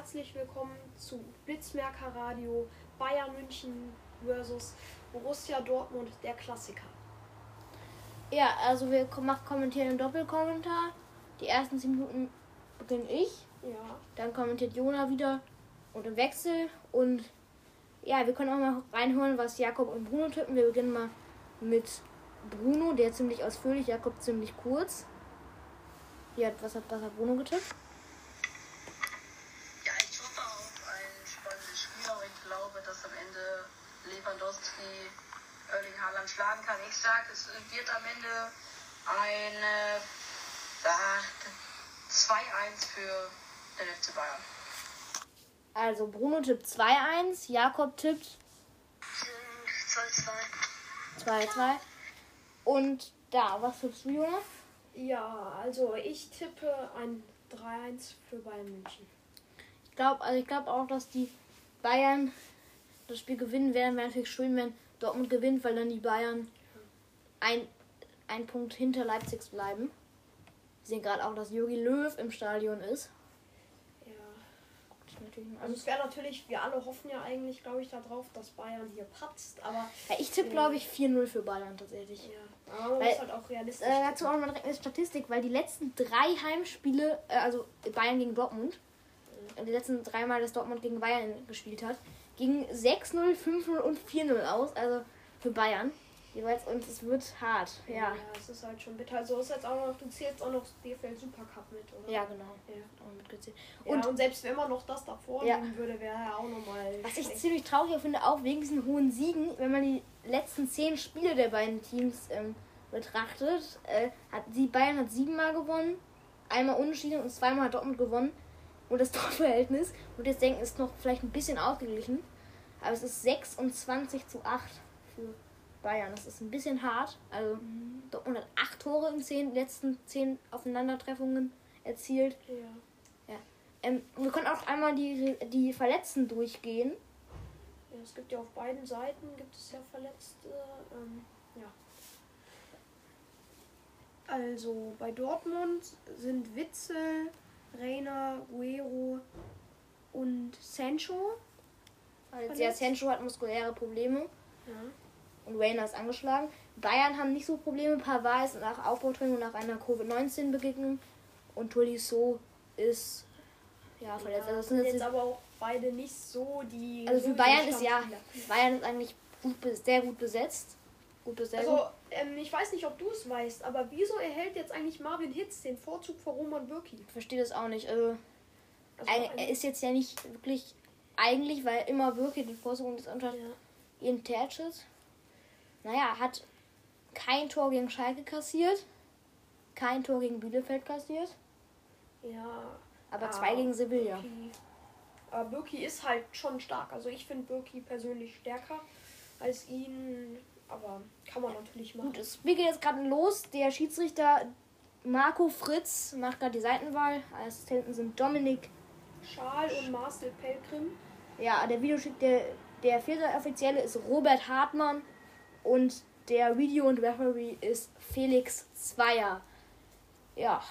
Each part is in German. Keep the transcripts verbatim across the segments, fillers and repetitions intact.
herzlich willkommen zu Blitzmerker Radio Bayern München versus Borussia Dortmund, der Klassiker. Ja, also wir kommentieren im Doppelkommentar. Die ersten zehn Minuten beginne ich. Ja. Dann kommentiert Jona wieder und im Wechsel. Und ja, wir können auch mal reinhören, was Jakob und Bruno tippen. Wir beginnen mal mit Bruno, der ziemlich ausführlich, Jakob ziemlich kurz. Hier hat, was hat, was hat Bruno getippt? Ja, ich hoffe auf ein spannendes Spiel, aber ich glaube, dass am Ende Lewandowski Erling Haaland schlagen kann. Ich sage, es wird am Ende ein zwei eins für den F C Bayern. Also Bruno tippt zwei eins, Jakob tippt zwei zwei. zwei zwei. Und da, was tippst du, Jonas? Ja, also ich tippe ein drei eins für Bayern München. Ich glaube also ich glaub auch, dass die Bayern das Spiel gewinnen werden. Wäre natürlich schön, wenn Dortmund gewinnt, weil dann die Bayern ein, ein Punkt hinter Leipzig bleiben. Wir sehen gerade auch, dass Jogi Löw im Stadion ist. Ja. Ist natürlich also es wäre natürlich, wir alle hoffen ja eigentlich, glaube ich, darauf, dass Bayern hier patzt. Aber ja, ich tippe, äh, glaube ich, vier null für Bayern tatsächlich. Ja. Aber man weil, muss halt auch realistisch äh, dazu auch mal direkt eine Statistik, weil die letzten drei Heimspiele, äh, also Bayern gegen Dortmund, mhm. die letzten drei Mal, dass Dortmund gegen Bayern gespielt hat, gingen sechs null, fünf null und vier null aus, also für Bayern jeweils, und es wird hart. Ja, ja, es ist halt schon bitter. Also ist jetzt auch noch, du zählst auch noch D F L Supercup mit, oder? Ja, genau. Ja. Auch mitgezählt. Ja, und, und selbst wenn man noch das davor ja. nehmen würde, wäre ja auch nochmal... Was ich ziemlich traurig finde, auch wegen diesen hohen Siegen, wenn man die letzten zehn Spiele der beiden Teams ähm, betrachtet, äh, hat die Bayern hat siebenmal gewonnen, einmal unentschieden und zweimal hat Dortmund gewonnen. Und das Torverhältnis, und jetzt denken, ist noch vielleicht ein bisschen ausgeglichen, aber es ist sechsundzwanzig zu acht für Bayern. Das ist ein bisschen hart. Also mhm. Dortmund hat acht Tore in zehn letzten zehn Aufeinandertreffungen erzielt. Ja. Ja. Ähm, wir können auch einmal die, die Verletzten durchgehen. Ja, es gibt ja auf beiden Seiten gibt es ja Verletzte. Ähm, ja. Also bei Dortmund sind Witzel, Reina, Guero und Sancho. Also ja, Sancho hat muskuläre Probleme. Ja. Und Reina ist angeschlagen. Bayern haben nicht so Probleme. Pavard ist nach Aufbautraining und nach einer Covid neunzehn Begegnung. Und Tolisso ist ja verletzt. Ja, also sind jetzt, jetzt aber auch beide nicht so die... Also für Bayern ist ja... Bayern ist eigentlich gut, sehr gut besetzt. Gut besetzt. Also ähm, ich weiß nicht, ob du es weißt, aber wieso erhält jetzt eigentlich Marvin Hitz den Vorzug vor Roman Bürki? Ich verstehe das auch nicht. Also, also ein, er ist jetzt ja nicht wirklich... Eigentlich, weil immer Bürki den Vorzug ist unter ja. ihren Tertschitz. Naja, hat kein Tor gegen Schalke kassiert, kein Tor gegen Bielefeld kassiert, ja, aber ah, zwei gegen Sevilla. Bürki. Aber Bürki ist halt schon stark. Also ich finde Bürki persönlich stärker als ihn, aber kann man natürlich machen. Gut, das Spiel geht jetzt gerade los. Der Schiedsrichter Marco Fritz macht gerade die Seitenwahl. Assistenten sind Dominik Schal und Marcel Pelgrim. Ja, der Videoschiedsrichter, der, der vierte Offizielle ist Robert Hartmann. Und der Video- und Referee ist Felix Zweier. Ja.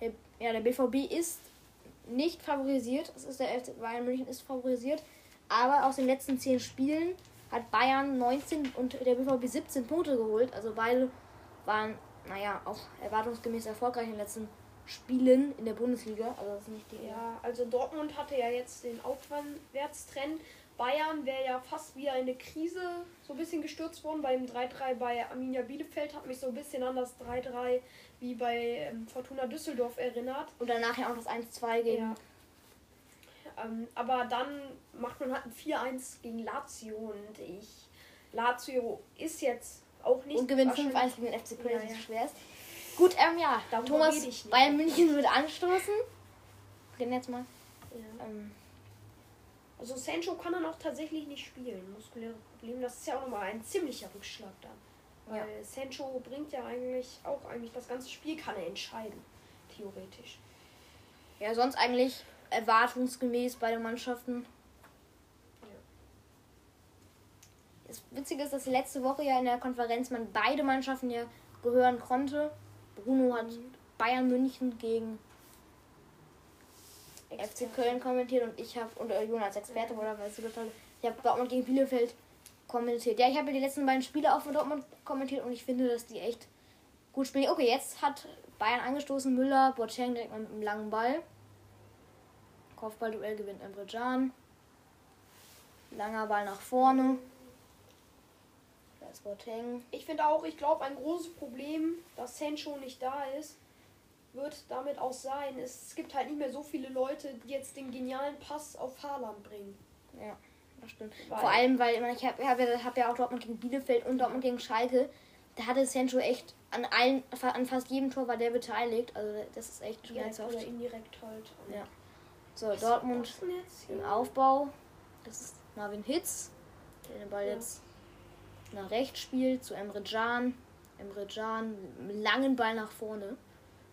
Der, ja, der B V B ist nicht favorisiert. Es ist der F C Bayern München ist favorisiert. Aber aus den letzten zehn Spielen hat Bayern neunzehn und der B V B siebzehn Punkte geholt. Also beide waren, naja, auch erwartungsgemäß erfolgreich in den letzten Spielen in der Bundesliga. Also das ist nicht die. Ja, also Dortmund hatte ja jetzt den Aufwärtstrend. Bayern wäre ja fast wieder in eine Krise so ein bisschen gestürzt worden. Beim drei drei bei Arminia Bielefeld hat mich so ein bisschen an das drei drei wie bei ähm, Fortuna Düsseldorf erinnert. Und danach ja auch das eins zwei gegen... Ja. Ähm, aber dann macht man halt ein vier eins gegen Lazio und ich... Lazio ist jetzt auch nicht... Und gewinnt fünf eins gegen den F C Köln, ja, das ist schwer. Gut, ähm, ja. Darüber Thomas, Bayern München wird anstoßen. Reden jetzt mal. Ja. Ähm, Also Sancho kann dann auch tatsächlich nicht spielen, muskuläre Probleme. Das ist ja auch nochmal ein ziemlicher Rückschlag dann. Weil ja. Sancho bringt ja eigentlich auch eigentlich das ganze Spiel, kann er entscheiden, theoretisch. Ja, sonst eigentlich erwartungsgemäß beide Mannschaften. Ja. Das Witzige ist, dass letzte Woche ja in der Konferenz man beide Mannschaften ja gehören konnte. Bruno hat Bayern München gegen F C Köln kommentiert und ich habe, und äh, Jonas als Experte, oder weißt du, ich habe Dortmund gegen Bielefeld kommentiert. Ja, ich habe ja die letzten beiden Spiele auch von Dortmund kommentiert und ich finde, dass die echt gut spielen. Okay, jetzt hat Bayern angestoßen, Müller, Boateng direkt mit einem langen Ball. Kopfballduell gewinnt Emre Can. Langer Ball nach vorne. Da ist Boateng. Ich finde auch, ich glaube, ein großes Problem, dass Sancho nicht da ist, wird damit auch sein. Es gibt halt nicht mehr so viele Leute, die jetzt den genialen Pass auf Haaland bringen. Ja, das stimmt. Weil vor allem, weil ich, mein, ich habe hab ja, hab ja auch Dortmund gegen Bielefeld und Dortmund gegen Schalke. Da hatte Sancho echt an allen, an fast jedem Tor war der beteiligt. Also das ist echt schmerzhaft. Oder indirekt halt. Ja. So, was Dortmund im Aufbau. Das ist Marvin Hitz, der den Ball ja. jetzt nach rechts spielt, zu Emre Can. Emre Can mit einem langen Ball nach vorne.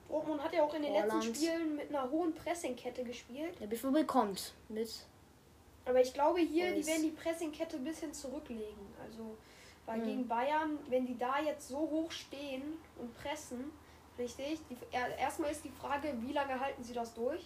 Dortmund hat ja auch in den Orland. letzten Spielen mit einer hohen Pressingkette gespielt. Der B V B kommt mit. Aber ich glaube hier, Reus. die werden die Pressingkette ein bisschen zurücklegen. Also, weil mhm. gegen Bayern, wenn die da jetzt so hoch stehen und pressen, richtig, die, erstmal ist die Frage, wie lange halten sie das durch?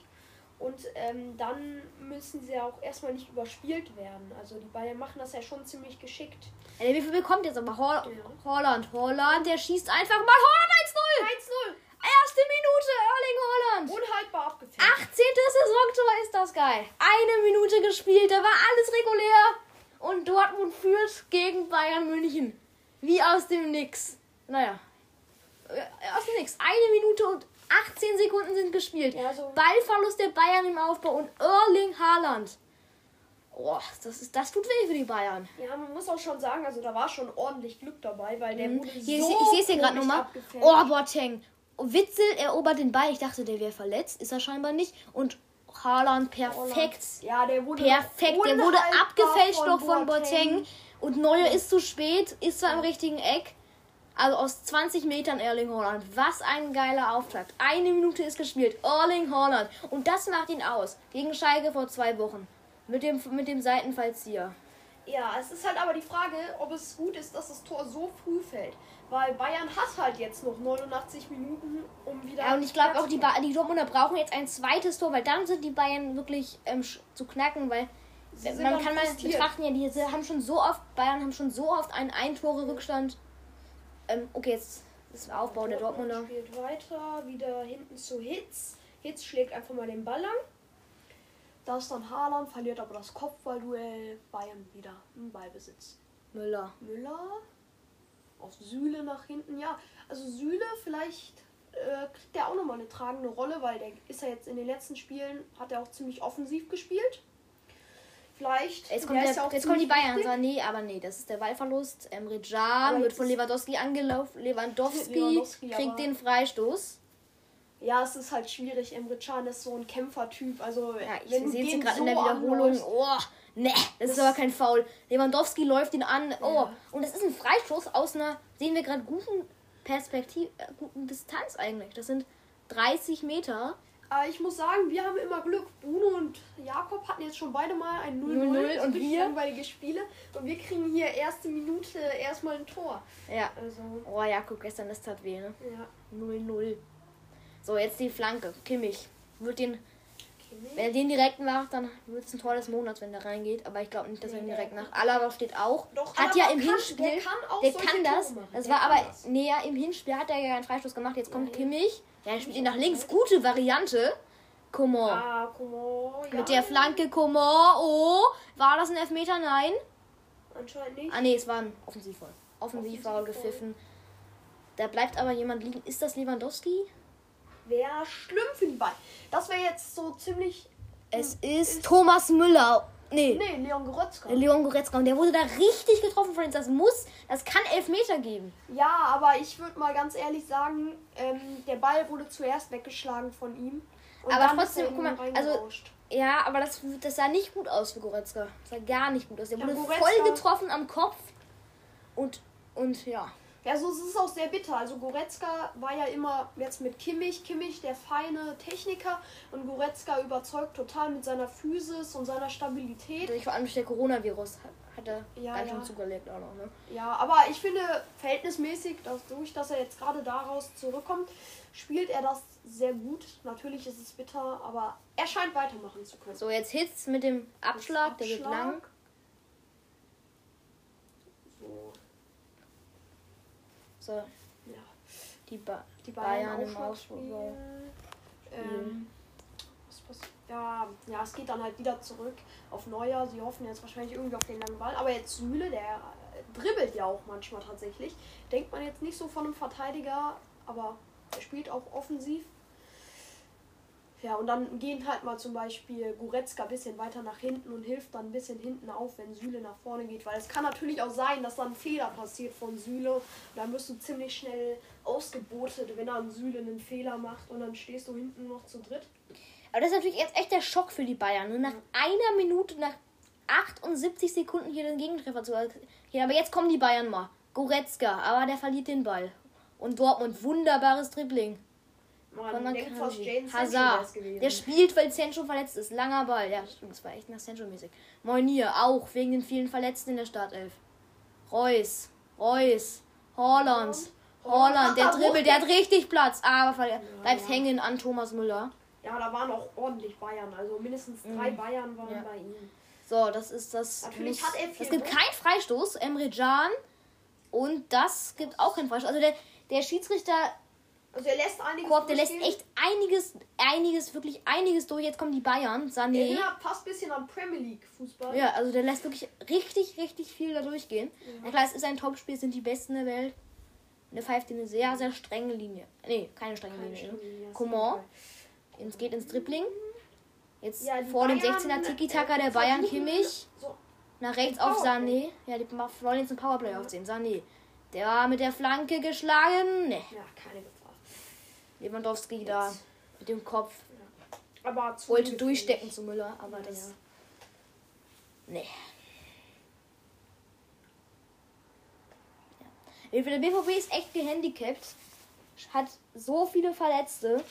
Und ähm, dann müssen sie ja auch erstmal nicht überspielt werden. Also die Bayern machen das ja schon ziemlich geschickt. Ja, der B V B kommt jetzt aber Haaland, ja. Haaland, Haaland, der schießt einfach mal Haaland eins null! eins null! Erste Minute, Erling Haaland. Unhaltbar abgefällt. achtzehntes Saisontor, ist das geil. Eine Minute gespielt, da war alles regulär. Und Dortmund führt gegen Bayern München. Wie aus dem Nix. Naja, aus dem Nix. Eine Minute und achtzehn Sekunden sind gespielt. Ja, so Ballverlust der Bayern im Aufbau und Erling Haaland. Oh, das, ist, das tut weh für die Bayern. Ja, man muss auch schon sagen, also da war schon ordentlich Glück dabei, weil der mhm. wurde hier, so Ich sehe es hier gerade nochmal. Oh, Boateng. Witzel erobert den Ball. Ich dachte, der wäre verletzt. Ist er scheinbar nicht. Und Haaland perfekt. Ja, der wurde perfekt. Der wurde abgefälscht von noch von Boateng. Und Neuer ist zu spät. Ist zwar im richtigen Eck. Also aus zwanzig Metern Erling Haaland. Was ein geiler Auftakt. Eine Minute ist gespielt. Erling Haaland. Und das macht ihn aus. Gegen Schalke vor zwei Wochen. Mit dem, mit dem Seitenfallzieher. Ja, es ist halt aber die Frage, ob es gut ist, dass das Tor so früh fällt. Weil Bayern hat halt jetzt noch neunundachtzig Minuten, um wieder... Ja, und ich glaube auch, die, ba- die Dortmunder brauchen jetzt ein zweites Tor, weil dann sind die Bayern wirklich ähm, zu knacken, weil man kann mal betrachten, ja, die haben schon so oft, Bayern haben schon so oft einen Ein-Tore-Rückstand. Ähm, okay, jetzt ist der Aufbau der Dortmunder. Spielt weiter, wieder hinten zu Hitz. Hitz schlägt einfach mal den Ball an. Da ist dann Haaland, verliert aber das Kopfballduell. Bayern wieder im Ballbesitz. Müller. Müller. Auf Süle nach hinten. Ja, also Süle, vielleicht äh, kriegt der auch nochmal eine tragende Rolle, weil der ist ja jetzt in den letzten Spielen, hat er auch ziemlich offensiv gespielt. Vielleicht. Jetzt kommt, der, ja jetzt kommt die Bayern. So, nee, aber nee, das ist der Ballverlust. Emre Can wird von Lewandowski angelaufen. Lewandowski, Lewandowski kriegt den Freistoß. Ja, es ist halt schwierig. Emre Can ist so ein Kämpfertyp. Also, ja, ich sehe es gerade so in der Wiederholung. Oh, ne, das, das ist aber kein Foul. Lewandowski läuft ihn an. Oh, ja. Und das ist ein Freistoß aus einer, sehen wir gerade, guten Perspektive, äh, guten Distanz eigentlich. Das sind dreißig Meter. Aber ich muss sagen, wir haben immer Glück. Bruno und Jakob hatten jetzt schon beide mal ein null null und wir langweilige Spiele. Und wir kriegen hier erste Minute erstmal ein Tor. Ja. Also. Oh, Jakob, gestern, das tat weh, ne? Ja. null null. So, jetzt die Flanke. Kimmich. Wird den, Kimmich. Wenn er den direkt macht, dann wird es ein Tor des Monats, wenn der reingeht. Aber ich glaube nicht, dass nee, er ihn direkt macht. Alaba steht auch. Doch, hat Alaba ja im kann, Hinspiel. Der kann, auch der kann das. Das der war aber das. näher im Hinspiel. Hat er ja einen Freistoß gemacht. Jetzt kommt ja, Kimmich. Ja, er spielt ihn nach links. Gute Variante. Coman. Ah, Coman. Ja. Mit der Flanke Coman. Oh. War das ein Elfmeter? Nein. Anscheinend nicht. Ah, nee, es war ein Offensivfoul. Offensivfoul gepfiffen. Da bleibt aber jemand liegen. Ist das Lewandowski? Wäre schlimm für die Bayern. Das wäre jetzt so ziemlich... Es m- ist, ist Thomas Müller. Nee. Nee, Leon Goretzka. Leon Goretzka. Und der wurde da richtig getroffen, Friends. Das muss, das kann Elfmeter geben. Ja, aber ich würde mal ganz ehrlich sagen, ähm, der Ball wurde zuerst weggeschlagen von ihm. Und aber trotzdem, guck mal, also... Ja, aber das, das sah nicht gut aus für Goretzka. Das sah gar nicht gut aus. Der ja, wurde Goretzka voll getroffen am Kopf. Und, und ja... Ja, so ist es auch sehr bitter. Also Goretzka war ja immer jetzt mit Kimmich. Kimmich, der feine Techniker. Und Goretzka überzeugt total mit seiner Physis und seiner Stabilität. Vor allem durch der Coronavirus Hat er ja, ganz schön ja. zugelegt auch noch, ne? Ja, aber ich finde verhältnismäßig, dass durch, dass er jetzt gerade daraus zurückkommt, spielt er das sehr gut. Natürlich ist es bitter, aber er scheint weitermachen zu können. So, jetzt Hitz mit dem Abschlag, Abschlag. Der geht lang. So. So. Ja. Die, ba- Die Bayern, Bayern im Ausspiel. Ähm. Ja, ja, es geht dann halt wieder zurück auf Neuer. Sie hoffen jetzt wahrscheinlich irgendwie auf den langen Ball. Aber jetzt Süle, der dribbelt ja auch manchmal tatsächlich. Denkt man jetzt nicht so von einem Verteidiger, aber er spielt auch offensiv. Ja, und dann gehen halt mal zum Beispiel Goretzka ein bisschen weiter nach hinten und hilft dann ein bisschen hinten auf, wenn Süle nach vorne geht. Weil es kann natürlich auch sein, dass dann ein Fehler passiert von Süle. Und dann wirst du ziemlich schnell ausgebotet, wenn dann Süle einen Fehler macht. Und dann stehst du hinten noch zu dritt. Aber das ist natürlich jetzt echt der Schock für die Bayern. Nur nach einer Minute, nach achtundsiebzig Sekunden hier den Gegentreffer zu erzielen. Aber jetzt kommen die Bayern mal. Goretzka, aber der verliert den Ball. Und Dortmund, wunderbares Dribbling. Man, man denkt fast Jadon Sancho gewesen. Der spielt, weil Sancho verletzt ist. Langer Ball. Ja, das war echt nach Sancho-mäßig. Meunier, auch wegen den vielen Verletzten in der Startelf. Reus, Reus, Haaland, Haaland. Der dribbelt, der hat richtig Platz. Aber bleibt hängen an Thomas Müller. Ja, da waren auch ordentlich Bayern. Also mindestens drei mhm. Bayern waren ja. bei ihm. So, das ist das. Natürlich hat er viel. Es gibt keinen Freistoß, Emre Can. Und das gibt auch keinen Freistoß. Also der, der Schiedsrichter. Also er lässt einiges Korb, der lässt echt einiges, einiges, wirklich einiges durch. Jetzt kommen die Bayern. Sané. Ja, passt ein bisschen an Premier League Fußball. Ja, also der lässt wirklich richtig, richtig viel da durchgehen. Ja. Na klar, es ist ein Topspiel, sind die Besten der Welt. Eine pfeift eine sehr, sehr strenge Linie. Nee, keine strenge keine Linie. Linie. Coman. Es geht ins Dribbling. Jetzt ja, vor Bayern, dem sechzehner Tiki-Taka der Bayern Kimmich. So. Nach rechts auf Sané. Ja, die wollen jetzt ein Powerplay ja. aufziehen. Sané. Der war mit der Flanke geschlagen. Nee. Ja, keine Gefahr. Lewandowski jetzt. Da mit dem Kopf. Ja. Aber zu wollte durchstecken nicht. Zu Müller, aber ja, das. Ja. Nee. Ja. Der B V B ist echt gehandicapt. Hat so viele Verletzte.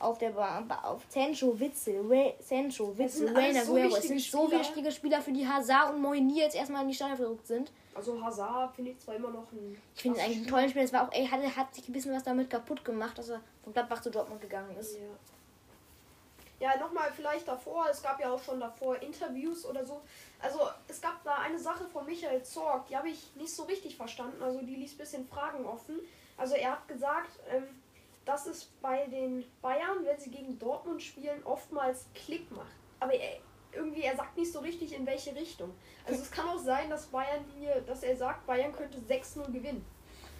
Auf der Bahn, auf Sancho, Witzel, Re- Sancho, Witzel, Reina, so Guerrero. Es sind so wichtige Spieler, für die Hazard und Moinier jetzt erstmal in die Startelf gerückt sind. Also Hazard finde ich zwar immer noch ein... Ich finde es eigentlich einen tollen Spieler. Es war auch, ey, hat, hat sich ein bisschen was damit kaputt gemacht, dass er von Gladbach zu Dortmund gegangen ist. Ja, ja nochmal vielleicht davor, es gab ja auch schon davor Interviews oder so. Also es gab da eine Sache von Michael Zorc, die habe ich nicht so richtig verstanden. Also die ließ ein bisschen Fragen offen. Also er hat gesagt... Ähm, dass es bei den Bayern, wenn sie gegen Dortmund spielen, oftmals Klick macht. Aber er, irgendwie, er sagt nicht so richtig, in welche Richtung. Also es kann auch sein, dass Bayern hier, dass er sagt, Bayern könnte sechs null gewinnen.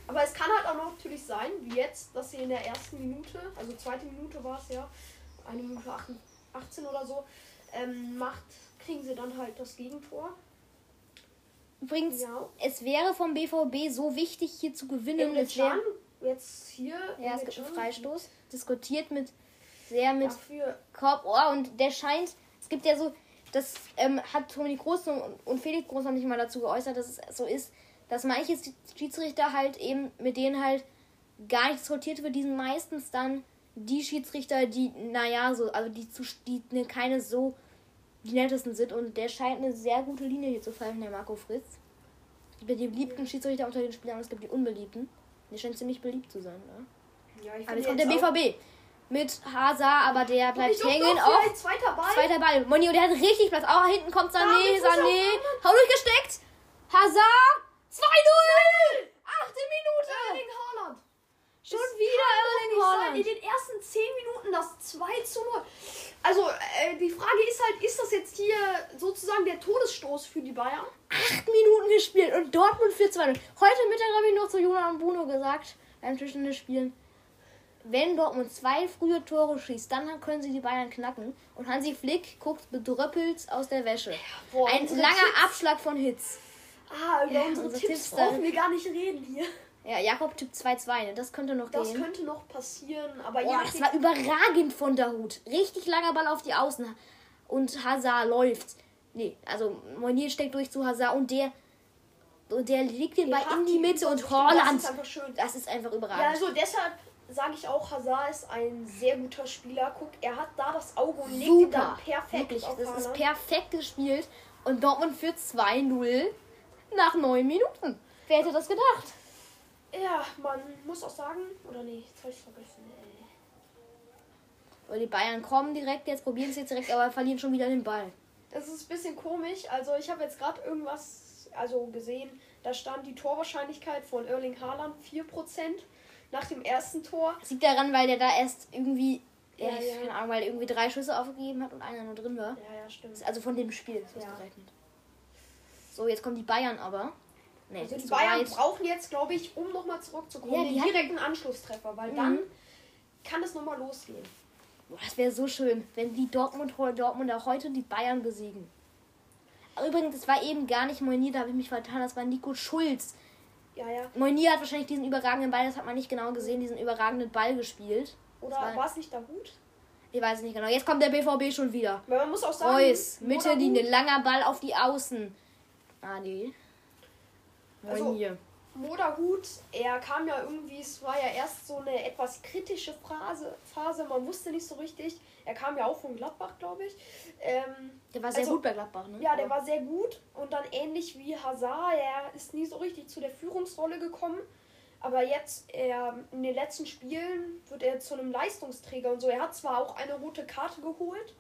Aber es kann halt auch natürlich sein, wie jetzt, dass sie in der ersten Minute, also zweite Minute war es ja, eine Minute achtzehn oder so, ähm, macht, kriegen sie dann halt das Gegentor. Übrigens, ja. Es wäre vom B V B so wichtig, hier zu gewinnen. Jetzt hier. Ja, es gibt einen Freistoß. Diskutiert mit sehr mit ja, Korb. Oh, und der scheint. Es gibt ja so. Das ähm, hat Toni Kroos und, und Felix Groß noch nicht mal dazu geäußert, dass es so ist, dass manche Schiedsrichter halt eben mit denen halt gar nicht diskutiert wird. Die sind meistens dann die Schiedsrichter, die, naja, so. Also die, zu, die ne, keine so. Die nettesten sind. Und der scheint eine sehr gute Linie hier zu pfeifen, der Marco Fritz. Es gibt ja die beliebten Schiedsrichter unter den Spielern und es gibt die unbeliebten. Der scheint ziemlich beliebt zu sein, ne? Ja, ich aber jetzt kommt der B V B mit Hazard, aber der bleibt hängen auf... Zweiter Ball. Zweiter Ball. Moni, und der hat richtig Platz. Auch hinten kommt Sané, ja, Sané. Hau durchgesteckt. Hazard. zwei null. Achte Minute. Erling Haaland. Schon das wieder Erling Haaland. In den ersten zehn Minuten das zwei zu null. Also, äh, die Frage ist halt, ist das jetzt hier sozusagen der Todesstoß für die Bayern? Acht Minuten gespielt und Dortmund für zwei null. Heute Mittag habe ich noch zu Jona und Bruno gesagt, beim Tischtennis spielen, wenn Dortmund zwei frühe Tore schießt, dann können sie die Bayern knacken. Und Hansi Flick guckt bedröppelt aus der Wäsche. Ja, boah, ein langer Tipps. Abschlag von Hitz. Ah, über ja, unsere, unsere Tipps, Tipps brauchen wir gar nicht reden hier. Ja, Jakob tippt zwei zwei, ne? Das könnte noch das gehen. Das könnte noch passieren, aber... Oh, ja, das war überragend von Dahoud. Richtig langer Ball auf die Außen. Und Hazard läuft. Nee, also Meunier steckt durch zu Hazard und der und der legt den Ball in die Mitte und Haaland. Das, das ist einfach überragend. Ja, also deshalb sage ich auch, Hazard ist ein sehr guter Spieler. Guck, er hat da das Auge und legt ihn dann perfekt. Wirklich, das ist perfekt gespielt. Und Dortmund führt zwei null nach neun Minuten. Wer hätte das gedacht? Ja, man muss auch sagen, oder nee, jetzt habe ich es vergessen. Weil die Bayern kommen direkt, jetzt probieren es jetzt direkt, aber verlieren schon wieder den Ball. Das ist ein bisschen komisch. Also ich habe jetzt gerade irgendwas also gesehen. Da stand die Torwahrscheinlichkeit von Erling Haaland vier Prozent nach dem ersten Tor. Das liegt daran, weil der da erst irgendwie, ja, ja, ja. keine Ahnung, weil irgendwie drei Schüsse aufgegeben hat und einer nur drin war. Ja, ja, stimmt. Also von dem Spiel. Das ja. So, jetzt kommen die Bayern aber. Nee, also die Bayern weit. brauchen jetzt, glaube ich, um nochmal zurückzukommen, ja, die den direkten hat... Anschlusstreffer, weil mhm. dann kann es nochmal losgehen. Boah, das wäre so schön, wenn die Dortmund Dortmund auch heute die Bayern besiegen. Übrigens, das war eben gar nicht Meunier, da habe ich mich vertan, das war Nico Schulz. Ja, ja. Meunier hat wahrscheinlich diesen überragenden Ball, das hat man nicht genau gesehen, diesen überragenden Ball gespielt. Oder war es nicht Dahoud? Ich weiß es nicht genau. Jetzt kommt der B V B schon wieder. Weil man muss auch sagen, Reus, Mittellinie, langer Ball auf die Außen. Ah, nee. Meunier. Also, Dahoud, er kam ja irgendwie, es war ja erst so eine etwas kritische Phase, Phase, man wusste nicht so richtig. Er kam ja auch von Gladbach, glaube ich. Ähm, der war sehr also, gut bei Gladbach, ne? Ja, der war sehr gut und dann ähnlich wie Hazard, er ist nie so richtig zu der Führungsrolle gekommen. Aber jetzt, er, in den letzten Spielen wird er zu einem Leistungsträger und so. Er hat zwar auch eine rote Karte geholt,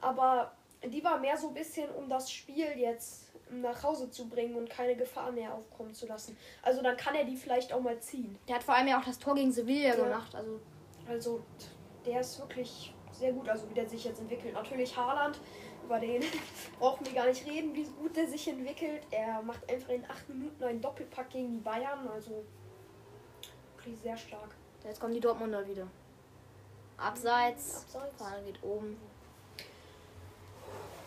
aber die war mehr so ein bisschen, um das Spiel jetzt nach Hause zu bringen und keine Gefahr mehr aufkommen zu lassen. Also dann kann er die vielleicht auch mal ziehen. Der hat vor allem ja auch das Tor gegen Sevilla ja. gemacht. Also, also der ist wirklich sehr gut, also wie der sich jetzt entwickelt. Natürlich Haaland, über den brauchen wir gar nicht reden, wie gut der sich entwickelt. Er macht einfach in acht Minuten einen Doppelpack gegen die Bayern, also wirklich sehr stark. Jetzt kommen die Dortmunder wieder. Abseits, Abseits. Fahne geht oben.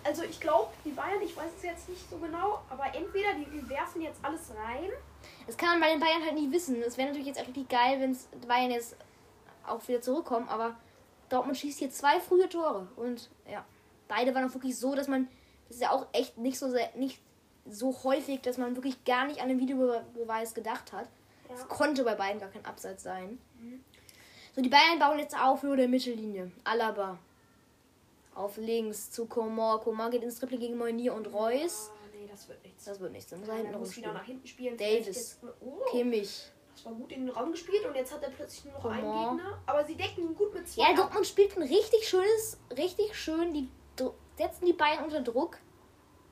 Also ich glaube, die Bayern, ich weiß es jetzt nicht so genau, aber entweder die werfen jetzt alles rein. Das kann man bei den Bayern halt nie wissen. Es wäre natürlich jetzt auch richtig geil, wenn es Bayern jetzt auch wieder zurückkommen, aber Dortmund schießt hier zwei frühe Tore und ja, beide waren auch wirklich so, dass man, das ist ja auch echt nicht so sehr, nicht so häufig, dass man wirklich gar nicht an den Videobeweis gedacht hat. Es ja. konnte bei beiden gar kein Abseits sein. Mhm. So, die Bayern bauen jetzt auf über der Mittellinie. Alaba auf links zu Coman. Coman geht ins Triple gegen Meunier und Reus. Ah, nee, das wird nichts. Das wird nichts. Dann muss, ja, muss wieder nach hinten spielen. Davies, oh, Kimmich. Das war gut in den Raum gespielt und jetzt hat er plötzlich nur noch Coman. einen Gegner. Aber sie decken ihn gut mit zwei. Ja, Dortmund spielt ein richtig schönes, richtig schön. Die setzen die Bayern unter Druck.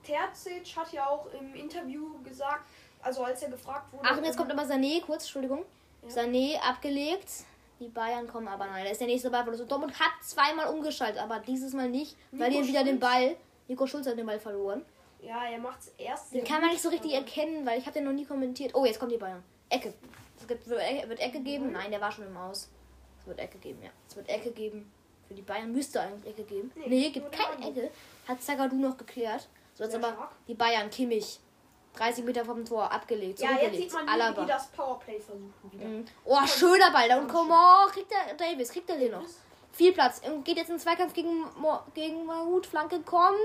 Terzic hat ja auch im Interview gesagt, also als er gefragt wurde... Ach, und jetzt kommt aber Sané, kurz, Entschuldigung. Ja. Sané abgelegt. Die Bayern kommen aber, nein, da ist der nächste Ball verloren. Dortmund hat zweimal umgeschaltet, aber dieses Mal nicht, weil die wieder den Ball, Nico Schulz hat den Ball verloren. Ja, er macht es erst. Den kann man nicht so richtig erkennen, weil ich habe den noch nie kommentiert. Oh, jetzt kommt die Bayern. Ecke. Es gibt, wird Ecke geben? Nein, der war schon im Aus. Es wird Ecke geben, ja. Es wird Ecke geben. Für die Bayern müsste eigentlich Ecke geben. Nee, nee gibt keine Ecke. Hat Zagadou noch geklärt. So, jetzt aber die Bayern, Kimmich. dreißig Meter vom Tor, abgelegt. Ja, jetzt sieht man, wie die das Powerplay versuchen wieder. Mhm. Oh, schöner Ball. Da und Coman, kriegt der Davies, kriegt er den noch. Viel Platz. Und geht jetzt in Zweikampf gegen gegen Dahoud. Flanke kommt.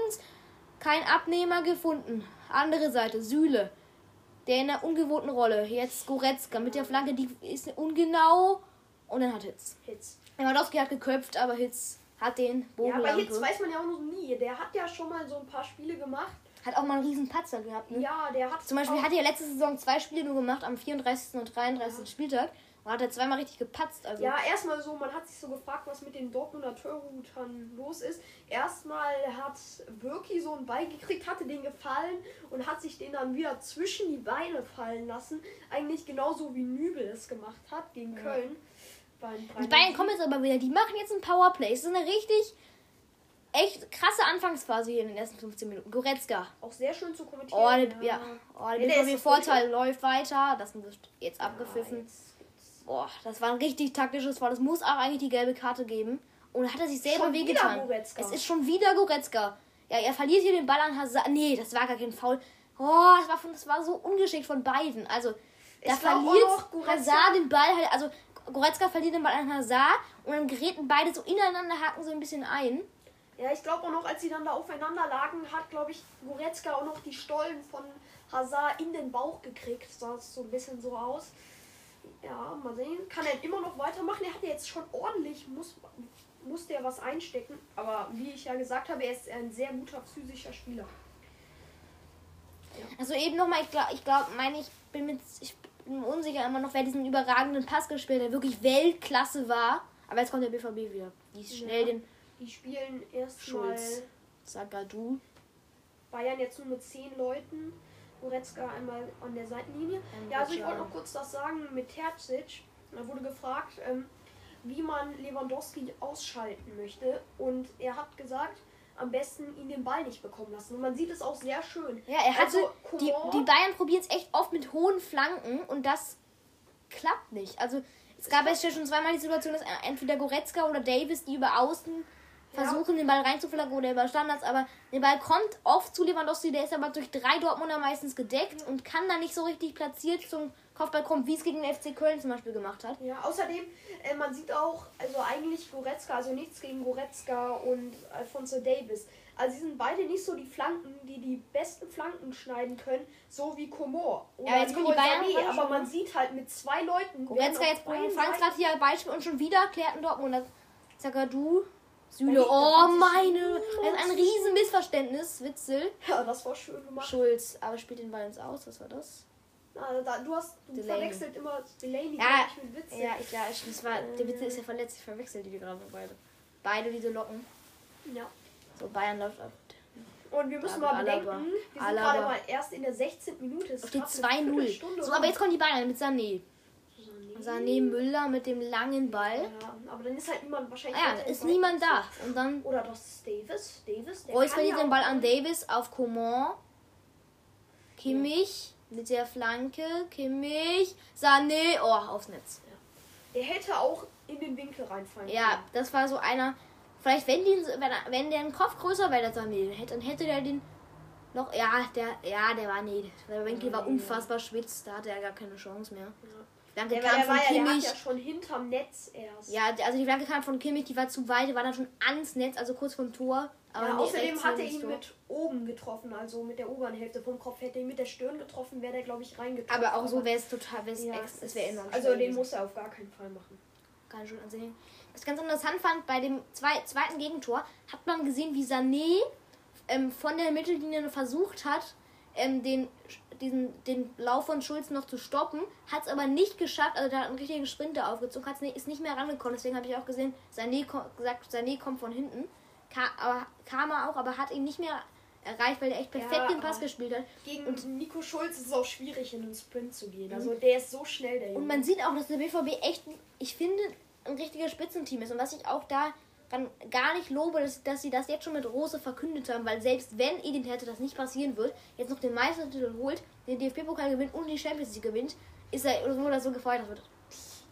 Kein Abnehmer gefunden. Andere Seite, Süle. Der in einer ungewohnten Rolle. Jetzt Goretzka mit der Flanke, die ist ungenau. Und dann hat Hitz. Hitz. Lewandowski hat geköpft, aber Hitz hat den Bogen. Ja, aber Hitz weiß man ja auch noch nie. Der hat ja schon mal so ein paar Spiele gemacht. Hat auch mal einen riesen Patzer gehabt, ne? Ja, der hat... Zum Beispiel hat er letzte Saison zwei Spiele nur gemacht, am vierunddreißigsten und dreiunddreißigsten Ja. Spieltag. Und hat er zweimal richtig gepatzt. Also. Ja, erstmal so, man hat sich so gefragt, was mit den Dortmunder Torhütern los ist. Erstmal hat Birki so einen Ball gekriegt, hatte den gefallen und hat sich den dann wieder zwischen die Beine fallen lassen. Eigentlich genauso wie Nübel es gemacht hat gegen ja. Köln. Die Bayern kommen jetzt aber wieder, die machen jetzt ein Powerplay. Es ist eine richtig... Echt krasse Anfangsphase hier in den ersten fünfzehn Minuten. Goretzka. Auch sehr schön zu kommentieren. Oh, der, ja. oh, der, ja, der so Vorteil läuft weiter. Das wird jetzt ja, abgepfiffen. Jetzt, jetzt. Boah, das war ein richtig taktisches Foul. Das muss auch eigentlich die gelbe Karte geben. Und hat er sich selber wehgetan. Es ist schon wieder Goretzka. Ja, er verliert hier den Ball an Hazard. Nee, das war gar kein Foul. Oh, das war, von, das war so ungeschickt von beiden. Also, da es verliert Hazard den Ball. Halt, also, Goretzka verliert den Ball an Hazard. Und dann geraten beide so ineinander, haken so ein bisschen ein. Ja, ich glaube auch noch, als sie dann da aufeinander lagen, hat, glaube ich, Goretzka auch noch die Stollen von Hazard in den Bauch gekriegt. Sah es so ein bisschen so aus. Ja, mal sehen. Kann er immer noch weitermachen? Er hat ja jetzt schon ordentlich, muss, musste er was einstecken. Aber wie ich ja gesagt habe, er ist ein sehr guter physischer Spieler. Also eben nochmal, ich glaube, ich glaube, meine, ich bin mit, ich bin unsicher immer noch, wer diesen überragenden Pass gespielt hat, der wirklich Weltklasse war. Aber jetzt kommt der B V B wieder. Die ist schnell ja. den. Die spielen erstmal Zagadou. Bayern jetzt nur mit zehn Leuten. Goretzka einmal an der Seitenlinie. Und ja, also ich wollte noch kurz das sagen mit Terzic. Da wurde gefragt, ähm, wie man Lewandowski ausschalten möchte. Und er hat gesagt, am besten ihn den Ball nicht bekommen lassen. Und man sieht es auch sehr schön. Ja, er hat also, so, die, die Bayern probieren es echt oft mit hohen Flanken und das klappt nicht. Also es gab es ja schon zweimal die Situation, dass entweder Goretzka oder Davies, die über Außen versuchen, ja. den Ball reinzuflanken oder über Standards, aber der Ball kommt oft zu Lewandowski, der ist aber durch drei Dortmunder meistens gedeckt ja. und kann dann nicht so richtig platziert zum Kopfball kommen, wie es gegen den F C Köln zum Beispiel gemacht hat. Ja, außerdem, äh, man sieht auch, also eigentlich Goretzka, also nichts gegen Goretzka und Alphonso Davies. Also sie sind beide nicht so die Flanken, die die besten Flanken schneiden können, so wie Coman. Ja, jetzt kommen die Bayern Sané, aber man sieht halt mit zwei Leuten... Goretzka jetzt bringen, Franz hat hier ein Beispiel und schon wieder klärten Dortmund. Zagadou, Süle, oh meine, das ist ein riesen Missverständnis, Witzel. Ja, das war schön gemacht. Schulz, aber spielt den Ball ins Aus, was war das? Also da, du hast du verwechselt immer Delaney ja, mit Witzel. Ja, ich, ja ich, war, der Witzel ist ja verletzt, ich verwechsel die gerade beide. Beide diese Locken. Ja. So, Bayern läuft ab. Und wir müssen David mal bedenken, Alaba. wir sind Alaba. gerade mal erst in der sechzehnten Minute. Es steht zwei null. So, aber jetzt kommen die Bayern mit Sané. Sané. Sané Müller mit dem langen Ball. Ja, aber dann ist halt niemand wahrscheinlich... Ah, ja, ist Ball niemand da. Und dann... Oder das ist Davies. Davies, der Reus verliert den Ball an Davies auf Coman. Kimmich. Ja. Mit der Flanke, Kimmich, Sané, oh, aufs Netz. Ja. Er hätte auch in den Winkel reinfallen können. Ja, das war so einer, vielleicht wenn, die, wenn der ein Kopf größer wäre, der Sané, dann hätte der den noch, ja, der, ja, der war, nee, der Winkel war unfassbar spitz, da hatte er gar keine Chance mehr. Ja. Die Flanke der kam der von war, Kimmich. Der hat ja schon hinterm Netz erst. Ja, also die Flanke kam von Kimmich, die war zu weit, die war dann schon ans Netz, also kurz vom Tor. Ja, außerdem hat er ihn Tor. mit oben getroffen, also mit der oberen Hälfte vom Kopf. Hätte ihn mit der Stirn getroffen, wäre der, glaube ich, reingetroffen. Aber auch so wäre es total, wär's ja, ex, es wäre immer. Also den gewesen. Muss er auf gar keinen Fall machen. Ganz schön ansehen. Was ich ganz interessant fand, bei dem zwei, zweiten Gegentor hat man gesehen, wie Sané ähm, von der Mittellinie versucht hat, ähm, den, diesen, den Lauf von Schulz noch zu stoppen, hat es aber nicht geschafft, also da hat einen richtigen Sprinter aufgezogen, hat's nicht, ist nicht mehr rangekommen, deswegen habe ich auch gesehen, Sané ko- gesagt, Sané kommt von hinten. Ka- aber, kam er auch, aber hat ihn nicht mehr erreicht, weil er echt perfekt ja, den Pass gespielt hat. Gegen und Nico Schulz ist es auch schwierig, in den Sprint zu gehen. Also der ist so schnell, der Junge. Und man sieht auch, dass der B V B echt, ich finde, ein richtiges Spitzenteam ist. Und was ich auch da gar nicht lobe, dass, dass sie das jetzt schon mit Rose verkündet haben, weil selbst wenn Edin hätte das nicht passieren wird, jetzt noch den Meistertitel holt, den D F B-Pokal gewinnt und die Champions League gewinnt, ist er so oder so gefeuert wird.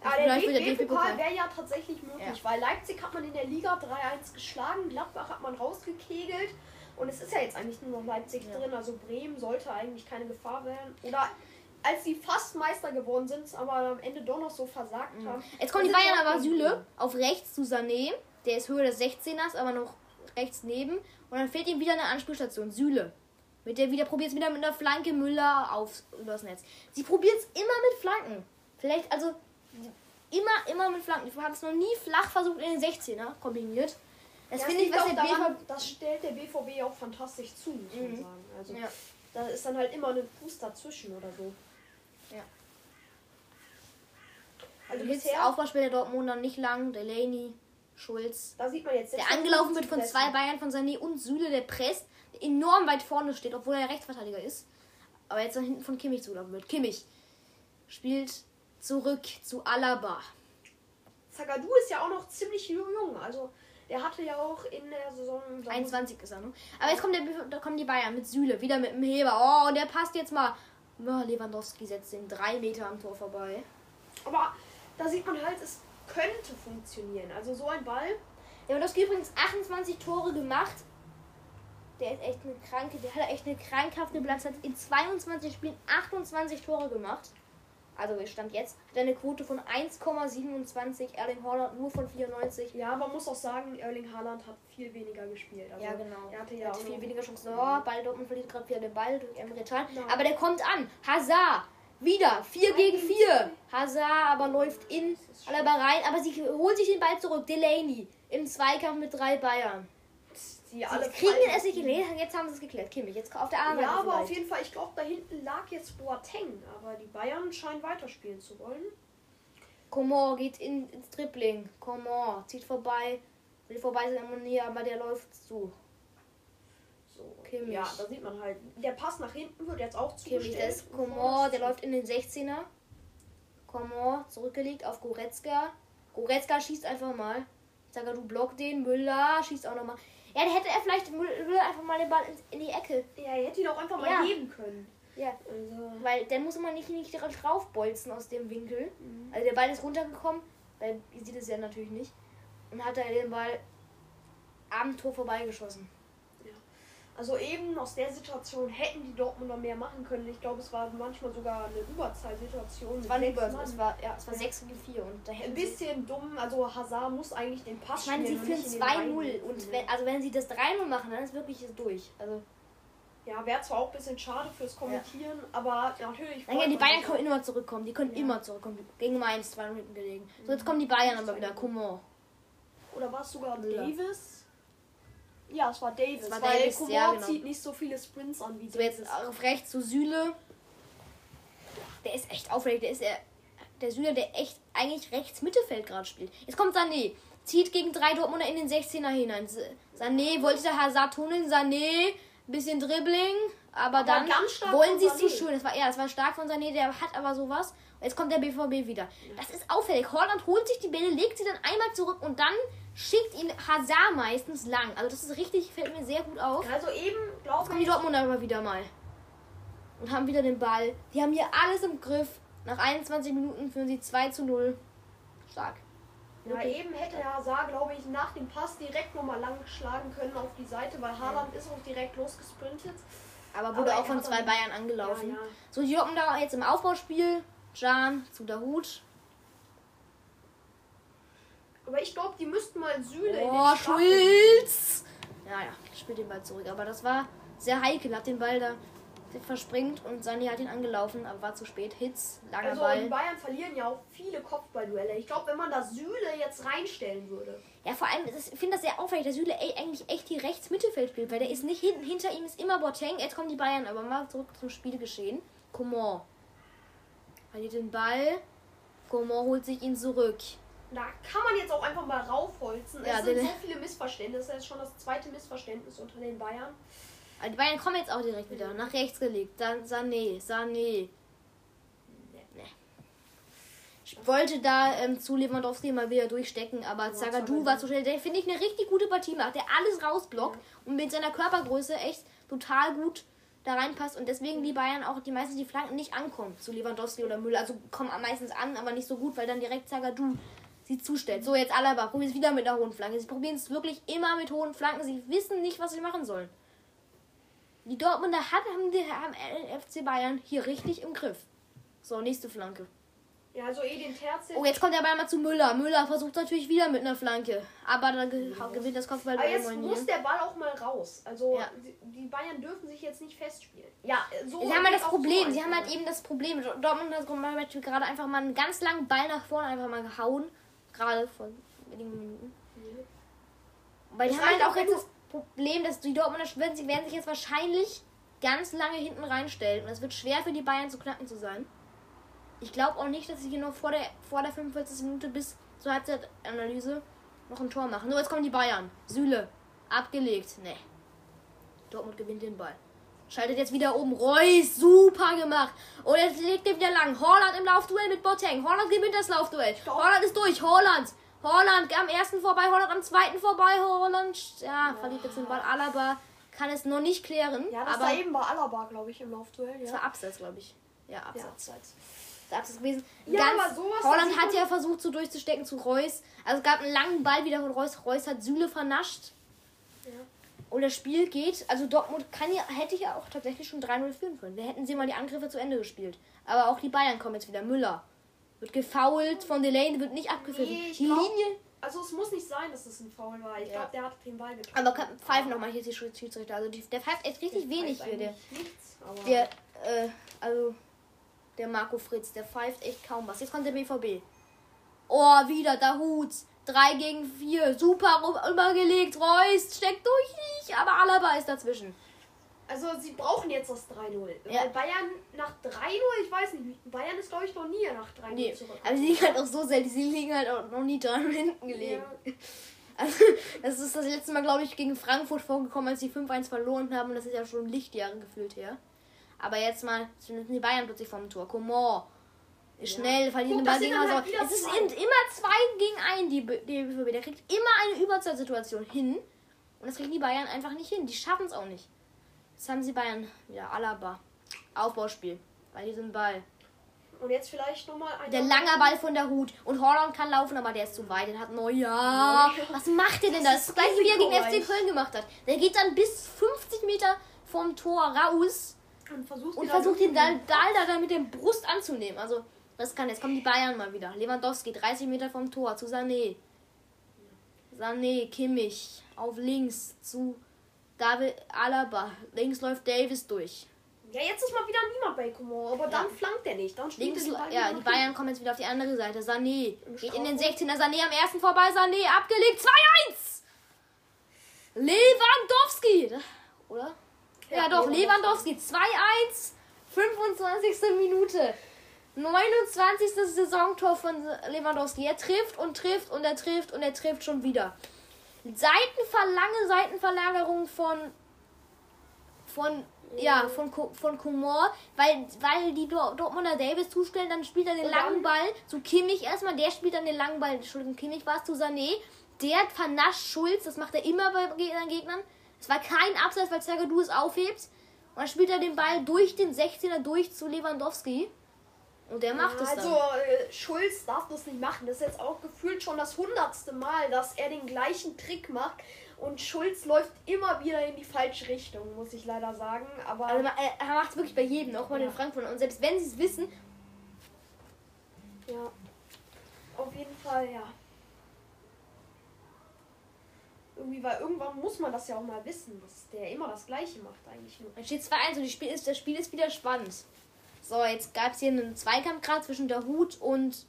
Ja, der D F B-Pokal wäre ja tatsächlich möglich, ja. weil Leipzig hat man in der Liga drei eins geschlagen, Gladbach hat man rausgekegelt und es ist ja jetzt eigentlich nur noch Leipzig ja. drin, also Bremen sollte eigentlich keine Gefahr werden. Oder als sie fast Meister geworden sind, aber am Ende doch noch so versagt mhm. haben. Jetzt kommen die Bayern aber Süle auf rechts zu Sané, der ist Höhe des sechzehners, aber noch rechts neben und dann fehlt ihm wieder eine Anspielstation, Süle. Mit der wieder probiert es wieder mit einer Flanke Müller aufs übers Netz. Sie probiert es immer mit Flanken. Vielleicht, also... Immer, immer mit Flanken. Wir haben es noch nie flach versucht in den sechzehner kombiniert. Das, das finde ich, was der daran, B V B... Das stellt der B V B auch fantastisch zu, muss man mhm. sagen. Also, ja. da ist dann halt immer ein Fuß dazwischen oder so. Ja. Also, jetzt der Aufbauspiel der Dortmunder nicht lang. Delaney, Schulz. Da sieht man jetzt. Der angelaufen wird von zwei Bayern, von Sané und Süle, der presst. Der enorm weit vorne steht, obwohl er Rechtsverteidiger ist. Aber jetzt dann hinten von Kimmich zugelaufen wird. Kimmich spielt... Zurück zu Alaba. Zagadou ist ja auch noch ziemlich jung. Also, der hatte ja auch in der Saison... einundzwanzig ist er, ne? Aber jetzt kommt der, da kommen die Bayern mit Süle. Wieder mit dem Heber. Oh, der passt jetzt mal. Oh, Lewandowski setzt den drei Meter am Tor vorbei. Aber da sieht man halt, es könnte funktionieren. Also, so ein Ball. Lewandowski übrigens achtundzwanzig Tore gemacht. Der ist echt eine kranke... Der hat echt eine krankhafte Bilanz. Hat in zweiundzwanzig Spielen achtundzwanzig Tore gemacht. Also, ich stand jetzt, hat eine Quote von eins Komma siebenundzwanzig, Erling Haaland nur von vierundneunzig. Ja, man muss auch sagen, Erling Haaland hat viel weniger gespielt. Also ja, genau. Er hatte ja hat viel weniger Chancen. Oh, Ball Dortmund verliert gerade wieder den Ball durch Emre Can. Nein. Aber der kommt an. Hazard, wieder, vier gegen vier. Hazard aber läuft in Alaba rein, aber sie holt sich den Ball zurück. Delaney im Zweikampf mit drei Bayern. die alle kriegen den Essig gelesen, jetzt haben sie es geklärt. Kimmich, jetzt auf der anderen Seite. Ja, aber vielleicht. Auf jeden Fall, ich glaube, da hinten lag jetzt Boateng, aber die Bayern scheinen weiterspielen zu wollen. Coman geht in, ins Dribbling. Coman zieht vorbei. Will vorbei sein Ammonie, aber der läuft zu. So, Kimmich. Ja, da sieht man halt. Der Pass nach hinten wird jetzt auch zugestellt. Kimmich ist Coman, der läuft in den sechzehner. Coman zurückgelegt auf Goretzka. Goretzka schießt einfach mal. Zagadou blockt den, Müller schießt auch nochmal. Ja, der hätte er vielleicht Müller einfach mal den Ball in die Ecke. Ja, er hätte ihn auch einfach mal ja. heben können. Ja, also. Weil dann muss man nicht, nicht draufbolzen aus dem Winkel. Mhm. Also der Ball ist runtergekommen, weil ihr seht es ja natürlich nicht. Und hat er den Ball am Tor vorbeigeschossen. Ja. Also eben aus der Situation hätten die Dortmunder mehr machen können. Ich glaube, es war manchmal sogar eine Überzahlsituation. Es war eine Überzahl, es war, ja, es war sechs gegen vier. Und da ein bisschen dumm, also Hazard muss eigentlich den Pass spielen. Ich meine, sie führen zwei null. Und wenn, also wenn sie das drei null machen, dann ist wirklich es durch. Also ja, wäre zwar auch ein bisschen schade fürs Kommentieren, ja. aber natürlich... Dann die Bayern können immer zurückkommen, die können ja. immer zurückkommen. Gegen Mainz, zwei Minuten hinten gelegen. So, jetzt kommen die Bayern aber wieder, Coman. Oder war es sogar Müller. Davies? Ja, es war Davies, es war weil Davies, Coman ja, genau. zieht nicht so viele Sprints an wie so Davies. Jetzt auf rechts zu so Süle. Der ist echt aufregend, der ist der, der Süle, der echt eigentlich rechts Mittelfeld gerade spielt. Jetzt kommt Sané, zieht gegen drei Dortmunder in den sechzehner hinein. Sané wollte der Hazard tunneln, Sané... Bisschen Dribbling, aber, aber dann wollen sie es zu schön. Das war, ja, das war stark von Sané, der hat aber sowas. Und jetzt kommt der B V B wieder. Das ist auffällig. Haaland holt sich die Bälle, legt sie dann einmal zurück und dann schickt ihn Hazard meistens lang. Also das ist richtig, fällt mir sehr gut auf. Also eben, glaube ich... Jetzt kommen die Dortmunder immer wieder mal. Und haben wieder den Ball. Die haben hier alles im Griff. Nach einundzwanzig Minuten führen sie zwei zu null. Stark. Ja, okay. Eben hätte Hazard, glaube ich, nach dem Pass direkt nochmal lang schlagen können auf die Seite, weil Haaland ja. ist auch direkt losgesprintet. Aber wurde Aber auch von zwei Bayern angelaufen. Ja, ja. So, die Joppen da jetzt im Aufbauspiel. Can zu Dahoud. Aber ich glaube, die müssten mal Süle oh, in den Schulz! Ja, ja, spielt den Ball zurück. Aber das war sehr heikel, hat den Ball da... verspringt und Sané hat ihn angelaufen, aber war zu spät. Hitz, langer also, Ball. Also die Bayern verlieren ja auch viele Kopfballduelle. Ich glaube, wenn man da Süle jetzt reinstellen würde. Ja, vor allem, ich finde das sehr auffällig, dass Süle eigentlich echt hier rechts Mittelfeld spielt, weil der ist nicht hinten, hinter ihm ist immer Boateng. Jetzt kommen die Bayern, aber mal zurück zum Spielgeschehen. Coman verliert den Ball. Coman holt sich ihn zurück. Da kann man jetzt auch einfach mal raufholzen. Ja, es sind so viele Missverständnisse. Das ist schon das zweite Missverständnis unter den Bayern. Die Bayern kommen jetzt auch direkt wieder. Mhm. Nach rechts gelegt. Dann Sané. Sané. Nee. Nee. Ich das wollte da ähm, zu Lewandowski mal wieder durchstecken, aber ja, Zagadou war zu schnell. Der finde ich eine richtig gute Partie macht. Der alles rausblockt ja. und mit seiner Körpergröße echt total gut da reinpasst. Und deswegen die Bayern auch die meisten die Flanken nicht ankommen zu Lewandowski oder Müller. Also kommen meistens an, aber nicht so gut, weil dann direkt Zagadou sie zustellt. So, jetzt Alaba. Probieren es wieder mit einer hohen Flanke. Sie probieren es wirklich immer mit hohen Flanken. Sie wissen nicht, was sie machen sollen. Die Dortmunder hat, haben den haben F C Bayern hier richtig im Griff. So, nächste Flanke. Ja, also eh den Terzic. Oh, jetzt kommt der Ball mal zu Müller. Müller versucht natürlich wieder mit einer Flanke. Aber dann ja. gewinnt das Kopfball. Aber jetzt muss hier. Der Ball auch mal raus. Also ja. die Bayern dürfen sich jetzt nicht festspielen. Ja, so. Sie haben halt das Problem. Sie haben halt eben das Problem. Dortmund hat gerade einfach mal einen ganz langen Ball nach vorne einfach mal gehauen. Gerade vor wenigen Minuten. Ja. Weil die haben halt auch jetzt das Problem, dass die Dortmunder werden sich jetzt wahrscheinlich ganz lange hinten reinstellen. Und es wird schwer für die Bayern zu knacken zu sein. Ich glaube auch nicht, dass sie hier noch vor der, vor der fünfundvierzigsten Minute bis zur Halbzeitanalyse noch ein Tor machen. So, jetzt kommen die Bayern. Süle. Abgelegt. Ne. Dortmund gewinnt den Ball. Schaltet jetzt wieder um. Reus. Super gemacht. Und jetzt legt er wieder lang. Haaland im Laufduell mit Boateng. Haaland gewinnt das Laufduell. Haaland ist durch. Haaland. Haaland am ersten vorbei, Haaland am zweiten vorbei, Haaland, ja, ja, verliert jetzt den Ball. Alaba kann es noch nicht klären. Ja, das aber war eben bei Alaba, glaube ich, im Laufduell. Ja. Das war Abseits, glaube ich. Ja, Abseits. Ja, Abseits. Das ist Abseits gewesen. Ja, Ganz, aber sowas Haaland hat ja versucht, so durchzustecken zu Reus. Also es gab einen langen Ball wieder von Reus. Reus hat Süle vernascht. Ja. Und das Spiel geht, also Dortmund kann ja, hätte ja auch tatsächlich schon drei null führen können. Wir hätten sie mal die Angriffe zu Ende gespielt. Aber auch die Bayern kommen jetzt wieder. Müller wird gefoult von Delaney, wird nicht abgeführt. Nee, die glaub, Linie. Also es muss nicht sein, dass es ein Foul war. Ich ja. glaube, der hat den Ball getroffen. Aber pfeifen nochmal hier die Schiedsrichter. Also die, der pfeift echt richtig der wenig hier. Der, nichts, aber der, äh, also der Marco Fritz, der pfeift echt kaum was. Jetzt kommt der B V B. Oh, wieder Dahoud. drei gegen vier. Super übergelegt. Reus steckt durch nicht. Tor ist dazwischen. Also sie brauchen jetzt das drei null. Ja. Bayern nach drei null, ich weiß nicht, Bayern ist glaube ich noch nie nach drei null nee. zurück. Aber sie liegen halt auch so selten, sie liegen halt auch noch nie da hinten gelegen. Ja. Also das ist das letzte Mal, glaube ich, gegen Frankfurt vorgekommen, als sie fünf eins verloren haben. Und das ist ja schon Lichtjahre gefühlt her. Aber jetzt mal, zumindest die Bayern plötzlich vom Tor. Coman. Schnell, ja. verlieren Guck, den Ball. Halt es ist zwei. Immer zwei gegen eins, die B V B. Der kriegt immer eine Überzahlsituation hin. Und das kriegen die Bayern einfach nicht hin. Die schaffen es auch nicht. Jetzt haben sie Bayern wieder. Ja, Alaba. Aufbauspiel. Bei diesem Ball. Und jetzt vielleicht nochmal ein. Der lange Ball von Dahoud. Und Haaland kann laufen, aber der ist zu weit. Den hat Neuer. Was macht der denn das? Das gleiche wie er gegen F C Köln gemacht hat. Der geht dann bis fünfzig Meter vom Tor raus. Und versucht, und versucht ihn dann da mit dem Brust anzunehmen. Also, das kann. Jetzt kommen die Bayern mal wieder. Lewandowski, dreißig Meter vom Tor zu Sané. Sané, Kimmich. Auf links zu David Alaba. Links läuft Davies durch. Ja, jetzt ist mal wieder niemand bei Coman, aber dann ja. flankt er nicht. Dann spielt links, Ball ja, die Bayern hin. Kommen jetzt wieder auf die andere Seite. Sané geht in den sechzehner. Sané am ersten vorbei. Sané abgelegt. zwei eins! Lewandowski! Oder? Ja, ja doch, Lewandowski, zwei eins, fünfundzwanzigste Minute, neunundzwanzigste Saisontor von Lewandowski. Er trifft und trifft und er trifft und er trifft schon wieder. Seitenverlange, Seitenverlagerung von, von, ja, von, von Coman, weil, weil die Dortmunder Davies zustellen, dann spielt er den langen Ball zu Kimmich erstmal, der spielt dann den langen Ball, Entschuldigung, Kimmich war es zu Sané, der vernascht Schulz, das macht er immer bei seinen Gegnern. Es war kein Abseits, weil Zagadou es aufhebt. Und dann spielt er den Ball durch den sechzehner durch zu Lewandowski. Und der macht ja, es dann. Also äh, Schulz darf das nicht machen. Das ist jetzt auch gefühlt schon das hundertste Mal, dass er den gleichen Trick macht. Und Schulz läuft immer wieder in die falsche Richtung, muss ich leider sagen. Aber also, er macht es wirklich bei jedem, auch mal ja. in Frankfurt. Und selbst wenn sie es wissen... Ja, auf jeden Fall, ja. Irgendwie, weil irgendwann muss man das ja auch mal wissen, dass der immer das Gleiche macht eigentlich nur. Dann steht zwei eins und das Spiel, ist, das Spiel ist wieder spannend. So, jetzt gab es hier einen Zweikampf gerade zwischen Dahoud und,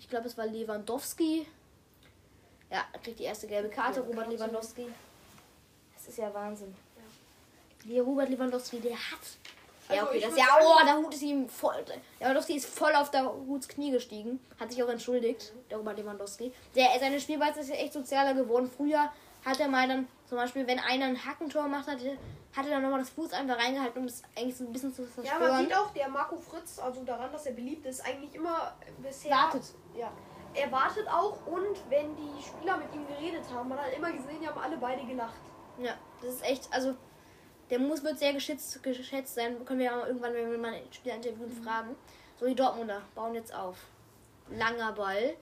ich glaube, es war Lewandowski. Ja, kriegt die erste gelbe Karte, ja, Robert Lewandowski. Das ist ja Wahnsinn. Ja. Der Robert Lewandowski, der hat... Also ja, okay, das ja... Oh, Dahoud ist ihm voll... Lewandowski ist voll auf Dahuds Knie gestiegen. Hat sich auch entschuldigt, der Robert Lewandowski. Der, seine Spielweise ist ja echt sozialer geworden. Früher hat er mal dann, zum Beispiel, wenn einer ein Hackentor gemacht hat, hat er dann nochmal das Fuß einfach reingehalten, um das eigentlich so ein bisschen zu zerstören. Ja, man sieht auch, der Marco Fritz, also daran, dass er beliebt ist, eigentlich immer bisher... Wartet. Ja. Er wartet auch und wenn die Spieler mit ihm geredet haben, man hat immer gesehen, die haben alle beide gelacht. Ja, das ist echt, also... Der muss wird sehr geschätzt, geschätzt sein. Können wir ja irgendwann, wenn wir mal ein Spieler interviewen, mhm. fragen. So, die Dortmunder bauen jetzt auf. Langer Ball.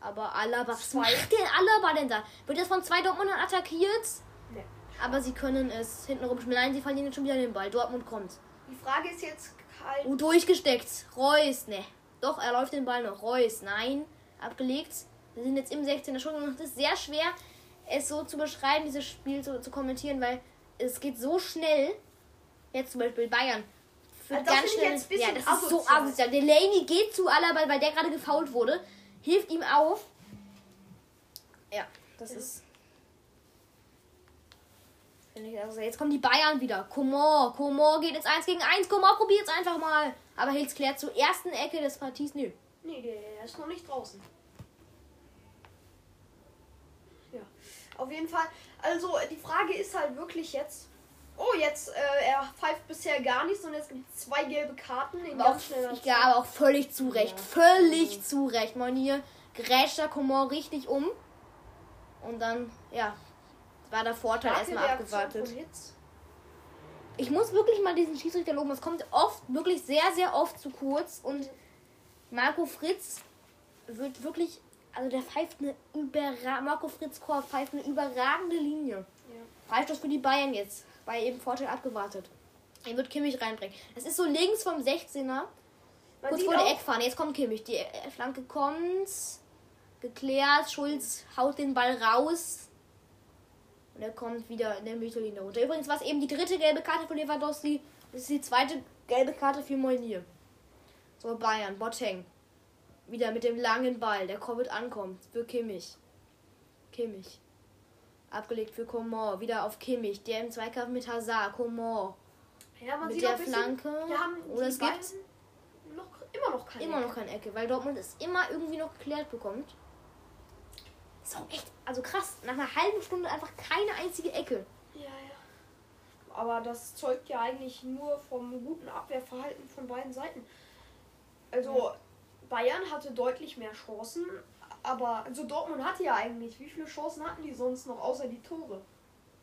Aber Alaba. Was macht denn Alaba denn da? Wird das von zwei Dortmundern attackiert? Nee. Aber sie können es hintenrum spielen. Nein, sie verlieren jetzt schon wieder den Ball. Dortmund kommt. Die Frage ist jetzt halt... Oh, durchgesteckt. Reus, ne. Doch, er läuft den Ball noch. Reus, nein. Abgelegt. Wir sind jetzt im sechzehner schon. Das ist sehr schwer, es so zu beschreiben, dieses Spiel zu, zu kommentieren, weil... Es geht so schnell. Jetzt zum Beispiel Bayern. Für also ganz schnell. Jetzt ja, das ist so asozial. Delaney geht zu Alaba, weil der gerade gefoult wurde. Hilft ihm auf. Ja, das ja. ist. Also jetzt kommen die Bayern wieder. Coman, Coman geht jetzt eins gegen eins. Coman probiert's einfach mal. Aber Hitz klärt zur ersten Ecke des Partys. Nö. Nee, der ist noch nicht draußen. Ja. Auf jeden Fall. Also die Frage ist halt wirklich jetzt, oh jetzt, äh, er pfeift bisher gar nichts und jetzt gibt es zwei gelbe Karten. In aber, auch, ich, ja, aber auch völlig zurecht, ja. völlig mhm. zurecht. Man hier grätscht der Coman richtig um und dann, ja, war der Vorteil erstmal abgewartet. Ich muss wirklich mal diesen Schiedsrichter loben, das kommt oft, wirklich sehr, sehr oft zu kurz und Marco Fritz wird wirklich... Also der pfeift eine überra- Marco Fritz Korb pfeift eine überragende Linie. Ja. Pfeift das für die Bayern jetzt, weil eben Vorteil abgewartet. Er wird Kimmich reinbringen. Das ist so links vom sechzehner, man kurz vor der Eckfahne. Jetzt kommt Kimmich, die Flanke kommt, geklärt, Schulz haut den Ball raus und er kommt wieder in der Mittellinie runter. Übrigens war es eben die dritte gelbe Karte von Lewandowski, das ist die zweite gelbe Karte für Morey. So, Bayern, Boateng. Wieder mit dem langen Ball. Der Corbett ankommt. Für Kimmich. Kimmich. Abgelegt für Coman. Wieder auf Kimmich. Der im Zweikampf mit Hazard. Coman. Ja, man mit sieht der bisschen, Flanke. Haben Oder es gibt noch, immer noch keine immer Ecke. Immer noch keine Ecke. Weil Dortmund es immer irgendwie noch geklärt bekommt. So echt. Also krass. Nach einer halben Stunde einfach keine einzige Ecke. Ja, ja. Aber das zeugt ja eigentlich nur vom guten Abwehrverhalten von beiden Seiten. Also ja. Bayern hatte deutlich mehr Chancen. Aber also Dortmund hatte ja eigentlich, wie viele Chancen hatten die sonst noch, außer die Tore?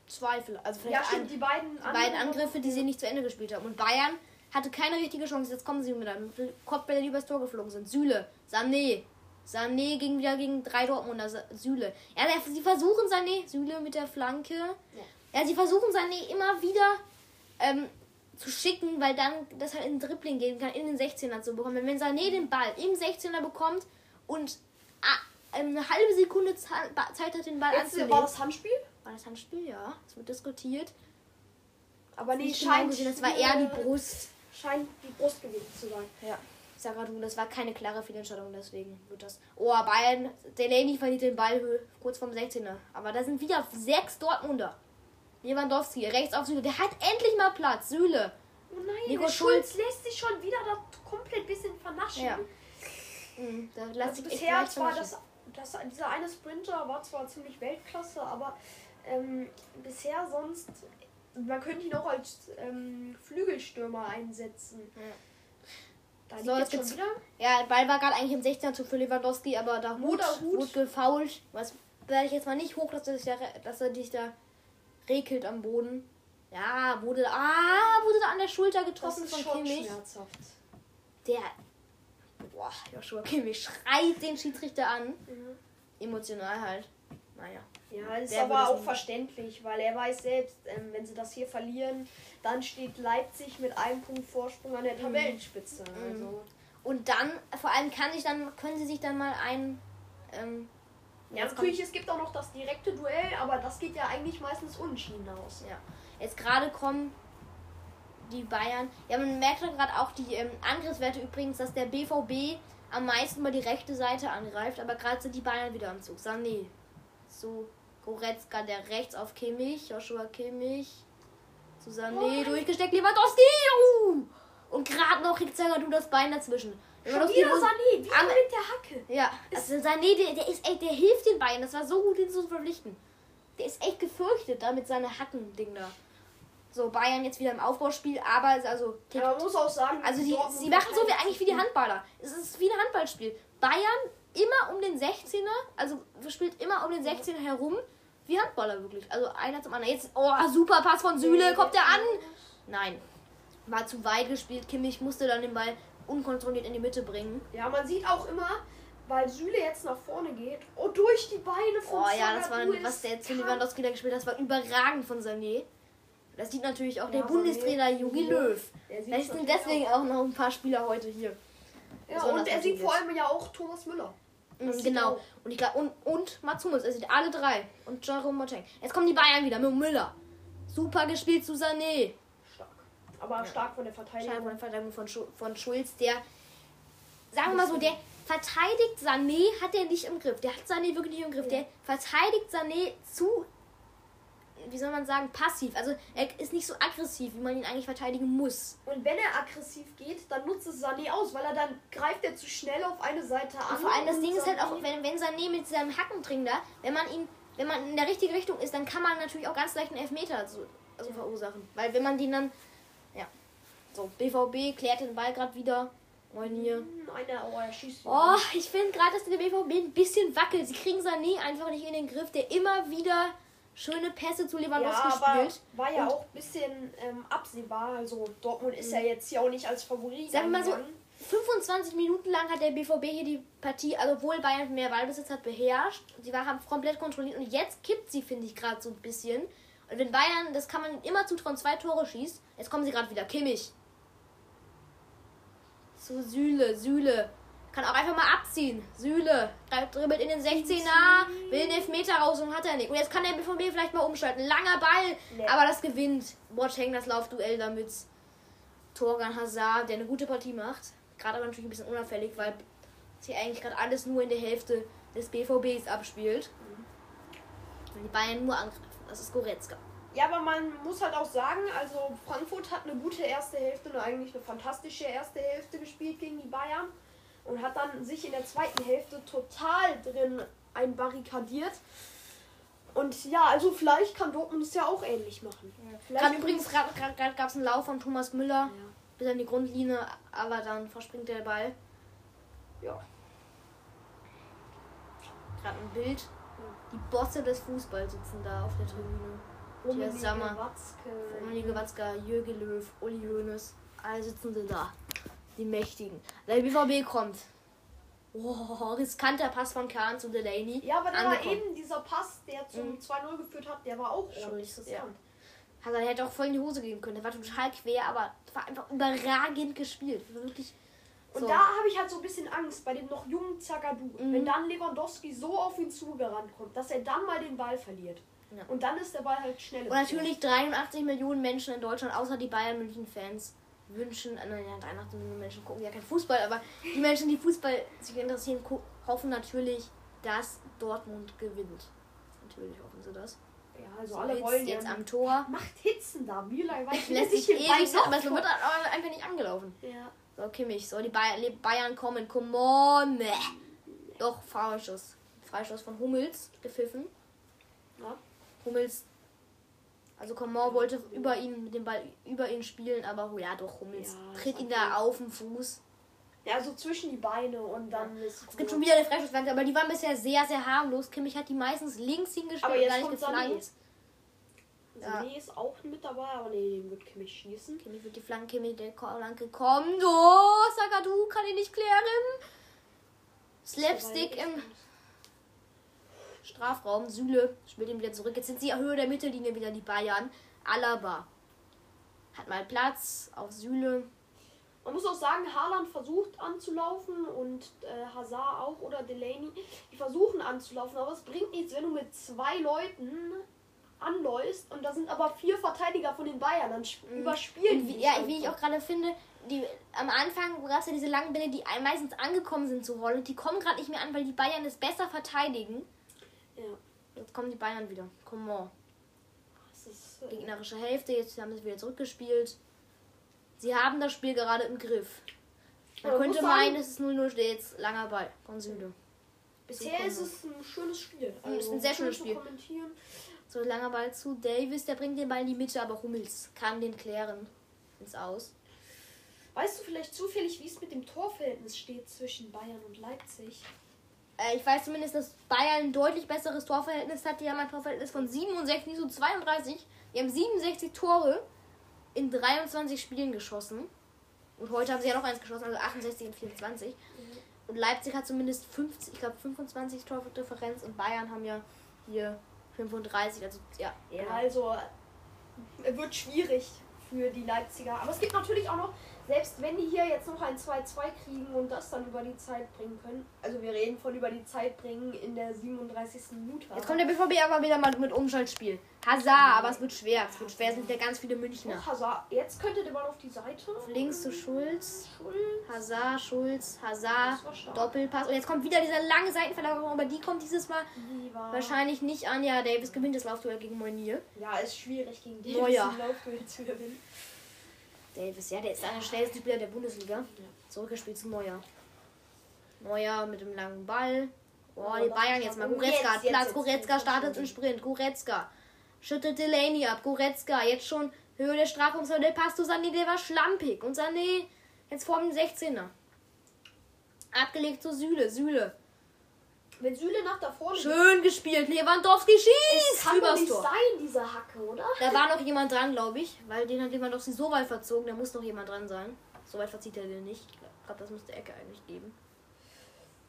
Zweifel. Also vielleicht ja, stimmt, an, die beiden, die beiden Angriffe, die sie nicht zu Ende gespielt haben. Und Bayern hatte keine richtige Chance. Jetzt kommen sie mit einem Kopfbälle, die übers Tor geflogen sind. Süle, Sané. Sané ging wieder gegen drei Dortmunder. Süle. Ja, sie versuchen Sané. Süle mit der Flanke. Ja, ja sie versuchen Sané immer wieder ähm, zu schicken, weil dann das halt in den Dribbling gehen kann, in den sechzehner zu bekommen. Wenn Sané den Ball im sechzehner bekommt und eine halbe Sekunde Zeit hat, den Ball anzunehmen. War das Handspiel? War das Handspiel, ja. Es wird diskutiert. Aber nee, scheint... Genau, das war eher die Brust. Scheint die Brust gewesen zu sein. Ja. Ich sag gerade, das war keine klare Fehlentscheidung, deswegen wird das... Oh, Bayern, Delaney verliert den Ball kurz vorm sechzehner. Aber da sind wieder sechs Dortmunder. Lewandowski, rechts auf Süle. Der hat endlich mal Platz. Süle. Oh nein, Nico Schulz lässt sich schon wieder da komplett ein bisschen vernaschen. Ja. Da also bisher war das, das, dieser eine Sprinter war zwar ziemlich Weltklasse, aber ähm, bisher sonst, man könnte ihn auch als ähm, Flügelstürmer einsetzen. Ja. Da so, liegt jetzt schon wieder. Ja, der Ball war gerade eigentlich im sechzehner zu für Lewandowski, aber da wurde gefoult. Was werde ich jetzt mal nicht hoch, dass er, dich da, dass er dich da regelt am Boden. Ja, wurde, ah, wurde da an der Schulter getroffen von Kimmich. Der... Boah, Joshua Kimmich schreit den Schiedsrichter an. Mhm. Emotional halt. Naja. Ja, ist aber auch verständlich, weil er weiß selbst, ähm, wenn sie das hier verlieren, dann steht Leipzig mit einem Punkt Vorsprung an der mhm. Tabellenspitze. Mhm. Also. Und dann, vor allem kann sich dann, können sie sich dann mal ein... Ähm, ja, natürlich, es gibt auch noch das direkte Duell, aber das geht ja eigentlich meistens unentschieden aus. Ja. Jetzt gerade kommen... Die Bayern. Ja, man merkt ja gerade auch die ähm, Angriffswerte übrigens, dass der B V B am meisten mal die rechte Seite angreift, aber gerade sind die Bayern wieder am Zug. Sané. So, Goretzka, der rechts auf Kimmich, Joshua Kimmich. Zu Sané, oh durchgesteckt, Lewandowski! Uh! Und gerade noch kriegt Zagadou das Bein dazwischen. Schon wieder Sané, wieder mit der Hacke. Ja, also Sané, der, der ist echt, der hilft den Bayern, das war so gut, ihn zu verpflichten. Der ist echt gefürchtet da mit seiner Hacken-Ding da. So, Bayern jetzt wieder im Aufbauspiel, aber es also... Ja, man muss auch sagen... Also, die, sie machen so wie eigentlich wie die Handballer. Es ist wie ein Handballspiel. Bayern immer um den sechzehner, also spielt immer um den sechzehner herum, wie Handballer wirklich. Also, einer zum anderen. Jetzt, oh, super Pass von Süle, kommt der an? Nein, war zu weit gespielt. Kimmich musste dann den Ball unkontrolliert in die Mitte bringen. Ja, man sieht auch immer... Weil Süle jetzt nach vorne geht und durch die Beine von Sané. Oh ja, das war, was der jetzt für Lewandowski da gespielt hat, das war überragend von Sané. Das sieht natürlich auch ja, der so Bundestrainer Jogi Löw. Vielleicht sind deswegen auch. auch noch ein paar Spieler heute hier. Ja, und er sieht vor allem ja auch Thomas Müller. Das genau. Und ich glaube, und, und Mats Hummels. Er sieht alle drei. Und Jerome Boateng. Jetzt kommen die Bayern wieder mit Müller. Super gespielt zu Sané. Stark. Aber ja. stark von der Verteidigung. Stark von der Verteidigung von, Schu- von Schulz. Der, sagen wir mal so, der verteidigt Sané, hat er nicht im Griff. Der hat Sané wirklich nicht im Griff. Ja. Der verteidigt Sané zu... wie soll man sagen, passiv. Also er ist nicht so aggressiv, wie man ihn eigentlich verteidigen muss. Und wenn er aggressiv geht, dann nutzt es Sané aus, weil er dann greift er zu schnell auf eine Seite an. Und vor allem das Ding ist halt auch, wenn, wenn Sané mit seinem Hacken drin da, wenn man ihn, wenn man in der richtigen Richtung ist, dann kann man natürlich auch ganz leicht einen Elfmeter so, also verursachen. Weil wenn man den dann, ja, so, B V B klärt den Ball gerade wieder. Moin hier. Einer, oh, er schießt wieder. Oh, ich finde gerade, dass der B V B ein bisschen wackelt. Sie kriegen Sané einfach nicht in den Griff, der immer wieder... schöne Pässe zu Lewandowski ja, aber spielt. War ja und auch ein bisschen ähm, absehbar. Also Dortmund ist ja jetzt hier auch nicht als Favorit. Sagen wir mal so, fünfundzwanzig Minuten lang hat der B V B hier die Partie, also obwohl Bayern mehr Ballbesitz hat, beherrscht. Sie war, haben komplett kontrolliert und jetzt kippt sie, finde ich, gerade so ein bisschen. Und wenn Bayern, das kann man immer zutrauen, zwei Tore schießt, jetzt kommen sie gerade wieder. Kimmich. Zu Süle, Süle. Kann auch einfach mal abziehen. Süle dribbelt in den sechzehner, will den Elfmeter raus und hat er nicht. Und jetzt kann der B V B vielleicht mal umschalten. Langer Ball, nee. aber das gewinnt. Boateng das Laufduell damit. Thorgan Hazard, der eine gute Partie macht. Gerade aber natürlich ein bisschen unauffällig, weil sie eigentlich gerade alles nur in der Hälfte des B V Bs abspielt. Mhm. wenn die Bayern nur angreifen. Das ist Goretzka. Ja, aber man muss halt auch sagen, also Frankfurt hat eine gute erste Hälfte, nur eigentlich eine fantastische erste Hälfte gespielt gegen die Bayern und hat dann sich in der zweiten Hälfte total drin einbarrikadiert. Und ja, also vielleicht kann Dortmund es ja auch ähnlich machen. Ja. Gerade übrigens gerade gab es einen Lauf von Thomas Müller, ja, bis an die Grundlinie, aber dann verspringt der Ball. Ja. Gerade ein Bild. Die Bosse des Fußballs sitzen da auf der Tribüne. Rummenigge, Watzke, Rummenigge, Watzke, Jürgen Löw, Uli Hoeneß, alle sitzen sie da, die Mächtigen. Der B V B kommt. Oh, riskanter Pass von Can zu Delaney. Ja, aber da war eben dieser Pass, der zum mhm. zwei null geführt hat, der war auch schon nicht so sehr. Also, er hätte auch voll in die Hose gehen können. Der war total quer, aber war einfach überragend gespielt. Wirklich. Und so, da habe ich halt so ein bisschen Angst bei dem noch jungen Zagadou. Mhm. Wenn dann Lewandowski so auf ihn zugerannt kommt, dass er dann mal den Ball verliert. Ja. Und dann ist der Ball halt schnell. Und natürlich dreiundachtzig Millionen Menschen in Deutschland, außer die Bayern München Fans, wünschen, nein, ja, dreiundachtzig Millionen Menschen gucken ja kein Fußball, aber die Menschen, die Fußball sich interessieren, hoffen natürlich, dass Dortmund gewinnt. Natürlich hoffen sie das. Ja, also so, alle Hitz wollen jetzt ja am Tor. Macht Hitzen da, wie lange weiß ich lässt sich ewig, aber es wird halt einfach nicht angelaufen. Ja. So, Kimmich, so, die Bayern kommen, come on, meh. Doch, Freischuss. Freischuss von Hummels, gepfiffen. Ja. Hummels, also Coman wollte über ihn mit dem Ball über ihn spielen, aber ja doch, Hummels ja, tritt ihn da auf den Fuß. Ja, so zwischen die Beine und dann ja. ist es. Es gibt schon wieder eine Freischusswand, aber die waren bisher sehr, sehr harmlos. Kimmich hat die meistens links hingespielt, aber jetzt und gar nicht geflankt. Ja. Sané ist auch mit dabei, aber nee, den wird Kimmich schießen. Kimmich wird die Flanke, Kimmich, der Flanke kommt. Oh, Zagadou kann ihn nicht klären. Slapstick im Strafraum, Süle spielt ihn wieder zurück. Jetzt sind sie auf Höhe der Mittellinie wieder, die Bayern. Alaba hat mal Platz auf Süle. Man muss auch sagen, Haaland versucht anzulaufen und äh, Hazard auch oder Delaney. Die versuchen anzulaufen, aber es bringt nichts, wenn du mit zwei Leuten anläufst und da sind aber vier Verteidiger von den Bayern, dann mhm. überspielen die. Ja, wie ich auch gerade finde, die am Anfang gab es ja diese langen Bälle, die meistens angekommen sind zu Holland. Die kommen gerade nicht mehr an, weil die Bayern es besser verteidigen. Ja. Jetzt kommen die Bayern wieder. Come on. Ist, äh gegnerische Hälfte, jetzt haben sie wieder zurückgespielt. Sie haben das Spiel gerade im Griff. Man aber könnte meinen, es ist null null, steht jetzt langer Ball von Süle. Bisher ist es ein schönes Spiel. Also es ist ein sehr schönes Spiel. So, langer Ball zu Davies, der bringt den Ball in die Mitte, aber Hummels kann den klären ins Aus. Weißt du vielleicht zufällig, wie es mit dem Torverhältnis steht zwischen Bayern und Leipzig? Ich weiß zumindest, dass Bayern ein deutlich besseres Torverhältnis hat. Die haben ein Torverhältnis von siebenundsechzig zu zweiunddreißig. Die haben siebenundsechzig Tore in dreiundzwanzig Spielen geschossen. Und heute haben sie ja noch eins geschossen, also achtundsechzig in vierundzwanzig. Und Leipzig hat zumindest fünfzig, ich glaube fünfundzwanzig Tordifferenz. Und Bayern haben ja hier fünfunddreißig. Also, ja, ja genau. Also wird schwierig für die Leipziger. Aber es gibt natürlich auch noch, selbst wenn die hier jetzt noch ein zwei zwei kriegen und das dann über die Zeit bringen können, also wir reden von über die Zeit bringen in der siebenunddreißigsten Minute. Jetzt kommt der B V B aber wieder mal mit Umschaltspiel. Hazard, aber es wird schwer. Es wird schwer, es sind ja ganz viele Münchner. Oh, Hazard, jetzt könnte der Ball auf die Seite. Auf links zu Schulz. Schulz. Hazard, Schulz, Hazard, Doppelpass. Und jetzt kommt wieder dieser lange Seitenverlagerung, aber die kommt dieses Mal wahrscheinlich nicht an. Ja, Davies gewinnt das Laufduell gegen Morey. Ja, ist schwierig gegen Davies Neuer. Laufduell zu gewinnen. Davies, ja, der ist einer der schnellsten Spieler der Bundesliga. Ja. Zurückgespielt zu Neuer. Neuer mit dem langen Ball. Oh, oh die Bayern jetzt mal. Goretzka hat Platz. Goretzka startet im Sprint. Goretzka schüttet Delaney ab. Goretzka jetzt schon Höhe der Strafraumzone. Der passt zu Sané, der war schlampig. Und Sané jetzt vor dem sechzehner. Abgelegt zu Süle. Süle. Wenn Süle nach da vorne schön geht, gespielt. Lewandowski schießt. Es kann übers nicht Tor sein, diese Hacke, oder? Da war noch jemand dran, glaube ich. Weil den hat Lewandowski so weit verzogen. Da muss noch jemand dran sein. So weit verzieht er den nicht. Ich glaube, das muss der Ecke eigentlich geben.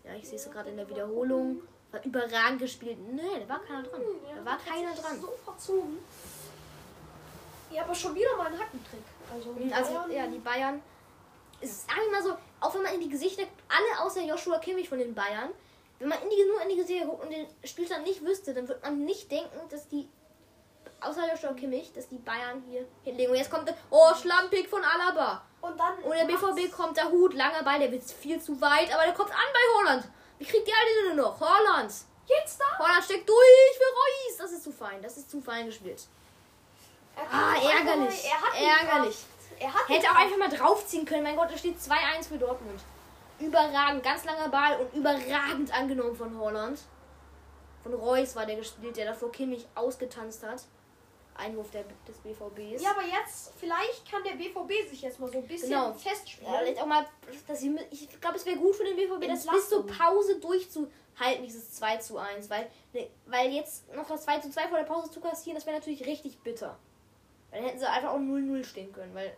Ja, ich sehe es gerade in der Wiederholung. War überragend gespielt. Nee, da war keiner dran. Da war keiner dran. So verzogen. Ja, aber schon wieder mal ein Hackentrick. Also, die also Bayern, ja, die Bayern. Es ist einmal so, auch wenn man in die Gesichter, alle außer Joshua Kimmich von den Bayern, wenn man in die, nur in die Gesichter guckt und den Spielstand nicht wüsste, dann würde man nicht denken, dass die, außer Joshua Kimmich, dass die Bayern hier hinlegen. Und jetzt kommt der, oh, schlampig von Alaba. Und dann und der B V B kommt, Dahoud, langer Ball, der wird viel zu weit, aber der kommt an bei Haaland. Wie kriegt der denn noch? Haaland. Jetzt da? Vordersteck durch für Reus. Das ist zu fein. Das ist zu fein gespielt. Ah, ärgerlich. Er ärgerlich. Er hat Hätte auch einfach mal draufziehen können. Mein Gott, da steht zwei eins für Dortmund. Überragend. Ganz langer Ball und überragend angenommen von Haaland. Von Reus war der gespielt, der davor Kimmich ausgetanzt hat. Einwurf der, des B V Bs. Ja, aber jetzt, vielleicht kann der B V B sich jetzt mal so ein bisschen genau. festspielen. Ja, vielleicht auch mal, dass ich, ich glaube, es wäre gut für den B V B, das bis zur Pause durchzuhalten, dieses zwei zu eins. Weil, ne, weil jetzt noch das zwei zu zwei vor der Pause zu kassieren, das wäre natürlich richtig bitter. Weil dann hätten sie einfach auch null null stehen können, weil...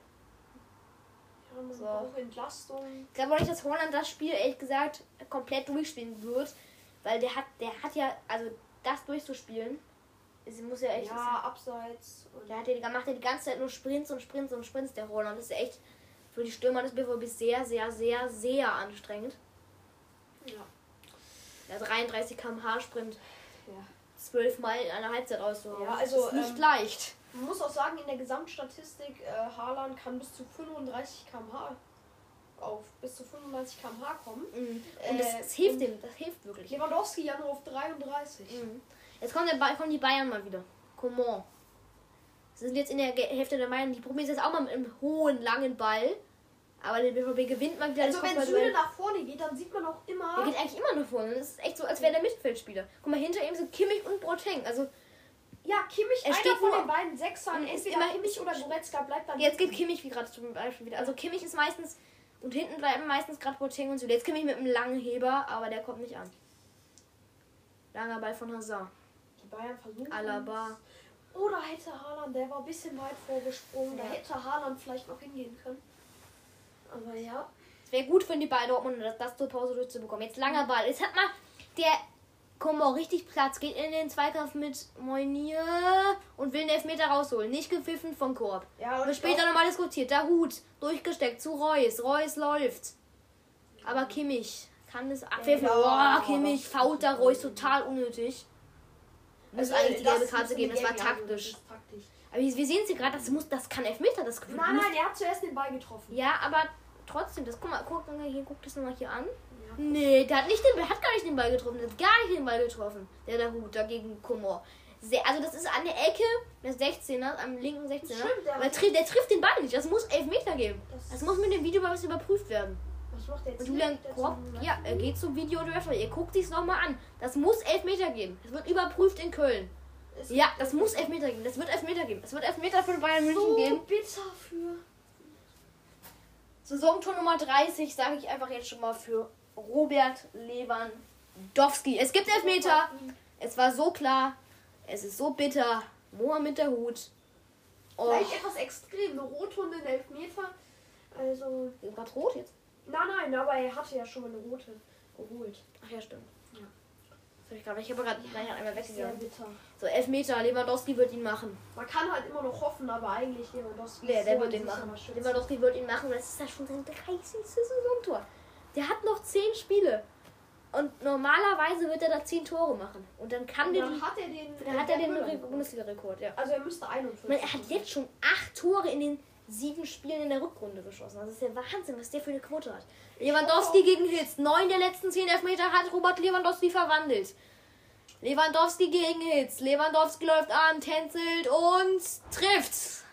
Ja, so. Auch Entlastung. Ich glaube auch nicht, dass Haaland das Spiel, ehrlich gesagt, komplett durchspielen wird. Weil der hat, der hat ja, also das durchzuspielen... Sie muss ja echt. Ja, abseits. Und der hat ja, macht ja die ganze Zeit nur Sprints und Sprints und Sprints, der Haaland. Das ist echt für die Stürmer des B V B sehr, sehr, sehr, sehr anstrengend. Ja. Der dreiunddreißig Kilometer pro Stunde Sprint. Ja. zwölf Meilen in einer Halbzeit auszuhauen. Ja, also. Das ist nicht ähm, leicht. Man muss auch sagen, in der Gesamtstatistik, äh, Haaland kann bis zu fünfunddreißig Kilometer pro Stunde auf bis zu fünfunddreißig Kilometer pro Stunde kommen. Mhm. Und äh, das, das hilft dem, das hilft wirklich. Lewandowski ja nur auf dreiunddreißig. Mhm. Jetzt kommt der ba- kommen die Bayern mal wieder. Coman. Sie sind jetzt in der Hälfte der Bayern. Die probieren es jetzt auch mal mit einem hohen, langen Ball. Aber der B V B gewinnt mal wieder. Also das wenn Süle nach vorne geht, dann sieht man auch immer... Er geht eigentlich immer nach vorne. Das ist echt so, als wäre der Mittelfeldspieler. Guck mal, hinter ihm sind Kimmich und Boateng. Also... Ja, Kimmich, er einer steht von nur den beiden Sechsern. Entweder immer Kimmich oder Goretzka bleibt dann... Jetzt geht Kimmich wie gerade zum Beispiel wieder. Also Kimmich ist meistens... Und hinten bleiben meistens gerade Boateng und Süle. Jetzt Kimmich mit einem langen Heber, aber der kommt nicht an. Langer Ball von Hazard. Bayern versuchen. Alaba. Oder hätte Haaland, der war ein bisschen weit vorgesprungen, ja. Da hätte Haaland vielleicht noch hingehen können. Aber ja. Es wäre gut für die Bayern Dortmund, das, das zur Pause durchzubekommen. Jetzt langer Ball. Jetzt hat mal der Kombo richtig Platz, geht in den Zweikampf mit Meunier und will den Elfmeter rausholen. Nicht gepfiffen von Korb. Ja, und später nochmal diskutiert. Dahoud durchgesteckt zu Reus. Reus läuft. Aber Kimmich kann das abpfiffen. Ja, oh, Kimmich fault da Reus total unnötig. Muss also eigentlich die gelbe Karte geben, das war taktisch. taktisch. Aber wir sehen sie gerade, das muss, das kann Elfmeter, das Gefühl. Nein, nein, der hat zuerst den Ball getroffen. Ja, aber trotzdem, das guck mal, guck, hier, guck das nochmal hier an. Ja, nee, der hat nicht den, hat gar nicht den Ball getroffen, der hat gar nicht den Ball getroffen. Der Dahoud dagegen Kummer. Sehr, also das ist an der Ecke des sechzehners, am linken sechzehner. Stimmt, der, aber tri- der trifft den Ball nicht, das muss Elfmeter geben. Das, das muss mit dem Video mal was überprüft werden. Was macht der jetzt? Und Julian Korb, ja, er geht zum Video und Referee. Ihr guckt sich's nochmal an. Das muss Elfmeter geben. Es wird überprüft in Köln. Es ja, das muss Elfmeter geben. Das wird Elfmeter geben. Es wird Elfmeter von Bayern München so geben. So bitter für... Saisontor Nummer dreißig sage ich einfach jetzt schon mal für Robert Lewandowski. Es gibt Elfmeter. Es war so klar. Es ist so bitter. Mohamed Dahoud. Oh. Vielleicht etwas extrem. Eine rothunde Elfmeter. Also... Was rot jetzt? Nein, nein, aber er hatte ja schon eine rote geholt. Ach ja, stimmt. Ja. Das hab ich gerade. Ich habe gerade ja, einmal weggegangen. So, Elfmeter, Lewandowski wird ihn machen. Man kann halt immer noch hoffen, aber eigentlich Lewandowski. Ja, der so wird ihn machen. Lewandowski wird ihn machen, das ist ja schon sein dreißigste Saisontor. Der hat noch zehn Spiele. Und normalerweise wird er da zehn Tore machen. Und dann kann und der dann die, hat er den, dann hat er den, den Bundesliga-Rekord, ja. Also er müsste einundfünfzig. Man, er hat jetzt schon acht Tore in den sieben Spielen in der Rückrunde geschossen. Das ist ja Wahnsinn, was der für eine Quote hat. Lewandowski oh. gegen Hitz. Neun der letzten zehn Elfmeter hat Robert Lewandowski verwandelt. Lewandowski gegen Hitz. Lewandowski läuft an, tänzelt und trifft.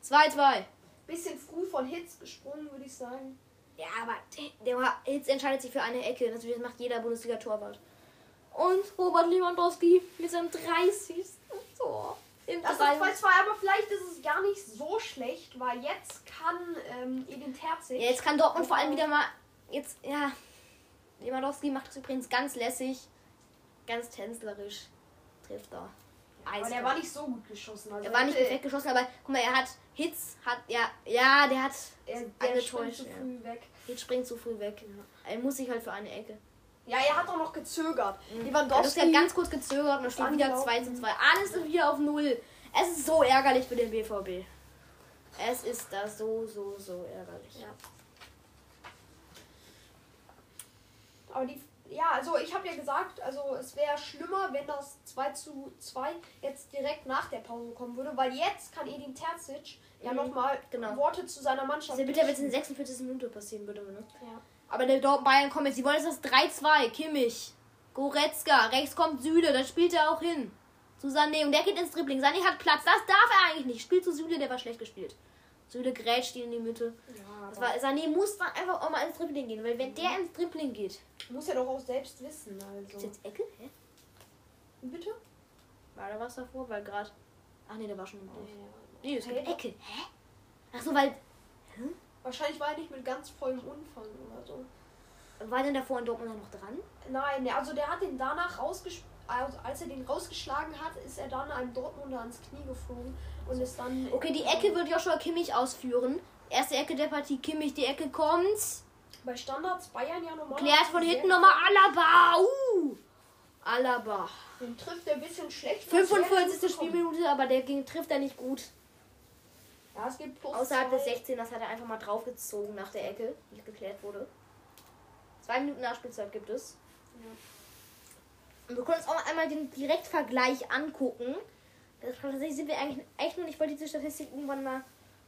zwei zwei. Bisschen früh von Hitz gesprungen, würde ich sagen. Ja, aber der Hitz entscheidet sich für eine Ecke. Das macht jeder Bundesliga-Torwart. Und Robert Lewandowski mit seinem dreißigsten Tor. Das ist zwei zwei, aber vielleicht ist es gar nicht so schlecht, weil jetzt kann ähm, Edin Terzic... Ja, jetzt kann Dortmund vor allem wieder mal... Jetzt, ja... Lewandowski macht das übrigens ganz lässig, ganz tänzlerisch. Trifft da. Ja, aber der war nicht so gut geschossen. Also er war nicht perfekt geschossen, aber guck mal, er hat Hitz, hat... Ja, ja der hat... Er, der springt zu früh ja. weg. Hitz springt zu früh weg. Ja. Er muss sich halt für eine Ecke... Ja, er hat auch noch gezögert. Mhm. Lewandowski hat ganz kurz gezögert und es steht wieder zwei zu zwei. Alles ist wieder auf null. Es ist so ärgerlich für den B V B. Es ist da so, so, so ärgerlich. Ja. Aber die, ja, also ich habe ja gesagt, also es wäre schlimmer, wenn das zwei zu zwei jetzt direkt nach der Pause kommen würde, weil jetzt kann Edin Terzic mhm. ja nochmal genau. Worte zu seiner Mannschaft. Das wird ja jetzt in sechsundvierzigsten Minute passieren, würde man, ne? Ja. Aber der Bayern kommt jetzt, sie wollen jetzt das drei zwei, Kimmich. Goretzka, rechts kommt Süle, das spielt er auch hin. Zu Sané, und der geht ins Dribbling. Sané hat Platz, das darf er eigentlich nicht. Spielt zu Süle, der war schlecht gespielt. Süle grätscht ihn in die Mitte. Ja, das war, Sané muss dann einfach auch mal ins Dribbling gehen, weil wenn mhm. der ins Dribbling geht... Muss er doch auch selbst wissen, also... Ist jetzt Ecke? Hä? Bitte? War da was davor? Weil gerade... Ach nee, der war schon im Haus. Nee, nee, es gibt Ecke. Hä? Ach so, weil... Hm? Wahrscheinlich war er nicht mit ganz vollem Umfang oder so. War denn davor in Dortmund noch dran? Nein, also der hat den danach rausgespielt. Also als er den rausgeschlagen hat, ist er dann einem Dortmunder ans Knie geflogen und ist dann... Okay, die Ecke wird Joshua Kimmich ausführen. Erste Ecke der Partie, Kimmich, die Ecke kommt. Bei Standards Bayern ja normal. Klärt von hinten nochmal Alaba. Uh, Alaba. Den trifft er ein bisschen schlecht. fünfundvierzigste Spielminute, aber der ging, trifft er nicht gut. Ja, es gibt plus außerhalb zwei. Des sechzehn, das hat er einfach mal draufgezogen nach der Ecke, die geklärt wurde. Zwei Minuten Nachspielzeit gibt es. Ja. Und wir können uns auch einmal den Direktvergleich angucken. Das, tatsächlich sind wir eigentlich echt noch nicht, ich wollte diese Statistik irgendwann mal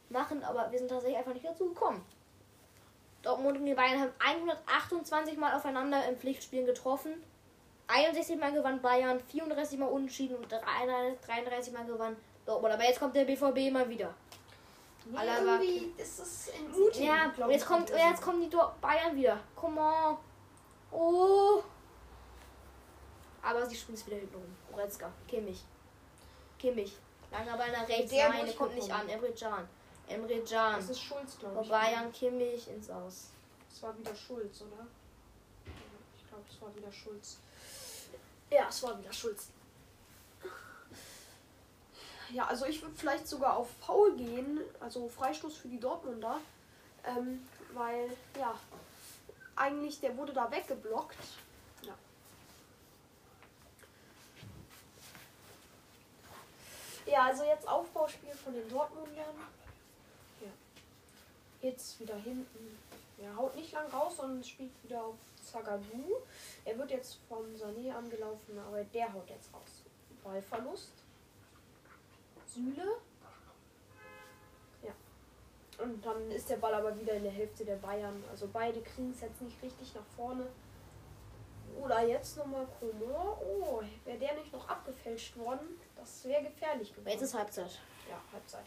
machen, aber wir sind tatsächlich einfach nicht dazu gekommen. Dortmund und die Bayern haben hundertachtundzwanzig Mal aufeinander im Pflichtspielen getroffen. einundsechzig Mal gewann Bayern, vierunddreißig Mal unentschieden und dreiunddreißig Mal gewann Dortmund. Aber jetzt kommt der B V B mal wieder. Nee, Alaba. Irgendwie ist es entmutigend. Ja, glaub ich, jetzt kommt, jetzt kommen die Dor- Bayern wieder. Come on. Oh. Aber sie spielen es wieder hinten rum. Goretzka, Kimmich. Kimmich. Langer Ball nach rechts. Der Nein, der kommt nicht an. Emre Can. Emre Can. Das ist Schulz, glaube ich. Bayern, Kimmich ins Aus. Es war wieder Schulz, oder? Ich glaube, es war wieder Schulz. Ja, es war wieder Schulz. Ja, also ich würde vielleicht sogar auf Foul gehen, also Freistoß für die Dortmunder, ähm, weil, ja, eigentlich der wurde da weggeblockt. Ja. Ja, also jetzt Aufbauspiel von den Dortmundern. Ja. Jetzt wieder hinten. Ja, haut nicht lang raus und spielt wieder auf Zagadou. Er wird jetzt vom Sané angelaufen, aber der haut jetzt raus. Ballverlust. Süle. Ja. Und dann ist der Ball aber wieder in der Hälfte der Bayern. Also beide kriegen es jetzt nicht richtig nach vorne. Oder jetzt nochmal Coman. Oh, wäre der nicht noch abgefälscht worden, das wäre gefährlich geworden. Jetzt ist Halbzeit. Ja, Halbzeit.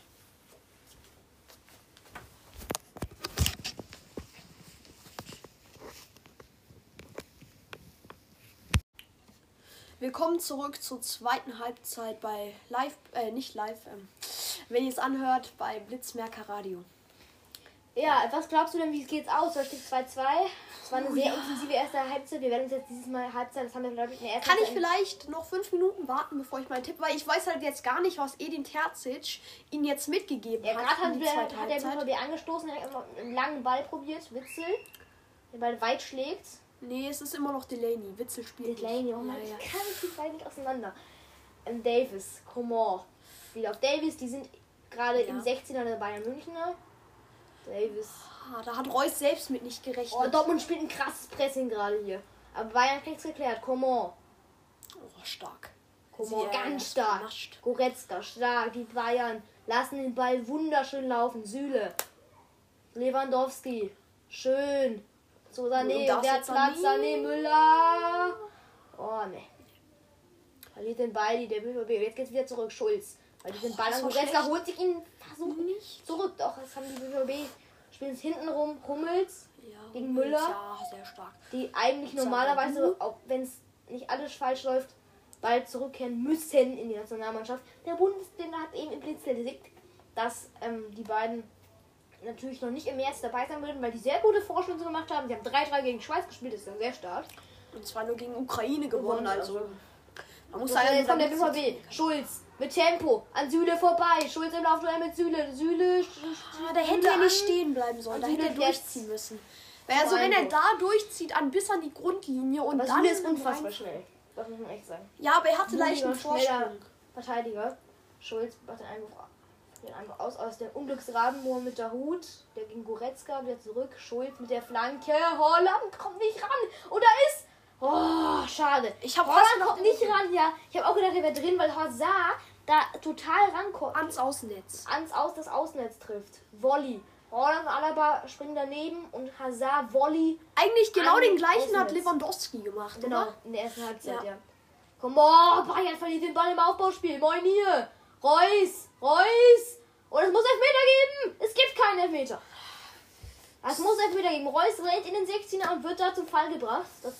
Willkommen zurück zur zweiten Halbzeit bei Live, äh, nicht live, ähm, wenn ihr es anhört, bei Blitzmerker Radio. Ja, was glaubst du denn, wie geht's aus? Da steht zwei zwei. Es war eine oh, sehr ja. intensive erste Halbzeit. Wir werden uns jetzt dieses Mal Halbzeit, das haben wir glaube ich in der ersten Kann Zeit ich vielleicht noch fünf Minuten warten, bevor ich meinen Tipp, weil ich weiß halt jetzt gar nicht, was Edin Terzic ihnen jetzt mitgegeben ja, hat. Ja, gerade hat, hat der B V B angestoßen, hat einen langen Ball probiert, Witzel, den Ball weit schlägt. Nee, es ist immer noch Delaney. Witzel spielt Delaney, oh Mann, ja, ja. Ich kann die beiden nicht auseinander. Ähm, Davies, Coman. Wieder auf Davies, die sind gerade ja. im sechzehner der Bayern Münchner. Davies. Ah, da hat Reus selbst mit nicht gerechnet. Oh, Dortmund spielt ein krasses Pressing gerade hier. Aber Bayern kriegt's geklärt. Coman. Oh, stark. Coman, ganz stark. Genascht. Goretzka, stark. Die Bayern lassen den Ball wunderschön laufen. Süle. Lewandowski. Schön. So, Sané, der Platz, Sané, Sané, Müller. Oh, ne. Verliert den Ball, der B V B. Jetzt geht's wieder zurück, Schulz. Weil die den oh, Ball an Goretzka holt sich ihn, versucht nicht zurück. Doch, das haben die B V B. Spielen es hinten rum, Hummels ja, gegen Hummels, Müller. Ja, sehr stark. Die eigentlich normalerweise, auch wenn es nicht alles falsch läuft, bald zurückkehren müssen in die Nationalmannschaft. Der Bundestrainer hat eben im Blitz gesagt, dass ähm, die beiden natürlich noch nicht im März dabei sein würden, weil die sehr gute Vorschläge gemacht haben. Die haben drei drei gegen Schweiz gespielt, das ist ja sehr stark. Und zwar nur gegen Ukraine gewonnen, gewonnen also. also. Man muss sagen, jetzt kommt der B V B. Schulz mit Tempo an Süle vorbei. Schulz im Laufduell mit Süle. Süle. Ah, da hätte er nicht stehen bleiben sollen. Da hätte er durchziehen müssen. Weil also, wenn er da durchzieht, an bis an die Grundlinie und dann ist unfassbar schnell. Das muss man echt sagen. Ja, aber er hatte leicht einen Vorsprung. Verteidiger. Schulz macht den Einwurf ab. Den Einwurf aus, aus dem Unglücksraben, Mohr mit Dahoud, der ging Goretzka wieder zurück, Schulz mit der Flanke, Haaland kommt nicht ran, und da ist, oh, schade, ich hab Haaland kommt nicht ran, ran, ja, ich habe auch gedacht, er wäre drin, weil Hazard da total rankommt, ans Außennetz, ans Aus, das Außennetz trifft, Volley, Haaland und Alaba springen daneben und Hazard, Volley. Eigentlich genau den gleichen Außennetz. Hat Lewandowski gemacht, genau, oder? In der ersten Halbzeit, ja. ja. Komm, oh, Bayern verliert den Ball im Aufbauspiel. Moin hier. Reus, Reus. Und es muss Elfmeter geben. Es gibt keinen Elfmeter. Es muss Elfmeter geben. Reus rennt in den sechzehner und wird da zum Fall gebracht. Das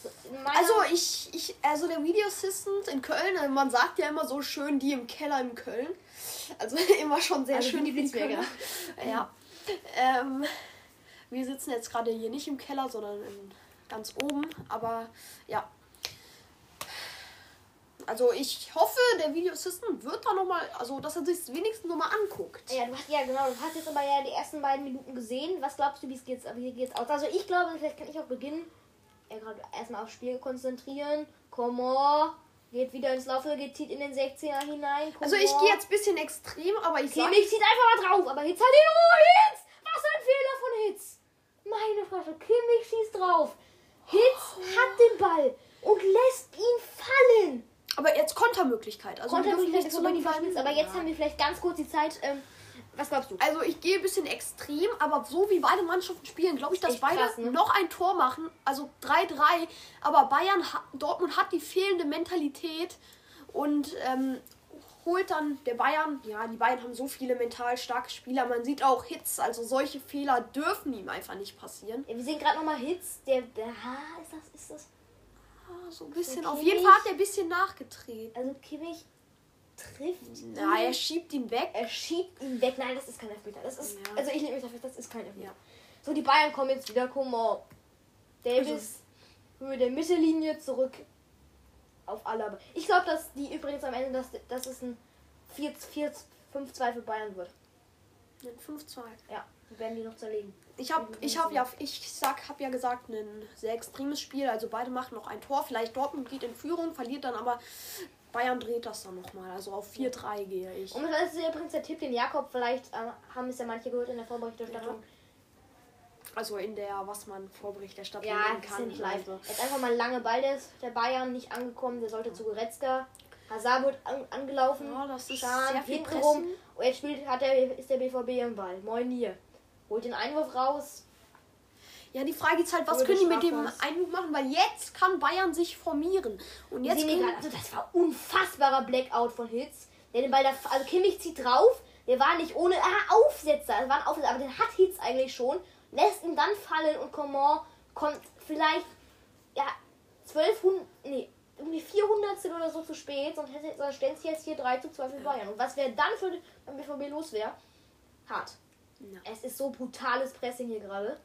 also ich, ich, also der Video Assistant in Köln, man sagt ja immer so schön, die im Keller in Köln. Also immer schon sehr also schön die Blitzberger. Ja. Ähm, wir sitzen jetzt gerade hier nicht im Keller, sondern in, ganz oben. Aber ja. Also ich hoffe, der Video Assistant wird da nochmal, also dass er sich wenigstens nochmal anguckt. Ja, du hast, ja, genau, du hast jetzt aber ja die ersten beiden Minuten gesehen. Was glaubst du, wie es geht jetzt aus? Also ich glaube, vielleicht kann ich auch beginnen. Ja, gerade erstmal aufs Spiel konzentrieren. Komor geht wieder ins Laufe, geht zieht in den sechzehner hinein. Komor. Also ich gehe jetzt ein bisschen extrem, aber ich okay, sage... Kimmich zieht einfach mal drauf, aber Hitz hat den Ruhe, Hitz! Was ein Fehler von Hitz! Meine Fresse, Kimmich schießt drauf. Hitz oh. hat den Ball und lässt ihn fallen. Aber jetzt Kontermöglichkeit. Also Kontermöglichkeit, so die Fall, aber jetzt ja. haben wir vielleicht ganz kurz die Zeit. Ähm, was glaubst du? Also ich gehe ein bisschen extrem, aber so wie beide Mannschaften spielen, glaube ich, dass echt beide krass, ne? noch ein Tor machen. Also drei drei. Aber Bayern, Dortmund hat die fehlende Mentalität und ähm, holt dann der Bayern. Ja, die Bayern haben so viele mental starke Spieler. Man sieht auch Hitz. Also solche Fehler dürfen ihm einfach nicht passieren. Ja, wir sehen gerade nochmal Hitz. Der, der Haar, ist das, ist das... so ein bisschen. Auf jeden Fall hat er ein bisschen nachgetreten. Also Kimmich trifft ihn. Nein, er schiebt ihn weg. Er schiebt ihn weg. Nein, das ist kein Elfmeter. Das ist, ja. Also ich nehme mich dafür, das ist kein Elfmeter. Ja. So, die Bayern kommen jetzt wieder. Coman. Davies über der Mittellinie zurück auf Alaba. Ich glaube, dass die übrigens am Ende, dass, dass es ein vier zu fünf zu zwei für Bayern wird. Ein fünf zu zwei? Ja, die werden die noch zerlegen. Ich habe ich hab ja, ich sag, hab ja gesagt, ein sehr extremes Spiel. Also beide machen noch ein Tor. Vielleicht Dortmund geht in Führung, verliert dann, aber Bayern dreht das dann nochmal. Also auf vier drei gehe ich. Und das ist übrigens der Tipp, den Jakob, vielleicht äh, haben es ja manche gehört in der Vorberichterstattung. Also in der, was man Vorberichterstattung ja, nennen kann. Ja, also. Jetzt einfach mal lange Ball des, der Bayern nicht angekommen. Der sollte zu Goretzka. Hazard wird an, angelaufen. Ja, das ist Scham, sehr viel rum. Und jetzt spielt, hat der, ist der B V B im Ball. Moin hier. Holt den Einwurf raus. Ja, die Frage ist halt, was können die mit dem Einwurf machen? Weil jetzt kann Bayern sich formieren. Und jetzt Senegal, also das war unfassbarer Blackout von Hitz. Der den Ball da, also Kimmich zieht drauf. Der war nicht ohne ah, Aufsetzer. Das war ein Aufsetzer, aber den hat Hitz eigentlich schon. Lässt ihn dann fallen und Coman kommt vielleicht ja zwölfhundert, nee, irgendwie vierhundert oder so zu spät. Sonst stellen sie jetzt hier drei zu zwei für Bayern. Und was wäre dann für den B V B los wäre? Hart. No. Es ist so brutales Pressing hier gerade.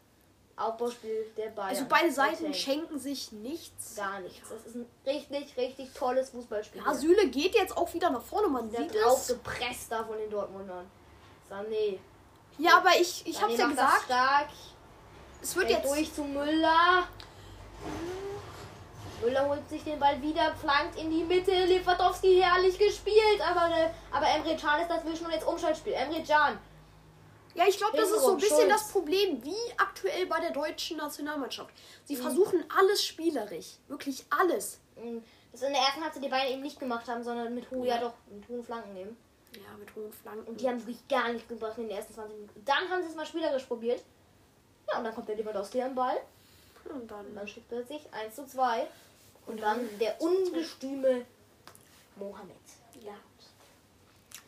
Aufbauspiel der Bayern. Also beide Seiten okay. schenken sich nichts. Gar nichts. Das ist ein richtig, richtig tolles Fußballspiel. Ja, Süle geht jetzt auch wieder nach vorne. Man der sieht es. Auch gepresst da von den Dortmundern. Sané. Ja, aber ich, ich hab's ja gesagt. Stark. Es wird jetzt durch zu Müller. Müller holt sich den Ball wieder, flankt in die Mitte. Lewandowski herrlich gespielt. Aber, aber Emre Can ist dazwischen und jetzt Umschaltspiel. Emre Can. Ja, ich glaube, das ist so ein bisschen Schulz. Das Problem, wie aktuell bei der deutschen Nationalmannschaft. Sie mhm. versuchen alles spielerisch. Wirklich alles. Das in der ersten Halbzeit die Bayern eben nicht gemacht haben, sondern mit hohen, ja. ja doch, mit hohen Flanken nehmen. Ja, mit hohen Flanken. Und die haben wirklich gar nichts gebracht in den ersten zwanzig Minuten. Dann haben sie es mal spielerisch probiert. Ja, und dann kommt der Lewandowski am Ball. Und dann, und dann steht plötzlich eins zu zwei. Und, und dann, dann der ungestüme Mohamed. Ja.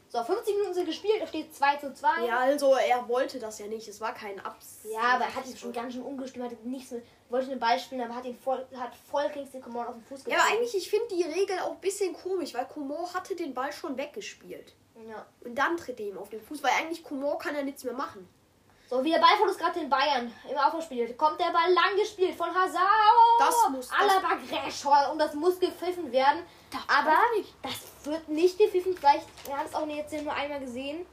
So, fünfzig Minuten sind gespielt, da steht zwei zu zwei. Ja, also er wollte das ja nicht. Es war kein Abs. Ja, aber er hat ihn schon ganz schön ungestüm, hatte nichts mit. Wollte den Ball spielen, aber hat ihn voll, hat voll Kingsley Coman auf den Fuß gezogen. Ja, aber eigentlich, ich finde die Regel auch ein bisschen komisch, weil Coman hatte den Ball schon weggespielt. Ja. Und dann tritt er ihm auf den Fuß, weil eigentlich Coman kann ja nichts mehr machen. So, wie der Ballverlust gerade den Bayern im Aufbauspiel. Kommt der Ball lang gespielt von Hazard. Das muss Alaba Gräschor und das muss gepfiffen werden. Das aber das wird nicht gepfiffen. Vielleicht, wir haben es auch jetzt nur einmal gesehen.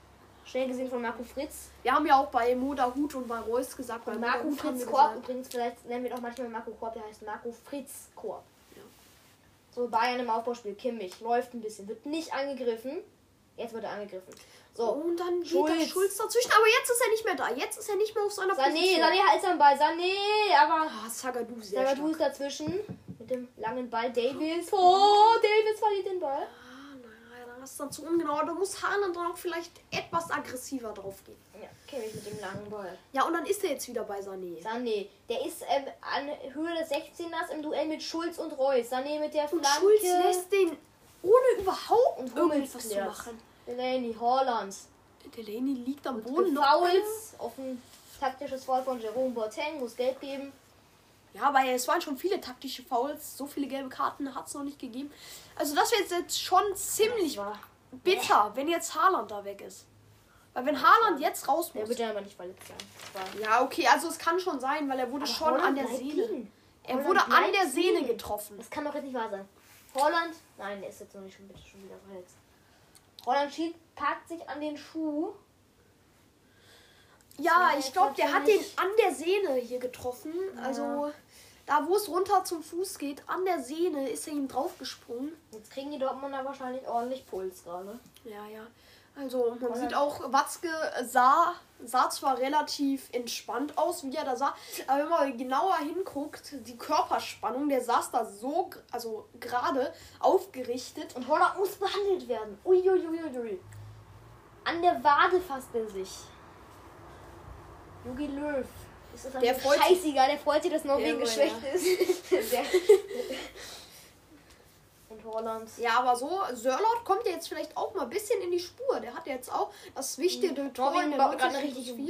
Schnell gesehen von Marco Fritz. Wir haben ja auch bei Dahoud und bei Reus gesagt. Bei Marco Fritz Korb übrigens. Vielleicht nennen wir doch manchmal Marco Korb. Der heißt Marco Fritz Korb. Ja. So, Bayern im Aufbauspiel. Kimmich läuft ein bisschen. Wird nicht angegriffen. Jetzt wird er angegriffen. So, und dann Schulz. Geht der Schulz dazwischen. Aber jetzt ist er nicht mehr da. Jetzt ist er nicht mehr auf seiner Sané, Position. Sané, Sané halt am Ball. Sané, aber... Oh, Zagadou sehr stark. Zagadou ist dazwischen. Mit dem langen Ball. Davies. Oh, Davies verliert den Ball. Ah, nein, nein, das ist dann zu ungenau. Da muss Haaland dann auch vielleicht etwas aggressiver drauf gehen. Ja, Kimmich mit dem langen Ball. Ja, und dann ist er jetzt wieder bei Sané. Sané, der ist ähm, an Höhe des sechzehners im Duell mit Schulz und Reus. Sané mit der Flanke. Und Schulz lässt den ohne überhaupt und irgendwas zu machen. Delaney, Haaland. Delaney liegt am und Boden. Fouls auf ein taktisches Foul von Jerome Boateng, muss Geld geben. Ja, weil es waren schon viele taktische Fouls, so viele gelbe Karten hat es noch nicht gegeben. Also das wäre jetzt schon ziemlich bitter, wenn jetzt Haaland da weg ist. Weil wenn Haaland jetzt raus muss... Der wird ja aber nicht verletzt sein. Ja, okay, also es kann schon sein, weil er wurde aber schon Haaland an der Sehne... Liegen. Er Haaland wurde an der Sehne liegen. getroffen. Das kann doch jetzt nicht wahr sein. Haaland... Nein, der ist jetzt noch nicht schon, bitte, schon wieder verletzt. Haaland packt sich an den Schuh... Ja, ich glaube, der hat den an der Sehne hier getroffen. Ja. Also da, wo es runter zum Fuß geht, an der Sehne ist er ihm draufgesprungen. Jetzt kriegen die Dortmunder wahrscheinlich ordentlich Puls gerade. Ja, ja. Also man sieht auch, Watzke sah, sah zwar relativ entspannt aus, wie er da sah, aber wenn man genauer hinguckt, die Körperspannung, der saß da so, also gerade aufgerichtet. Und Haaland muss behandelt werden. Uiuiuiui. An der Wade fasst er sich. Jogi Löw. Ist das der freut scheißegal, der freut sich, dass Norwegen geschwächt ja. ist. der. Und Haaland. Ja, aber so, Sørloth kommt ja jetzt vielleicht auch mal ein bisschen in die Spur. Der hat ja jetzt auch das wichtige mhm. Tor in der neunzigsten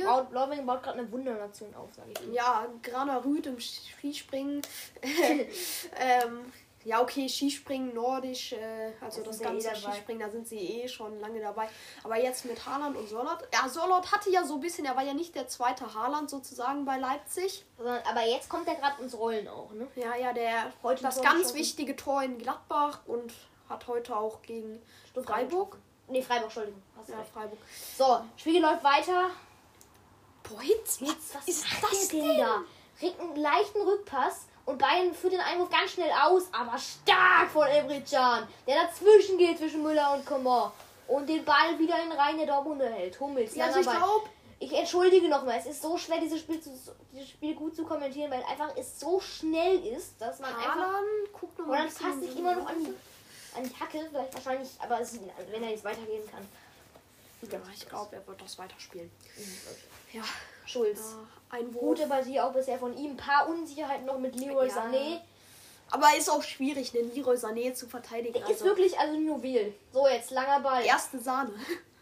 baut gerade eine Wundernation auf, sage ich. Ja, Granerüth im Skispringen. ähm, ja, okay, Skispringen, Nordisch, äh, also das, das ganze eh Skispringen, da sind sie eh schon lange dabei. Aber jetzt mit Haaland und Sørloth. Ja, Sørloth hatte ja so ein bisschen, er war ja nicht der zweite Haaland sozusagen bei Leipzig. Aber jetzt kommt er gerade ins Rollen auch, ne? Ja, ja, der heute das ganz schon wichtige Tor in Gladbach und hat heute auch gegen Stuttgart Freiburg. Ne, Freiburg, Entschuldigung. Hast ja, recht. Freiburg. So, Spiegel läuft weiter. Boah, Hitz, was, was ist das denn, denn da? Kriegt einen leichten Rückpass. Und Bayern führt den Einwurf ganz schnell aus, aber stark von Emre Can, der dazwischen geht zwischen Müller und Coman. Und den Ball wieder in Reihen der Dortmunder hält. Hummels, ja, also ich glaube, ich entschuldige nochmal, es ist so schwer, dieses Spiel, zu, dieses Spiel gut zu kommentieren, weil einfach es so schnell ist, dass man Haaland einfach... Guckt noch und dann passt sich immer noch an die, an die Hacke, vielleicht wahrscheinlich, aber es, wenn er jetzt weitergehen kann. Ja, ich glaube, er wird das weiterspielen. Mhm. Ja, Schulz. Ja, Einwurf. Gute Partie auch bisher von ihm. Ein paar Unsicherheiten noch mit Leroy ja. Sané. Aber ist auch schwierig, den Leroy Sané zu verteidigen. Der also ist wirklich also ein Juwel. So, jetzt langer Ball. Erste Sahne.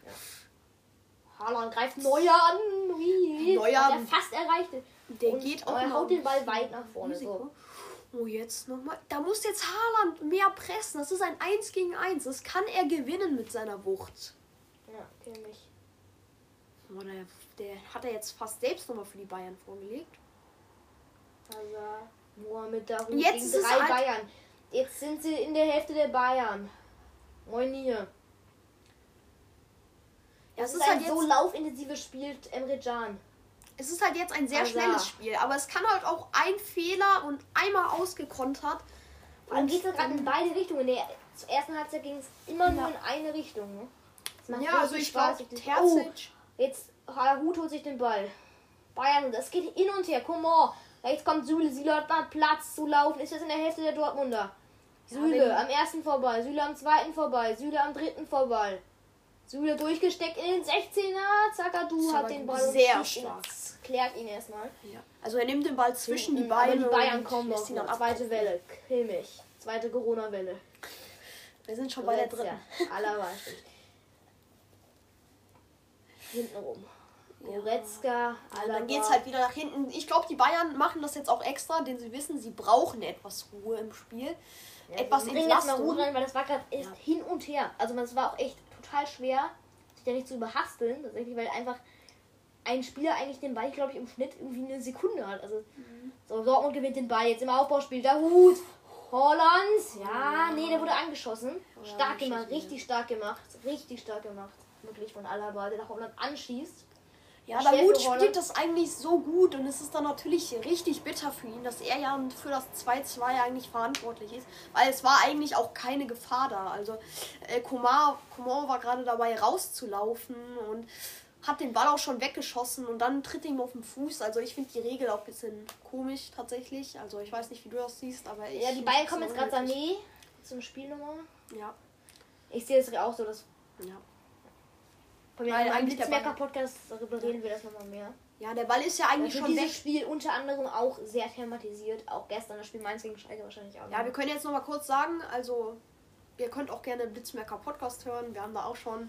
Ja. Haaland greift Neuer an. Wie? Neuer. Der fast erreichte. Der und geht auch Neuer haut den Ball weit nach vorne. So. Oh, jetzt nochmal. Da muss jetzt Haaland mehr pressen. Das ist ein eins gegen eins. Das kann er gewinnen mit seiner Wucht. Ja, Kimmich. Oh, der, der hat er jetzt fast selbst nochmal für die Bayern vorgelegt. Hazard, Mohamed Dahoud gegen drei halt Bayern. Jetzt sind sie in der Hälfte der Bayern. Moin hier. Ja, es ist, ist halt ein so laufintensives Spiel, Emre Can. Es ist halt jetzt ein sehr Hazard. Schnelles Spiel, aber es kann halt auch ein Fehler und einmal ausgekontert. Dann geht es gerade in beide Richtungen. In der ersten Halbzeit ging es immer nur ja. in eine Richtung, ne? Ja, also ich glaube, oh, jetzt Dahoud holt sich den Ball. Bayern, das geht hin und her. Coman, jetzt kommt Süle. Süle hat mal Platz zu laufen. Ist jetzt in der Hälfte der Dortmunder. Süle ja, am ersten vorbei, Süle am zweiten vorbei, Süle am dritten vorbei. Süle durchgesteckt in den sechzehner. Zagadou hat den Ball sehr und stark. Ihn, klärt ihn erstmal. Ja. Also er nimmt den Ball zwischen mhm, die Beine. Die Bayern kommen noch. Zweite Welle, Kimmich. Zweite Corona-Welle. Wir sind schon Goretzka. Bei der dritten. Alaba. Hinten rum. Goretzka, Alaba. Ja, dann geht's halt wieder nach hinten. Ich glaube, die Bayern machen das jetzt auch extra, denn sie wissen, sie brauchen etwas Ruhe im Spiel. Ja, etwas in der Ruhe rein, weil das war gerade ja. hin und her. Also es war auch echt total schwer, sich da nicht zu überhasteln, tatsächlich, weil einfach ein Spieler eigentlich den Ball, glaube ich, im Schnitt irgendwie eine Sekunde hat. Also mhm. so, Dortmund gewinnt den Ball jetzt im Aufbauspiel. Dahoud, Haaland. Ja, ja, nee, der wurde angeschossen. Ja, stark gemacht, richtig ja. stark gemacht, richtig stark gemacht. Wirklich von Alaba, der nach Haaland anschießt. Ja, Dahoud spielt das eigentlich so gut und es ist dann natürlich richtig bitter für ihn, dass er ja für das zwei zu zwei eigentlich verantwortlich ist, weil es war eigentlich auch keine Gefahr da. Also äh, Coman, Coman war gerade dabei rauszulaufen und hat den Ball auch schon weggeschossen und dann tritt er ihm auf den Fuß. Also ich finde die Regel auch ein bisschen komisch tatsächlich. Also ich weiß nicht, wie du das siehst, aber ich... Ja, die Bayern kommen jetzt gerade Sané zum Spiel nochmal. Ja. Ich sehe es auch so, dass... Ja. Von mir eigentlich der Blitzmerker-Podcast, darüber reden ja. wir das nochmal mehr. Ja, der Ball ist ja eigentlich schon dieses weg. Spiel unter anderem auch sehr thematisiert. Auch gestern das Spiel Mainz gegen Schalke wahrscheinlich auch. Ja, mehr. Wir können jetzt nochmal kurz sagen, also ihr könnt auch gerne Blitzmerker-Podcast hören. Wir haben da auch schon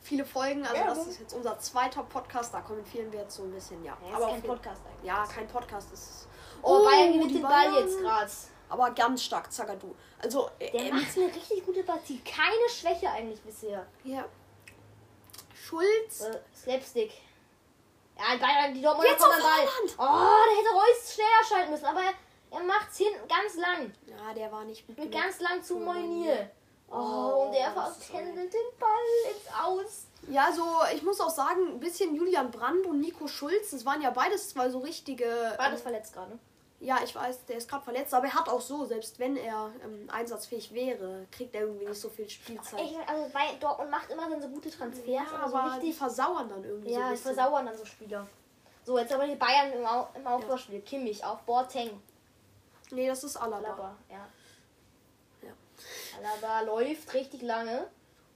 viele Folgen. Also ja, das ist jetzt unser zweiter Podcast. Da kommentieren wir jetzt so ein bisschen, ja. ja aber kein Podcast eigentlich. Ja, kein Podcast. ist Oh, oh Bayern gewinnt den Ball jetzt gerade. Aber ganz stark, Zagadou. Also, der ähm, macht eine richtig gute Partie. Keine Schwäche eigentlich bisher. Ja. Schulz. Äh, Slapstick. Ja, Bayern, die Dortmund jetzt kommt am Ball. Oh, der hätte Reus schneller schalten müssen. Aber er macht's hinten ganz lang. Ja, der war nicht mit. mit ganz lang zu Meunier. Oh, oh, und der vertändelt den Ball ins Aus. Ja, so, ich muss auch sagen, ein bisschen Julian Brandt und Nico Schulz. Das waren ja beides zwei so richtige... Beides ähm, verletzt gerade. Ja, ich weiß, der ist gerade verletzt, aber er hat auch so, selbst wenn er ähm, einsatzfähig wäre, kriegt er irgendwie nicht so viel Spielzeit. Echt, also bei Dortmund macht immer dann so gute Transfers, ja, aber so richtig die versauern dann irgendwie. Ja, so die versauern dann so Spieler. So, jetzt aber die Bayern im, Au- im Aufbauspiel. Ja. Kimmich auf Boateng. Nee, das ist Alaba. Alaba, ja. ja. Alaba läuft richtig lange.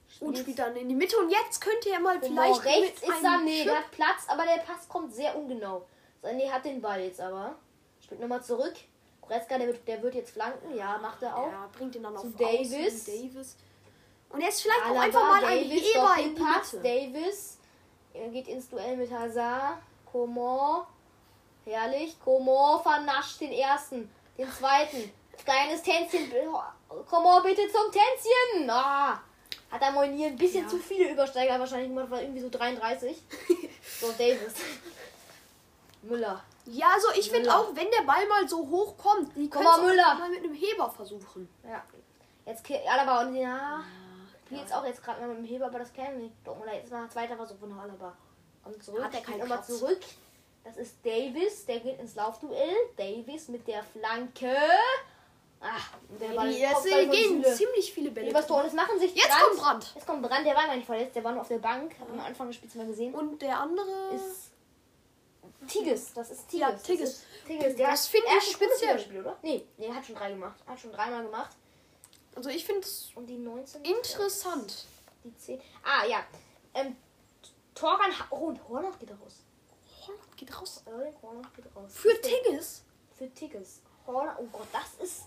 Spielt und spielt dann in die Mitte und jetzt könnte er mal vielleicht... Genau, rechts mit ist Sané, der hat Platz, aber der Pass kommt sehr ungenau. Sané hat den Ball jetzt aber... Spielt nochmal zurück. Goretzka, der wird, der wird jetzt flanken. Ja, macht er auch. Ja, bringt ihn dann auf zu Davies. Davies. Und jetzt vielleicht Alaba, auch einfach mal ein Weber-Pass. Davies geht ins Duell mit Hazard. Coman. Herrlich. Coman vernascht den ersten. Den zweiten. Kleines Tänzchen. Coman bitte zum Tänzchen. Ah, hat er Meunier ein bisschen ja. zu viele Übersteiger. Wahrscheinlich mal irgendwie so dreiunddreißig. So, Davies. Müller. Ja, also ich finde auch, wenn der Ball mal so hoch kommt, die können mal mit einem Heber versuchen. Ja. Jetzt Alaba und ja, ja jetzt auch jetzt gerade mal mit dem Heber, aber das kennen wir Dortmund jetzt mal zweiter Versuch von Alaba. Und zurück, hat er keinen nochmal zurück. Das ist Davies, der geht ins Laufduell. Davies mit der Flanke. Ach, der Ball ist auf der gehen ziemlich viele Bälle. Was das machen sich jetzt Brand. kommt Brand. Jetzt kommt Brand, der war gar nicht verletzt, der war nur auf der Bank, ja. Am Anfang des Spiels mal gesehen. Und der andere ist Tigges, das ist Tigges. Ja, Tigges. Das, Tigges. Der das finde ich speziell. Spiel, oder? Nee, nee, hat schon drei gemacht. Hat schon dreimal gemacht. Also ich finde es interessant. Die zehn. Ah, ja. Ähm, Thorgan... Oh, und Hornach geht raus. Hornach geht raus? Oh, Hornach geht raus. Für Tigges? Für Tigges. Hornach... Oh Gott, das ist...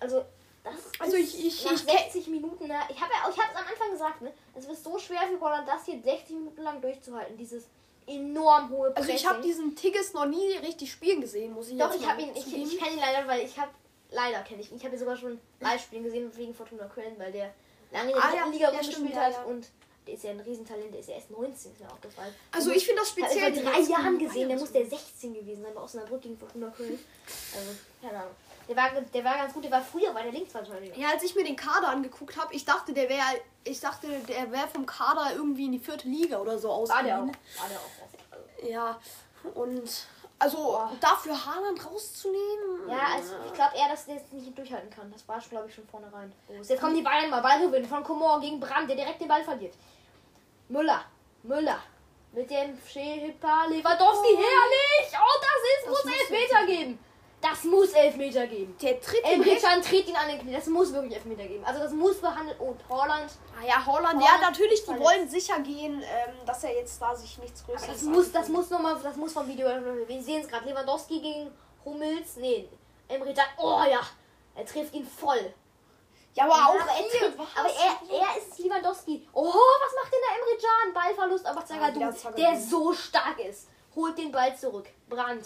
Also... Das also ist ich, ich, nach ich, sechzig Minuten... Ne? Ich habe ja, ich hab's am Anfang gesagt, ne? Es wird so schwer für Holland, das hier sechzig Minuten lang durchzuhalten. Dieses... enorm hohe Pressing. Also ich habe diesen Tigges noch nie richtig spielen gesehen, muss ich Doch, jetzt ich habe ihn, ich, ich kenne ihn leider, weil ich habe, leider kenne ich ihn, ich habe ihn sogar schon live spielen gesehen wegen Fortuna Köln, weil der lange in der ah, ja, Liga rumgespielt ja, ja. hat und der ist ja ein Riesentalent, der ist ja erst neunzehn, ist mir aufgefallen. Also ich finde das speziell. Ich habe vor drei Jahren gesehen, der muss der sechzehn gewesen sein, bei Osnabrück gegen Fortuna Köln. Also, keine Ahnung. Der war, der war ganz gut, der war früher bei der Linksverteidiger. Ja, als ich mir den Kader angeguckt habe, ich dachte, der wäre ich dachte, der wäre vom Kader irgendwie in die vierte Liga oder so ausgeliehen. War der auch. War der auch. Ja, und also oh. dafür Haaland rauszunehmen? Ja, also ich glaube eher, dass der es nicht durchhalten kann. Das war, glaube ich, schon vorne rein. Oh, jetzt kommen die Bayern mal. Ballgewinn von Coman gegen Brandt, der direkt den Ball verliert. Müller, Müller mit dem Schäfer, Lewandowski, oh. herrlich! Oh, das ist, das muss Elfmeter geben. Das muss Elfmeter geben. Der tritt Emre Can tritt ihn an den Knie. Das muss wirklich Elfmeter geben. Also das muss behandelt. Und Haaland. Ah ja, Haaland. Ja, natürlich, die wollen sicher gehen, dass er jetzt da sich nichts Größeres. Das muss, das muss nochmal, das muss vom Video. Wir sehen es gerade. Lewandowski gegen Hummels. Nee, Emre Can. Oh ja, er trifft ihn voll. Ja, aber ja, auch aber, er, trifft, aber er, er ist Lewandowski. Oh, was macht denn der Emre Can? Ballverlust, aber Zagadou, ja, der so stark ist, holt den Ball zurück. Brandt.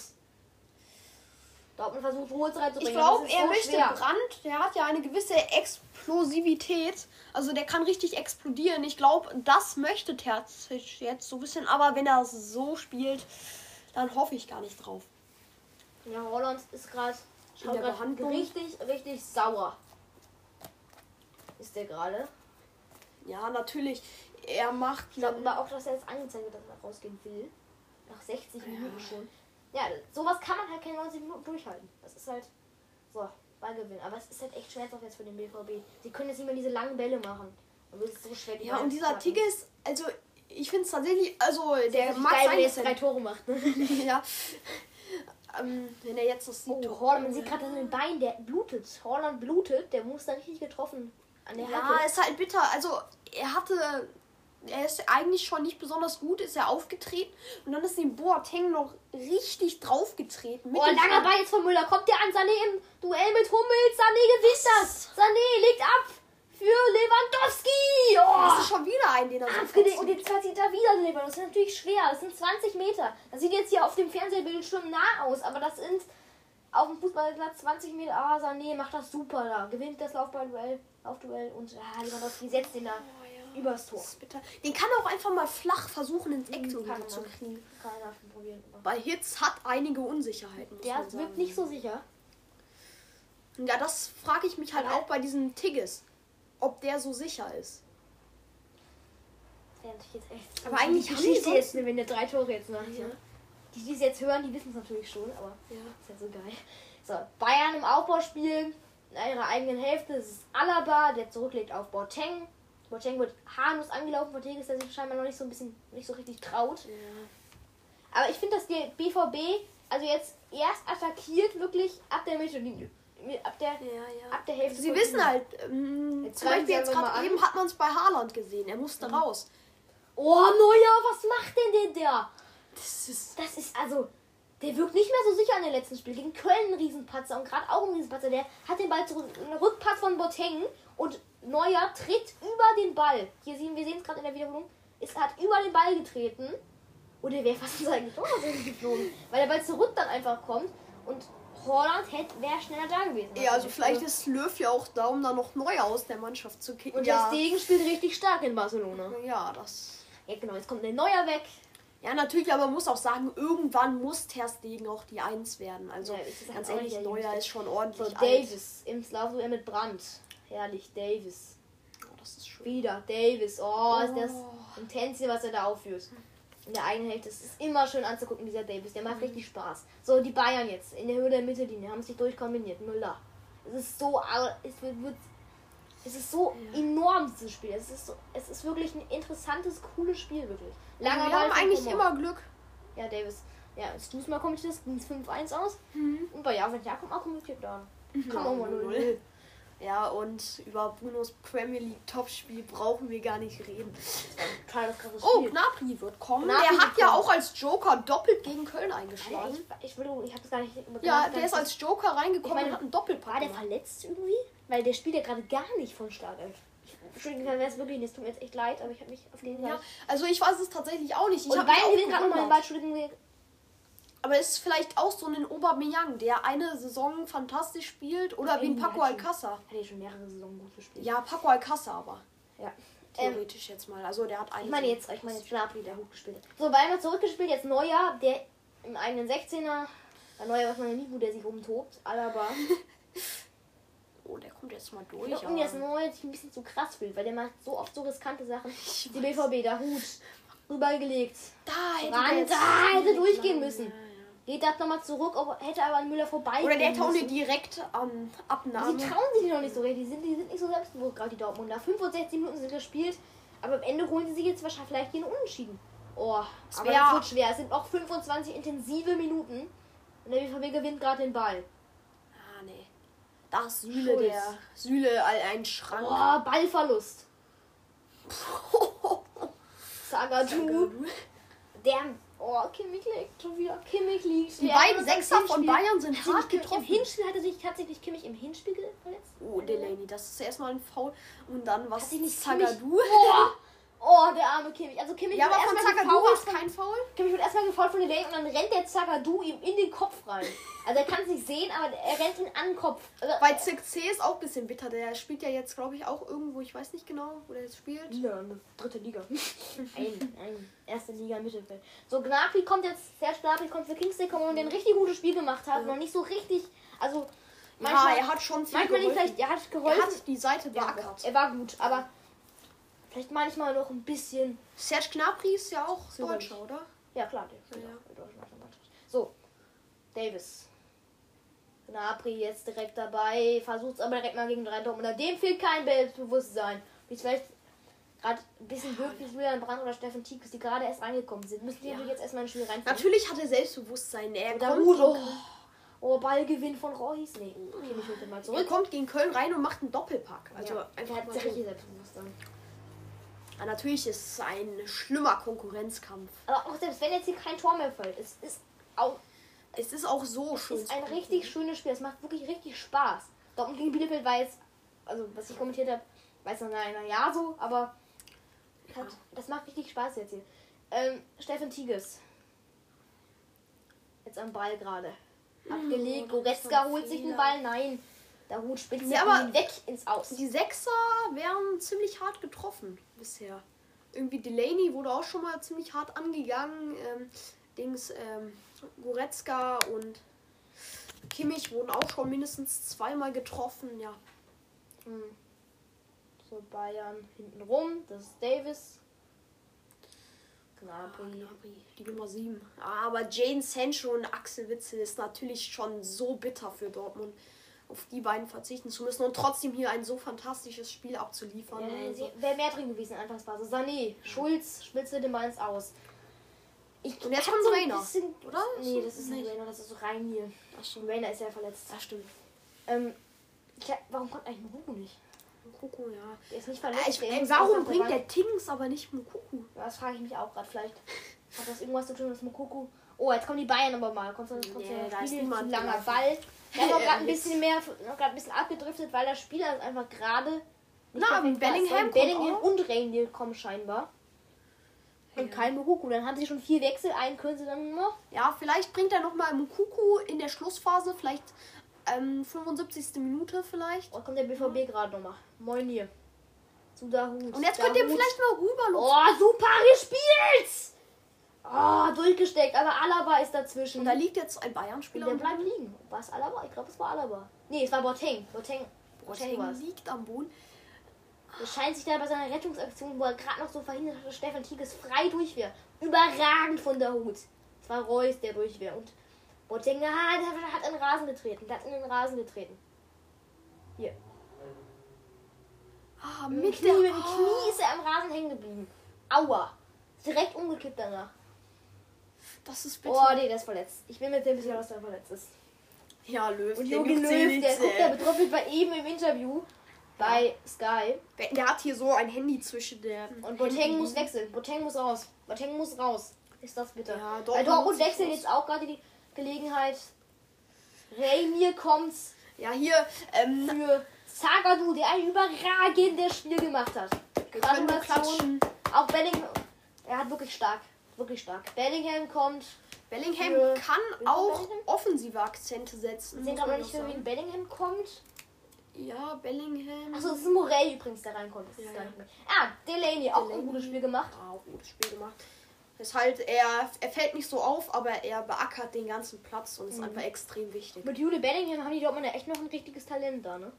Dortmund versucht, Ruhe zu reinzubringen. Ich glaube, er so möchte schwer. Brandt, der hat ja eine gewisse Explosivität. Also der kann richtig explodieren. Ich glaube, das möchte Terz jetzt so ein bisschen. Aber wenn er so spielt, dann hoffe ich gar nicht drauf. Ja, Holland ist gerade richtig, richtig sauer. Ist der gerade? Ja, natürlich. Er macht... Ich glaube aber auch, dass er jetzt angezeigt wird, dass er rausgehen will. Nach sechzig ja. Minuten schon. Ja, sowas kann man halt keine neunzig Minuten durchhalten. Das ist halt so, Ballgewinn. Aber es ist halt echt schwer, auch jetzt für den B V B. Sie können jetzt nicht mehr diese langen Bälle machen. Und es ist so schwer. Die ja, und dieser Tigges, also ich finde es tatsächlich, also das der mag geil, sein, wenn er jetzt drei Tore macht. Ne? Ja. Ähm, wenn er jetzt das sieht. Oh, Haaland, man sieht gerade, dass sein Bein, der blutet. Haaland blutet, der muss da richtig getroffen Ja, ist halt bitter. Also er hatte, er ist eigentlich schon nicht besonders gut, ist er aufgetreten und dann ist ihm Boateng noch richtig draufgetreten. Boah, langer Ball jetzt von Müller. Kommt der an Sané im Duell mit Hummels? Sané gewinnt das. Sané legt ab für Lewandowski. Oh. Das ist schon wieder ein, den er so abgelegt. Und jetzt passiert da wieder Lewandowski. Das ist natürlich schwer. Das sind zwanzig Meter. Das sieht jetzt hier auf dem Fernsehbildschirm nah aus, aber das sind auf dem Fußballplatz zwanzig Meter. Ah, Sané macht das super da. Gewinnt das Laufballduell auf Duell und ah, Lewandowski setzt den da oh, ja. übers Tor. Den kann er auch einfach mal flach versuchen, ins Eck zu kriegen. Weil Hitz hat einige Unsicherheiten. Der wirkt sagen. nicht so sicher. Ja, das frage ich mich halt aber auch bei diesem Tigges, ob der so sicher ist. Der natürlich jetzt echt aber eigentlich haben die jetzt, wenn der drei Tore jetzt macht. Ja. Die, die es jetzt hören, die wissen es natürlich schon, aber ja. ist ja so geil. So, Bayern im Aufbauspiel, in ihrer eigenen Hälfte, das ist Alaba, der zurücklegt auf Boateng. Boateng wird harmlos angelaufen, Boateng ist der sich scheinbar noch nicht so ein bisschen, nicht so richtig traut. Ja. Aber ich finde, dass der B V B, also jetzt erst attackiert, wirklich ab der Mittellinie. Ab der, ja, ja. ab der Hälfte. Sie wissen halt, ähm, jetzt zum Beispiel jetzt gerade eben hat man es bei Haaland gesehen, er musste mhm. raus. Oh, Neuer, was macht denn der da? Das ist, das ist also, der wirkt nicht mehr so sicher in den letzten Spielen. Gegen Köln ein Riesenpatzer und gerade auch ein Riesenpatzer. Der hat den Ball zurück, einen Rückpass von Boateng und Neuer tritt über den Ball. Hier sehen wir sehen es gerade in der Wiederholung. Es hat über den Ball getreten und der wäre fast in seinen Torwart geflogen, weil der Ball zurück dann einfach kommt und Haaland wäre schneller da gewesen. Ja, also vielleicht also, ist Löw ja auch da, um da noch Neuer aus der Mannschaft zu kicken. Und ja. Stegen spielt richtig stark in Barcelona. Ja, das... Ja, genau, jetzt kommt der Neuer weg. Ja, natürlich, aber man muss auch sagen, irgendwann muss Ter Stegen auch die Eins werden. Also ja, ganz ehrlich, ja, Neuer ist schon ordentlich. So, Davies im Laufduell mit Brandt. Herrlich, Davies. Oh, das ist schön. Wieder Davies. Oh, oh, ist das Intensivste, was er da aufführt. In der eigenen Hälfte. Das ist immer schön anzugucken, dieser Davies. Der macht mhm. richtig Spaß. So, die Bayern jetzt in der Höhe der Mittellinie haben sich durchkombiniert. Müller. Es ist so, es wird, wird Es ist so ja. enorm, dieses Spiel. Es ist, so, es ist wirklich ein interessantes, cooles Spiel, wirklich. Lange ja, wir haben eigentlich Kummer. immer Glück. Ja, Davies. Ja, jetzt du es mal kommentiert, ging es fünf eins aus. Mhm. Und bei Jakob auch kommentiert da. Mhm. Kann man mal null null. Ja, und über Brunos Premier League Topspiel brauchen wir gar nicht reden. Oh, Gnabry wird kommen. Gnabry der hat kommen. ja auch als Joker doppelt gegen Köln eingeschlagen. Ich, ich, ich habe das gar nicht... Ja, der nicht ist als Joker reingekommen ich meine, und hat einen Doppelpack. War der verletzt irgendwie? Weil der spielt ja gerade gar nicht von Start an. Entschuldigung, wenn es wirklich nicht, es tut mir jetzt echt leid, aber ich habe mich auf den ja, also ich weiß es tatsächlich auch nicht. Ich habe ihn gerade nochmal im Ball schuldigen. Aber es ist vielleicht auch so ein Aubameyang, der eine Saison fantastisch spielt. Oder ja, wie ein Paco Alcácer. Hat ja schon mehrere Saisonen gut gespielt. Ja, Paco Alcácer aber. Ja. Theoretisch ähm, jetzt mal. Also der hat einen. Ich meine jetzt, ich meine jetzt Gnabry, der gut gespielt hat. So, Bayern hat zurückgespielt. Jetzt Neuer, der im eigenen sechzehner. Der Neuer weiß man ja nie, wo der sich rumtobt. Alaba. Oh, der kommt jetzt mal durch. Ich glaube, dass Neuer sich ein bisschen zu krass fühlt, weil der macht so oft so riskante Sachen. Ich Die B V B, Dahoud, rübergelegt. Da hätte, Brand, da hätte durchgehen müssen. Ja, ja. Geht das nochmal zurück, ob, hätte aber an Müller vorbei. Oder der hätte auch eine direkte ähm, Abnahme. Sie trauen sich noch nicht so richtig. Die sind, die sind nicht so selbstbewusst, gerade die Dortmunder. fünfundsechzig Minuten sind gespielt, aber am Ende holen sie sich jetzt wahrscheinlich vielleicht hier einen Unentschieden. Oh, es aber das wird schwer. Es sind noch fünfundzwanzig intensive Minuten und der B V B gewinnt gerade den Ball. Ah, nee. Ach, Süle, Schulz. der Süle, all ein Schrank. Oh, Ballverlust. Zagadou. Der, oh, Kimmich liegt schon wieder. Kimmich liegt. Die beiden Sechser von Bayern sind hart, hart getroffen. Im Hinspiel hatte sich tatsächlich Kimmich im Hinspiel verletzt. Oh, Delaney, das ist erstmal ein Foul. Und dann was? Zagadou. Oh, oh, der arme Kimmich. Also Kimmich ja, wird aber von Zagadou war es kein Foul. Kimmich wird erstmal gefoult von Delaney und dann rennt der Zagadou ihm in den Kopf rein. Also er kann es nicht sehen, aber er rennt ihn an den Kopf. Also bei C C ist auch ein bisschen bitter. Der spielt ja jetzt, glaube ich, auch irgendwo, ich weiß nicht genau, wo der jetzt spielt. Ja, eine dritte Liga. ein, ein. Erste Liga Mittelfeld. So, Gnabry kommt jetzt, Serge Gnabry kommt für Kingsley Coman und der ein richtig gutes Spiel gemacht hat. Ja. Noch nicht so richtig, also manchmal... Ja, er hat schon viel manchmal geholfen. Nicht, er hat geholfen. Er hat die Seite beackert. Ja, er war gut, aber... Vielleicht manchmal noch ein bisschen. Serge Gnabry ist ja auch so Deutscher, oder? Ja, klar. Der ja, ja. So, Davies. Gnabry jetzt direkt dabei. Versucht's aber direkt mal gegen drei Dortmunder. Dem fehlt kein Selbstbewusstsein. Wie vielleicht gerade ein bisschen wirklich Julian Brandt oder Steffen Tigges, die gerade erst reingekommen sind. Müssen die ja. jetzt erstmal ein Spiel reinfinden. Natürlich hat er Selbstbewusstsein. Er kommt. Oh. Oh, Ballgewinn von Reus. Nee, nehme ich heute mal zurück. Er kommt gegen Köln rein und macht einen Doppelpack. Also ja, einfach hat sich selbstbewusst an. Aber natürlich ist es ein schlimmer Konkurrenzkampf. Aber auch selbst wenn jetzt hier kein Tor mehr fällt, es ist auch, es ist auch so schön. Es ist ein richtig schönes Spiel. Es macht wirklich richtig Spaß. Dortmund gegen Bielefeld war jetzt, also was ich kommentiert habe, weiß noch einer, ja so, aber hat, das macht richtig Spaß jetzt hier. Ähm, Steffen Tigges. Jetzt am Ball gerade. Abgelegt, oh, Goretzka holt sich den Ball, nein. Dahoud spitzt ja, aber weg ins Aus. Die Sechser wären ziemlich hart getroffen bisher. Irgendwie Delaney wurde auch schon mal ziemlich hart angegangen. Ähm, Dings, ähm, Goretzka und Kimmich wurden auch schon mindestens zweimal getroffen, ja. Mhm. So, Bayern hinten rum, das ist Davis. Gnabry. Ah, die Nummer sieben. Ah, aber Jadon Sancho und Axel Witsel ist natürlich schon so bitter für Dortmund, auf die beiden verzichten zu müssen und trotzdem hier ein so fantastisches Spiel abzuliefern. Ja, also. Wäre mehr drin gewesen, einfach Spaß. Also Sané, Schulz, spitze den Mainz aus. Ich und jetzt kommt so Rainer, bisschen, oder? Nee, das ist nicht Rainer, das ist so rein hier. Ach stimmt, Rainer ist ja verletzt. Ach stimmt. Ähm, ich, warum kommt eigentlich Mukoko nicht? Mukoko, ja. Der ist nicht verletzt. Äh, ich, der ey, warum bringt dabei der Tings aber nicht Mukoko? Ja, das frage ich mich auch gerade. Vielleicht hat das irgendwas zu tun, dass Mukoko... Oh, jetzt kommen die Bayern aber mal. Kommt so, kommt yeah, so da ist niemand. Langer Ball. Wir haben auch gerade ein bisschen mehr, noch gerade ein bisschen abgedriftet, weil der Spieler ist einfach gerade... Na, Bellingham, Bellingham, Bellingham und Reindl kommen scheinbar. Und kein Mukoko. Dann haben sie schon vier Wechsel. Einen können sie dann noch. Ja, vielleicht bringt er nochmal Mukoko in der Schlussphase. Vielleicht ähm, fünfundsiebzigste Minute vielleicht. Und oh, kommt der B V B mhm. gerade nochmal. Moin hier. Zu Dahoud. Und jetzt Dahoud. Könnt ihr vielleicht mal rüber. Oh, super gespielt! Oh, durchgesteckt. Aber Alaba ist dazwischen. Und da liegt jetzt ein Bayern-Spieler. Und der bleibt liegen. War es Alaba? Ich glaube, es war Alaba. Nee, es war Boateng. Boateng, Boateng, Boateng liegt am Boden. Es scheint sich da bei seiner Rettungsaktion, wo er gerade noch so verhindert hat, dass Steffen Tigges frei durch wäre. Überragend von Dahoud. Es war Reus, der durch wäre. Und Boateng, ah, der hat in den Rasen getreten. Der hat in den Rasen getreten. Hier. Ah, mit, mit, dem Knie, mit dem Knie ist er am Rasen hängen geblieben. Aua. Direkt umgekippt danach. Das ist bitter. Oh, nee, der ist verletzt. Ich bin mir ziemlich sicher, dass der verletzt ist. Ja, Löw. Und Jogi Löw, der guckt da betroffen, war eben im Interview bei Sky. Der hat hier so ein Handy zwischen der... Und Boateng muss wechseln. Boateng muss raus. Boateng muss raus. Ist das bitter. Ja, Dortmund, Dortmund wechseln jetzt auch gerade die Gelegenheit. Reinier kommt. Ja, hier ähm, für Zagadou, der ein überragendes Spiel gemacht hat. Gratulation. Auch Bellingham. Er hat wirklich stark. Wirklich stark. Bellingham kommt. Bellingham für, kann auch Bellingham? offensive Akzente setzen. Ich denke aber nicht, für wen Bellingham kommt. Ja, Bellingham. Achso, das ist Morey übrigens, der reinkommt. Das ja, ist gar nicht mehr. Ah, Delaney, auch Delaney. ein gutes Spiel gemacht. Ah, auch ein gutes Spiel gemacht. Das ist halt, er, er fällt nicht so auf, aber er beackert den ganzen Platz und ist mhm. einfach extrem wichtig. Mit Jude Bellingham haben die Dortmunder echt noch ein richtiges Talent da, ne?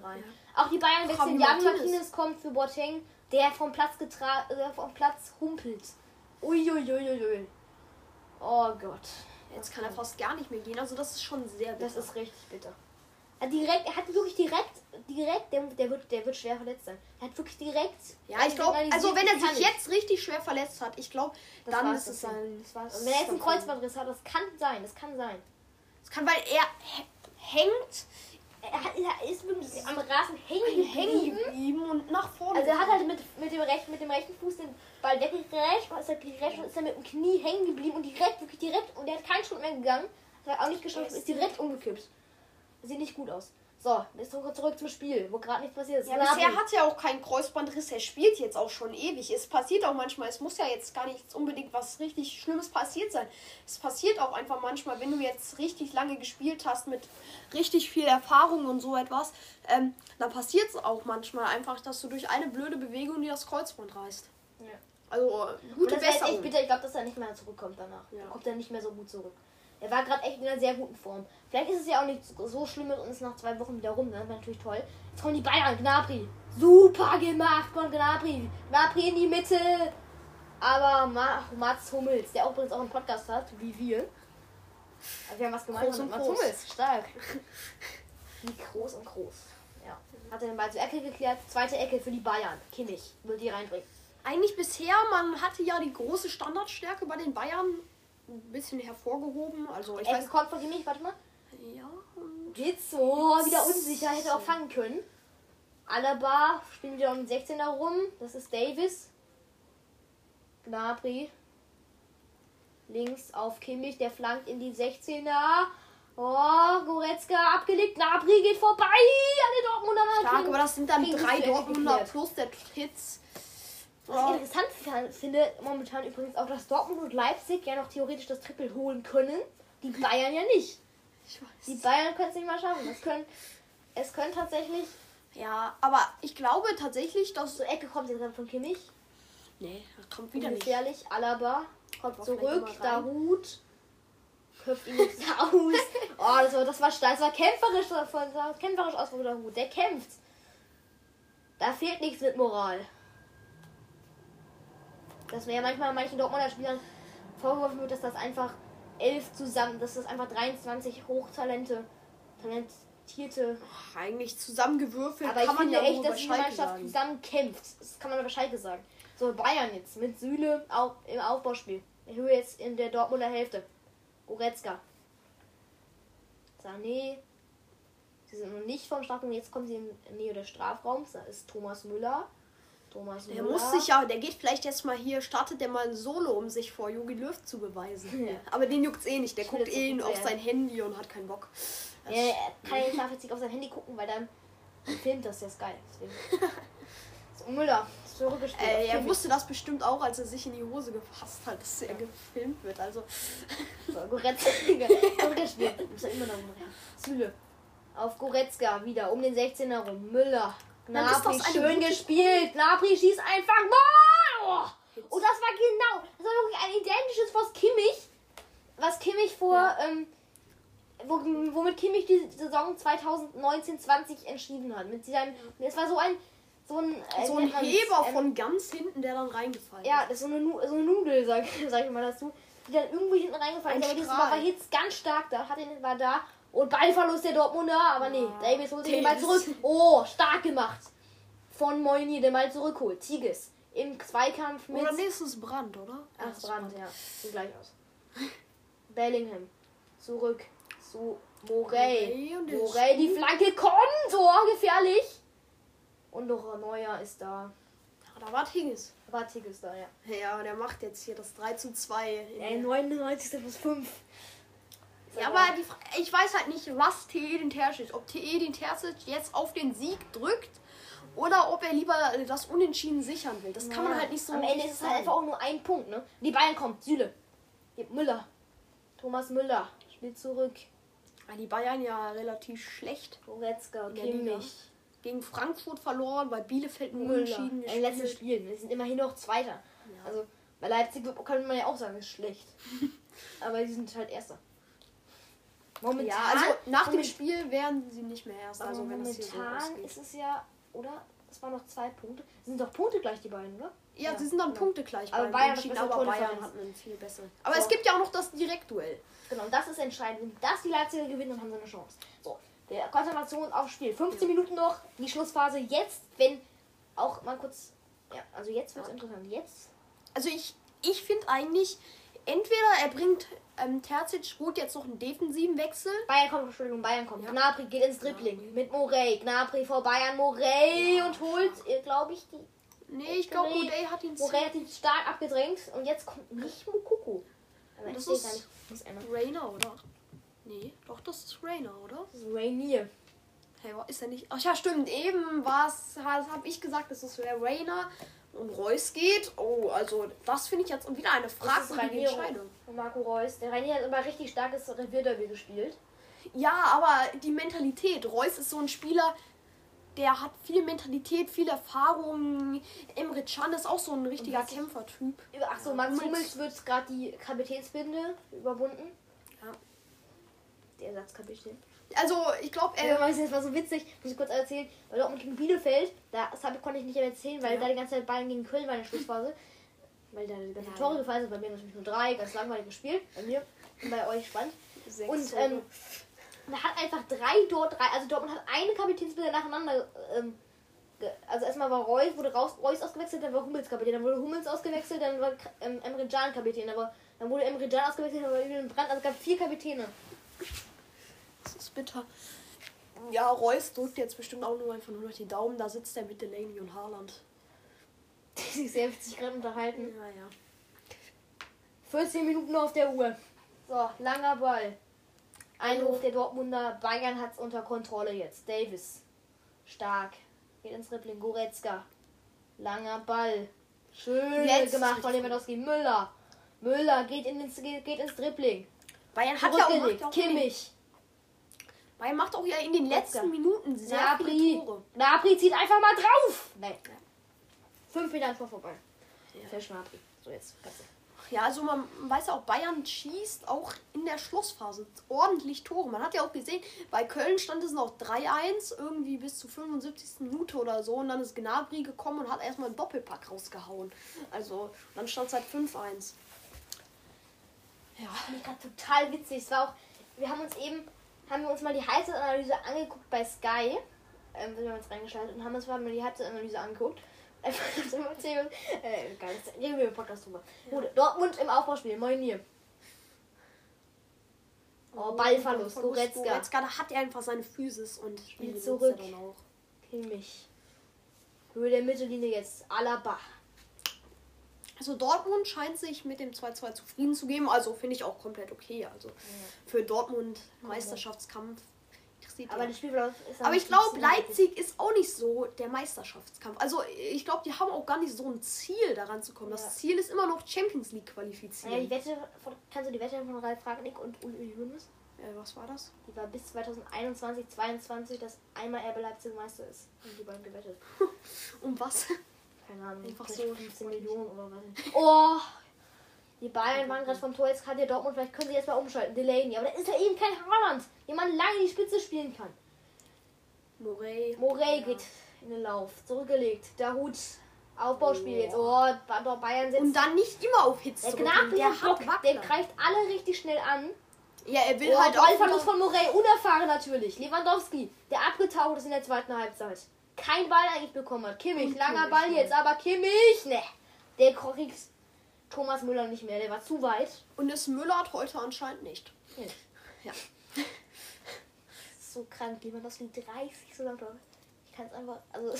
Rein. Ja. Auch die Bayern wechseln. Jan Martinez kommt für Boateng, der vom Platz, getra- äh, vom Platz humpelt. Uiuiuiui. Oh Gott. Jetzt kann er fast gar nicht mehr gehen. Also das ist schon sehr bitter. Das ist richtig bitter. Er hat direkt, er hat wirklich direkt, direkt, der, der wird, der wird schwer verletzt sein. Er hat wirklich direkt. Ja, ich glaube, also wenn er sich jetzt richtig schwer verletzt hat, ich glaube, dann ist es sein. Das war's. Und wenn er jetzt einen Kreuzbandriss hat, das kann sein, das kann sein. Das kann, weil er hängt. Er ist wirklich am Rasen hängen geblieben und nach vorne. Also er hat halt mit, mit, dem, rechten, mit dem rechten Fuß den Ball weggerätscht und ist halt gerätscht und ist dann mit dem Knie hängen geblieben und direkt, wirklich direkt, und der hat keinen Schritt mehr gegangen, hat auch nicht geschafft, ist direkt umgekippt. Sieht nicht gut aus. So, jetzt zurück zum Spiel, wo gerade nichts passiert ist. Ja, bisher hat er ja auch keinen Kreuzbandriss, er spielt jetzt auch schon ewig. Es passiert auch manchmal, es muss ja jetzt gar nicht unbedingt was richtig Schlimmes passiert sein. Es passiert auch einfach manchmal, wenn du jetzt richtig lange gespielt hast mit richtig viel Erfahrung und so etwas, ähm, dann passiert es auch manchmal einfach, dass du durch eine blöde Bewegung dir das Kreuzband reißt. Ja. Also, gute Besserung. Das heißt echt bitter, ich glaube, dass er nicht mehr zurückkommt danach. Ja. Dann kommt er nicht mehr so gut zurück. Er war gerade echt in einer sehr guten Form. Vielleicht ist es ja auch nicht so schlimm und ist nach zwei Wochen wieder rum. Das wäre natürlich toll. Jetzt kommen die Bayern. Gnabry. Super gemacht von Gnabry. Gnabry in die Mitte. Aber Mats Hummels, der auch übrigens auch einen Podcast hat, wie wir. Also wir haben was gemacht mit Mats Hummels. Stark. Wie groß und groß. Ja. Hat er den Ball zur Ecke geklärt. Zweite Ecke für die Bayern. Kimmich will die reinbringen. Eigentlich bisher, man hatte ja die große Standardstärke bei den Bayern ein bisschen hervorgehoben. Also ich Ey, weiß, kommt von Kimmich, warte mal. Ja, und geht's so. Oh, wieder unsicher. Hätte auch fangen können. Alaba spielen wieder um den sechzehner rum. Das ist Davies. Gnabry. Links auf Kimmich. Der flankt in die sechzehner. Oh, Goretzka abgelegt. Gnabry geht vorbei. Alle Dortmunder mal. Stark, aber das sind dann King drei Dortmunder plus der Hitz. Was ich interessant finde, momentan übrigens auch, dass Dortmund und Leipzig ja noch theoretisch das Triple holen können. Die Bayern ja nicht. Ich weiß. Die Bayern können es nicht mal schaffen. Das können, es können tatsächlich... Ja, aber ich glaube tatsächlich, dass... So Ecke kommt jetzt von Kimmich. Nee, das kommt wieder nicht. Gefährlich, Alaba kommt zurück. Dahoud köpft ihn jetzt aus. Oh, das war, das war, das war kämpferisch, das war kämpferisch aus von Dahoud. Der kämpft. Da fehlt nichts mit Moral. Dass mir ja manchmal manchen Dortmunder Spielern vorgeworfen wird, dass das einfach elf zusammen, dass das einfach dreiundzwanzig Hochtalente, talentierte... Ach, eigentlich zusammengewürfelt. Aber kann ich man finde ja echt, dass die Mannschaft sagen. Zusammen kämpft. Das kann man aber Schalke sagen. So, Bayern jetzt mit Süle auch im Aufbauspiel. Ich höre jetzt in der Dortmunder Hälfte. Goretzka. Sané. Sie sind noch nicht vom Strafraum. Jetzt kommen sie in Nähe des Strafraums. Da ist Thomas Müller. Thomas der Müller. Muss sich ja, der geht vielleicht jetzt mal hier, startet der mal ein Solo, um sich vor Jogi Löw zu beweisen. Ja. Aber den juckt's eh nicht, der ich guckt eh auf sein Handy und hat keinen Bock. Ja, er kann ja nicht nicht auf sein Handy gucken, weil dann filmt das, das ist geil. So, Müller, zurückgespielt. Äh, er wusste das bestimmt auch, als er sich in die Hose gefasst hat, dass ja. er gefilmt wird, also... So, Goretzka, zurückgespielt. Du musst ja immer noch umrennen. Süle. Auf Goretzka wieder, um den sechzehner rum, Müller. Gnabry, schön gespielt. Gnabry schießt einfach mal. Oh. Und das war genau, das war wirklich ein identisches, was Kimmich, was Kimmich vor, ja. ähm, womit Kimmich die Saison zwanzig neunzehn zwanzig entschieden hat. Mit seinem, es war so ein, so ein, so ein Heber ähm, von ganz hinten, der dann reingefallen ist. Ja, das ist so eine, so eine Nudel, sag, sag ich mal dazu, die dann irgendwie hinten reingefallen ist. Aber dieses Mal war Hitz ganz stark da, hat ihn, war da. Und Ballverlust der Dortmunder, aber nee, ja. Davies holt den Ball zurück. Oh, stark gemacht. Von Morey, den Ball zurückholt. Tigges im Zweikampf mit... Oder nächstes Brand, oder? Ach, Brand, Brand, ja. Sieht gleich aus. Bellingham. Zurück zu Morey. Morey, Morey die Flanke kommt. Oh, gefährlich. Und doch Neuer ist da. Da war Tigges. Da war Tigges da, ja. Ja, aber der macht jetzt hier das drei zu zwei. Der neunundneunzigste plus fünf. Ja, aber die Fra- ich weiß halt nicht, was T E den Terzic, ob T E den Terzic jetzt auf den Sieg drückt oder ob er lieber das Unentschieden sichern will. Das kann ja. man halt nicht so. Am Ende ist es halt einfach auch nur ein Punkt, ne? Die Bayern kommen, Süle, Müller, Thomas Müller spielt zurück. Die Bayern ja relativ schlecht. Goretzka, Kimmich. Gegen Frankfurt verloren, bei Bielefeld nur unentschieden. Ein letztes Spiel, wir sind immerhin noch Zweiter. Ja. Also bei Leipzig kann man ja auch sagen, ist schlecht. Aber die sind halt Erster. Momentan, ja, also nach dem Spiel werden sie nicht mehr erst. Also momentan wenn das hier so ist es ja, oder? Es waren noch zwei Punkte. Sie sind doch Punkte gleich, die beiden, oder? Ja, ja. sie sind dann ja. Punkte gleich. Aber Bayern, das aber Tor Bayern hat einen viel besser. Aber so. Es gibt ja auch noch das Direktduell. Genau, und das ist entscheidend. Wenn das die Leipziger gewinnen, dann haben sie eine Chance. So, der Konzentration aufs Spiel. fünfzehn ja. Minuten noch, die Schlussphase. Jetzt, wenn auch mal kurz... Ja, also jetzt wird es ja. interessant. Jetzt? Also ich, ich finde eigentlich... Entweder er bringt ähm, Terzic gut jetzt noch einen defensiven Wechsel. Bayern kommt, Entschuldigung, Bayern kommt. Ja. Gnabry geht ins Dribbling Gnabry. mit Morey. Gnabry vor Bayern, Morey ja. und holt, glaube ich, die... Nee, ich glaube, Morey hat ihn Morey hat ihn stark abgedrängt und jetzt kommt nicht Mukoko. Aber das ist nicht. Rainer, oder? Nee, doch, das ist Rainer, oder? Das ist Rainier. Hey, ist er nicht... Ach ja, stimmt, eben war es... habe ich gesagt, das ist Rainer... Und Reus geht. Oh, also das finde ich jetzt und wieder eine fragwürdige Entscheidung. Von Marco Reus. Der Rainier hat immer richtig starkes Revierderby gespielt. Ja, aber die Mentalität. Reus ist so ein Spieler, der hat viel Mentalität, viel Erfahrung. Emre Can ist auch so ein richtiger Kämpfertyp. Ach so, ja, Mats Hummels wird gerade die Kapitänsbinde überwunden. Ja. Der Ersatzkapitän. Also, ich glaube, er... Ja, das war so witzig, muss ich kurz erzählen. Weil Dortmund gegen Bielefeld, das konnte ich nicht erzählen, weil ja. da die ganze Zeit Bayern gegen Köln war in der Schlussphase. Weil da die ganzen ja, Tore gefallen sind, bei mir natürlich nur drei, ganz langweiliges Spiel. Bei mir, bei euch spannend. Sechs und ähm, da hat einfach drei dort, drei, also Dortmund hat eine Kapitänsbinde nacheinander... Ähm, ge- also erstmal war Reus, wurde raus, Reus ausgewechselt, dann war Hummels Kapitän, dann wurde Hummels ausgewechselt, dann war ähm, Emre Can Kapitän, aber dann wurde Emre Can ausgewechselt, dann war wieder ein Brand, also es gab vier Kapitäne. Das ist bitter. Ja, Reus drückt jetzt bestimmt auch nur einfach nur durch die Daumen. Da sitzt er mit Delaney und Haaland. Die sich sehr witzig gerade unterhalten. Ja, ja. vierzehn Minuten auf der Uhr. So, langer Ball. Einruf der Dortmunder. Bayern hat es unter Kontrolle jetzt. Davies. Stark. Geht ins Dribbling. Goretzka. Langer Ball. Schön jetzt gemacht von Lewandowski. Müller. Müller geht, in ins, geht, geht ins Dribbling. Bayern hat ja auch gemacht. Kimmich. Bayern macht auch ja in den letzten Goretzka. Minuten sehr Gnabry. Viele Tore. Gnabry zieht einfach mal drauf. Nein. Fünf Minuten vor vorbei. Ja. Fisch Gnabry. So, jetzt. Katze. Ja, also man weiß ja auch, Bayern schießt auch in der Schlussphase ordentlich Tore. Man hat ja auch gesehen, bei Köln stand es noch drei eins, irgendwie bis zur fünfundsiebzigsten Minute oder so. Und dann ist Gnabry gekommen und hat erstmal einen Doppelpack rausgehauen. Also dann stand es halt fünf eins. Ja. Ich fand total witzig. Es war auch, wir haben uns eben, haben wir uns mal die Halbzeitanalyse angeguckt bei Sky. Ähm, wir haben uns reingeschaltet und haben uns mal die Halbzeitanalyse angeguckt. Einfach erzählen. Äh, gar nichts. Irgendwie ein Podcast drüber. Gut, ja. Dortmund im Aufbauspiel. Moin hier. Oh, Ballverlust. Oh, Goretzka. Goretzka, da hat er einfach seine Physis und spielt zurück. Kimmich. Höhe der Mittellinie jetzt. Alaba. Also Dortmund scheint sich mit dem zwei zu zwei zufrieden zu geben. Also finde ich auch komplett okay. Also ja. Für Dortmund Meisterschaftskampf. Aber, das Spiel ist aber ich glaube, Leipzig ist auch nicht so der Meisterschaftskampf. Also ich glaube, die haben auch gar nicht so ein Ziel, daran zu kommen. Ja. Das Ziel ist immer noch Champions League qualifizieren. Ja, die Wette von, kannst du die Wette von Ralf Rangnick und Uli Hoeneß? Ja, was war das? Die war bis zwanzig einundzwanzig, zweiundzwanzig, dass einmal R B Leipzig Meister ist. Und die beiden gewettet. Um was? Keine Ahnung. Einfach so fünfzehn Millionen oder was. Oh! Die Bayern waren gerade vom Tor, jetzt hat der Dortmund, vielleicht können sie jetzt mal umschalten. Delaney, aber da ist ja eben kein Haaland, jemand lange die Spitze spielen kann. Morey. Morey ja. Geht in den Lauf, zurückgelegt. Dahoud, Aufbauspiel oh. Jetzt. Oh, Bayern setzt. Und dann nicht immer auf Hitz. Der Gnabry, der Bock, der greift alle richtig schnell an. Ja, er will oh, halt auch. Ballverlust von Morey, unerfahren natürlich. Lewandowski, der abgetaucht ist in der zweiten Halbzeit. Kein Ball eigentlich bekommen hat. Kimmich, und langer Kimmich, Ball jetzt, aber Kimmich, ne. Der kriegt Thomas Müller nicht mehr, der war zu weit. Und das Müller hat heute anscheinend nicht. Ja. Ja. So krank, lieber das sind dreißig so lange Tore. Ich kann es einfach, also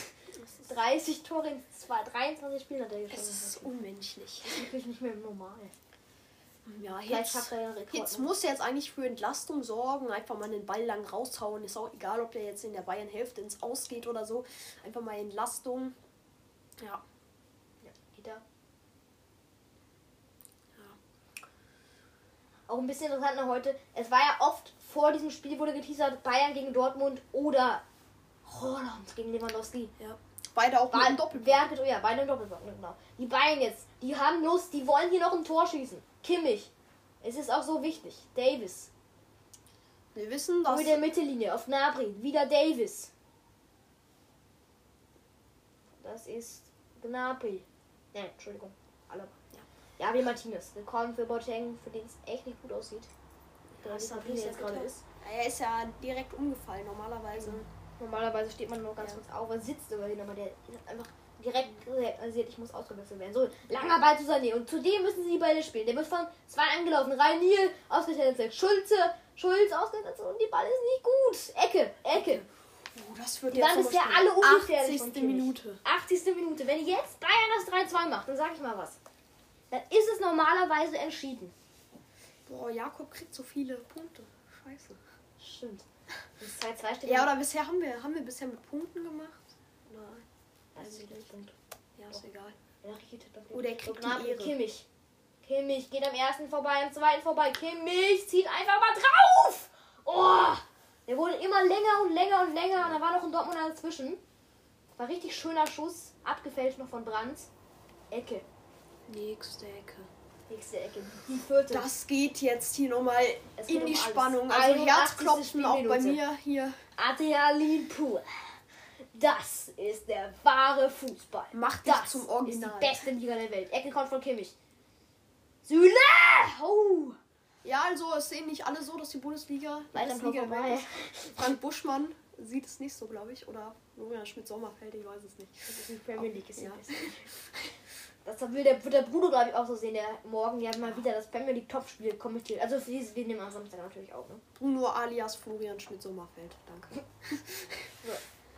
dreißig Tore in dreiundzwanzig Spielen hat er geschossen. Das ist unmenschlich. Das ist wirklich nicht mehr normal. Ja, jetzt, jetzt muss er jetzt eigentlich für Entlastung sorgen. Einfach mal den Ball lang raushauen. Ist auch egal, ob der jetzt in der Bayern-Hälfte ins Aus geht oder so. Einfach mal Entlastung. Ja. Ja, geht da. Auch ein bisschen interessant noch heute. Es war ja oft vor diesem Spiel, wurde geteasert, Bayern gegen Dortmund oder Haaland gegen Lewandowski. Ja. Beide auch im Doppelpack. Ja, beide im Doppelpack, genau. Die Bayern jetzt, die haben Lust, die wollen hier noch ein Tor schießen. Kimmich. Es ist auch so wichtig. Davies. Wir wissen, dass... Mit der Mittellinie auf Gnabry. Wieder Davies. Das ist Gnabry. Nein, Entschuldigung. Alaba. Ja, wie Martinez. Willkommen für Boateng, für den es echt nicht gut aussieht. Der ist jetzt gerade ist. Er ist ja direkt umgefallen, normalerweise. Mhm. Normalerweise steht man nur ganz ja. Kurz auf, er sitzt über den, aber der ist einfach direkt realisiert, ich muss ausgewechselt werden. So, langer Ball zu Sané. Und zudem müssen sie die Bälle spielen. Der wird von zwei angelaufen. Rainier, ausgeteilt, Schulze, Schulz, ausgeteilt und die Ball ist nicht gut. Ecke, Ecke. Oh, das wird die jetzt ist ja alle ungefährlich. achtzigste Minute. achtzigste Minute. Wenn jetzt Bayern das drei zwei macht, dann sag ich mal was. Dann ist es normalerweise entschieden. Boah, Jakob kriegt so viele Punkte. Scheiße. Stimmt. Das zwei zwei steht ja, oder bisher haben wir, haben wir bisher mit Punkten gemacht? Nein. Also nicht. Punkte. Ja, ist egal. Ja, oder er kriegt die Ehre. Kimmich. Kimmich geht am ersten vorbei, am zweiten vorbei. Kimmich zieht einfach mal drauf. Oh, der wurde immer länger und länger und länger. Und da war noch ein Dortmunder dazwischen. War richtig schöner Schuss. Abgefälscht noch von Brandt. Ecke. Nächste Ecke. Nächste Ecke. Die vierte. Das geht jetzt hier nochmal in die um Spannung. Also Herzklopfen auch bei mir hier. Adrenalin pur. Das ist der wahre Fußball. Macht das dich zum Original. Ist die beste Liga der Welt. Ecke kommt von Kimmich. Süle! Oh. Ja, also es sehen nicht alle so, dass die Bundesliga... Leider am Tor vorbei. Frank Buschmann sieht es nicht so, glaube ich. Oder Julian Schmidt-Sommerfeld, ich weiß es nicht. Das ist die Premier League. Ist ja. Das will der, wird der Bruno, glaube ich, auch so sehen, der morgen ja mal wieder das Premier League Topspiel kommentiert. Also für dieses, wir nehmen am Samstag natürlich auch, ne? Bruno alias Florian Schmidt-Sommerfeld, danke. So.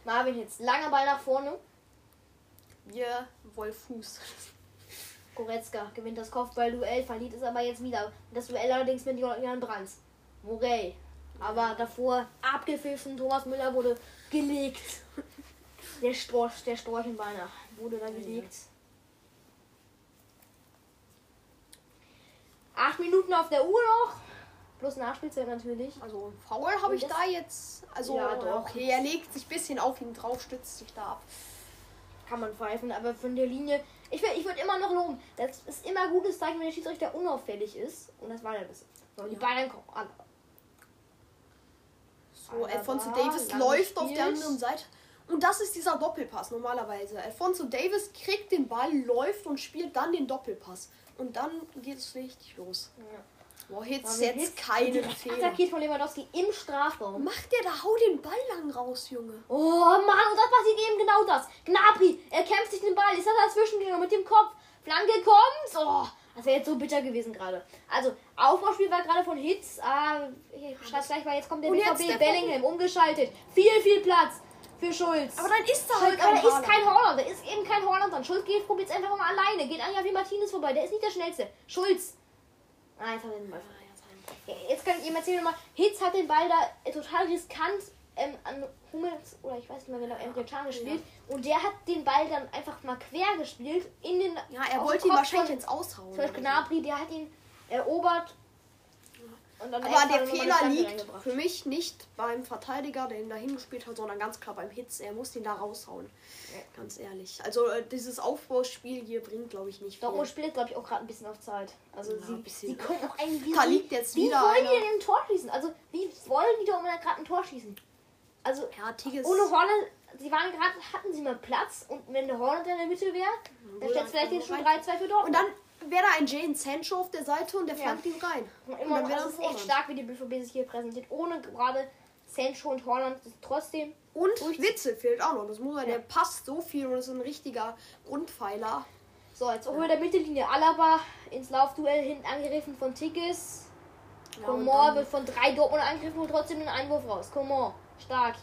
Marvin Hitz, langer Ball nach vorne. Ja, Wolfuß. Goretzka gewinnt das Kopfballduell, verliert es aber jetzt wieder. Das Duell allerdings mit Julian Brands. Morey. Aber davor abgepfiffen, Thomas Müller wurde gelegt. Der Storch, der Storch in Beiner wurde dann gelegt. Acht Minuten auf der Uhr noch. Plus Nachspielzeit natürlich. Also ein Foul habe ich da jetzt. Also ja, doch. Okay, er legt sich ein bisschen auf ihn drauf, stützt sich da ab. Kann man pfeifen, aber von der Linie. Ich, ich würde immer noch loben. Das ist immer ein gutes Zeichen, wenn der Schiedsrichter unauffällig ist. Und das war der bisschen. So, die Bayern kommen an. So, Alphonso Davies läuft auf der anderen Seite. Und das ist dieser Doppelpass normalerweise. Alphonso Davies kriegt den Ball, läuft und spielt dann den Doppelpass. Und dann geht es richtig los. Ja. Boah, Hitz setzt keinen Fehler. Attackiert von Lewandowski im Strafraum. Macht der da, hau den Ball lang raus, Junge. Oh Mann, und das passiert eben genau das. Gnabry, er kämpft sich den Ball, ist das dazwischen gegangen mit dem Kopf. Flanke kommt. Oh, das wäre jetzt so bitter gewesen gerade. Also, Aufbauspiel war gerade von Hitz. Ah, ich schreib's gleich mal, jetzt kommt der B V B. Bellingham, umgeschaltet. Viel, viel Platz für Schulz. Aber dann ist da halt kein Haaland. Da ist kein Haaland, da ist eben kein Haaland dran. Schulz geht, probiert's einfach mal alleine. Geht an Javi Martinez vorbei, der ist nicht der Schnellste. Schulz. Ah, jetzt, den Ball. Ja, jetzt kann ich ihm erzählen nochmal, Hitz hat den Ball da total riskant ähm, an Hummels, oder ich weiß nicht mehr genau, Emre Can gespielt. Ja. Und der hat den Ball dann einfach mal quer gespielt. In den, ja, er wollte ihn wahrscheinlich jetzt aushauen. Zum Beispiel Gnabry, der hat ihn erobert. Ja. Und dann aber der Fehler liegt für mich nicht beim Verteidiger, der ihn da hingespielt hat, sondern ganz klar beim Hitz. Er muss ihn da raushauen. Ja. Ganz ehrlich. Also äh, dieses Aufbauspiel hier bringt, glaube ich, nicht viel. Dortmund spielt, glaube ich, auch gerade ein bisschen auf Zeit. Also ja, sie, ein bisschen. Sie können auch eigentlich... Da liegt jetzt wieder Wie wollen einer. die denn ein Tor schießen? Also wie wollen die da gerade ein Tor schießen? Also ja, Tigges. Ohne Haaland, sie waren gerade, hatten sie mal Platz. Und wenn der Haaland in der Mitte wäre, mhm, dann stellt es vielleicht jetzt schon drei zwei für Dortmund. Und dann wäre da ein Jadon Sancho auf der Seite und der flankt ja. ihn rein. Und immer und dann das ist echt stark, wie die B V B sich hier präsentiert. Ohne gerade... Sancho und Haaland trotzdem. Und Witze fehlt auch noch. Das muss man, ja. Der passt so viel und ist ein richtiger Grundpfeiler. So, jetzt ja. Über der Mittellinie Alaba ins Laufduell hinten angegriffen von Tigges. Ja, Coman wird von drei Dortmund angegriffen und trotzdem den Einwurf raus. Coman, stark.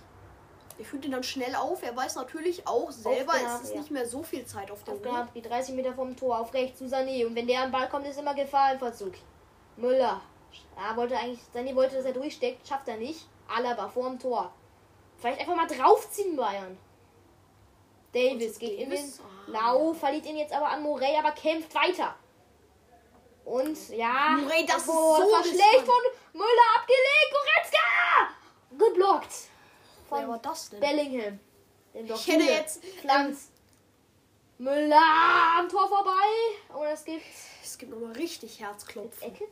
Er führt ihn dann schnell auf. Er weiß natürlich auch selber, es ist ja. nicht mehr so viel Zeit auf dem Weg. Die dreißig Meter vom Tor auf rechts zu Sané. Und wenn der am Ball kommt, ist immer Gefahr im Verzug. Müller. Ja, wollte eigentlich, Sané wollte, dass er durchsteckt, schafft er nicht. Alaba vorm Tor. Vielleicht einfach mal draufziehen, Bayern. Davies geht in den Lauf, verliert ihn jetzt aber an Morey, aber kämpft weiter. Und ja, Morey, das oh, ist so schlecht von Müller abgelegt. Goretzka! Geblockt. Von Wer war das denn? Bellingham. Ich hätte jetzt Pflanz. Ähm, Müller am Tor vorbei. Und es gibt... Es gibt nochmal richtig Herzklopfen. Ecke?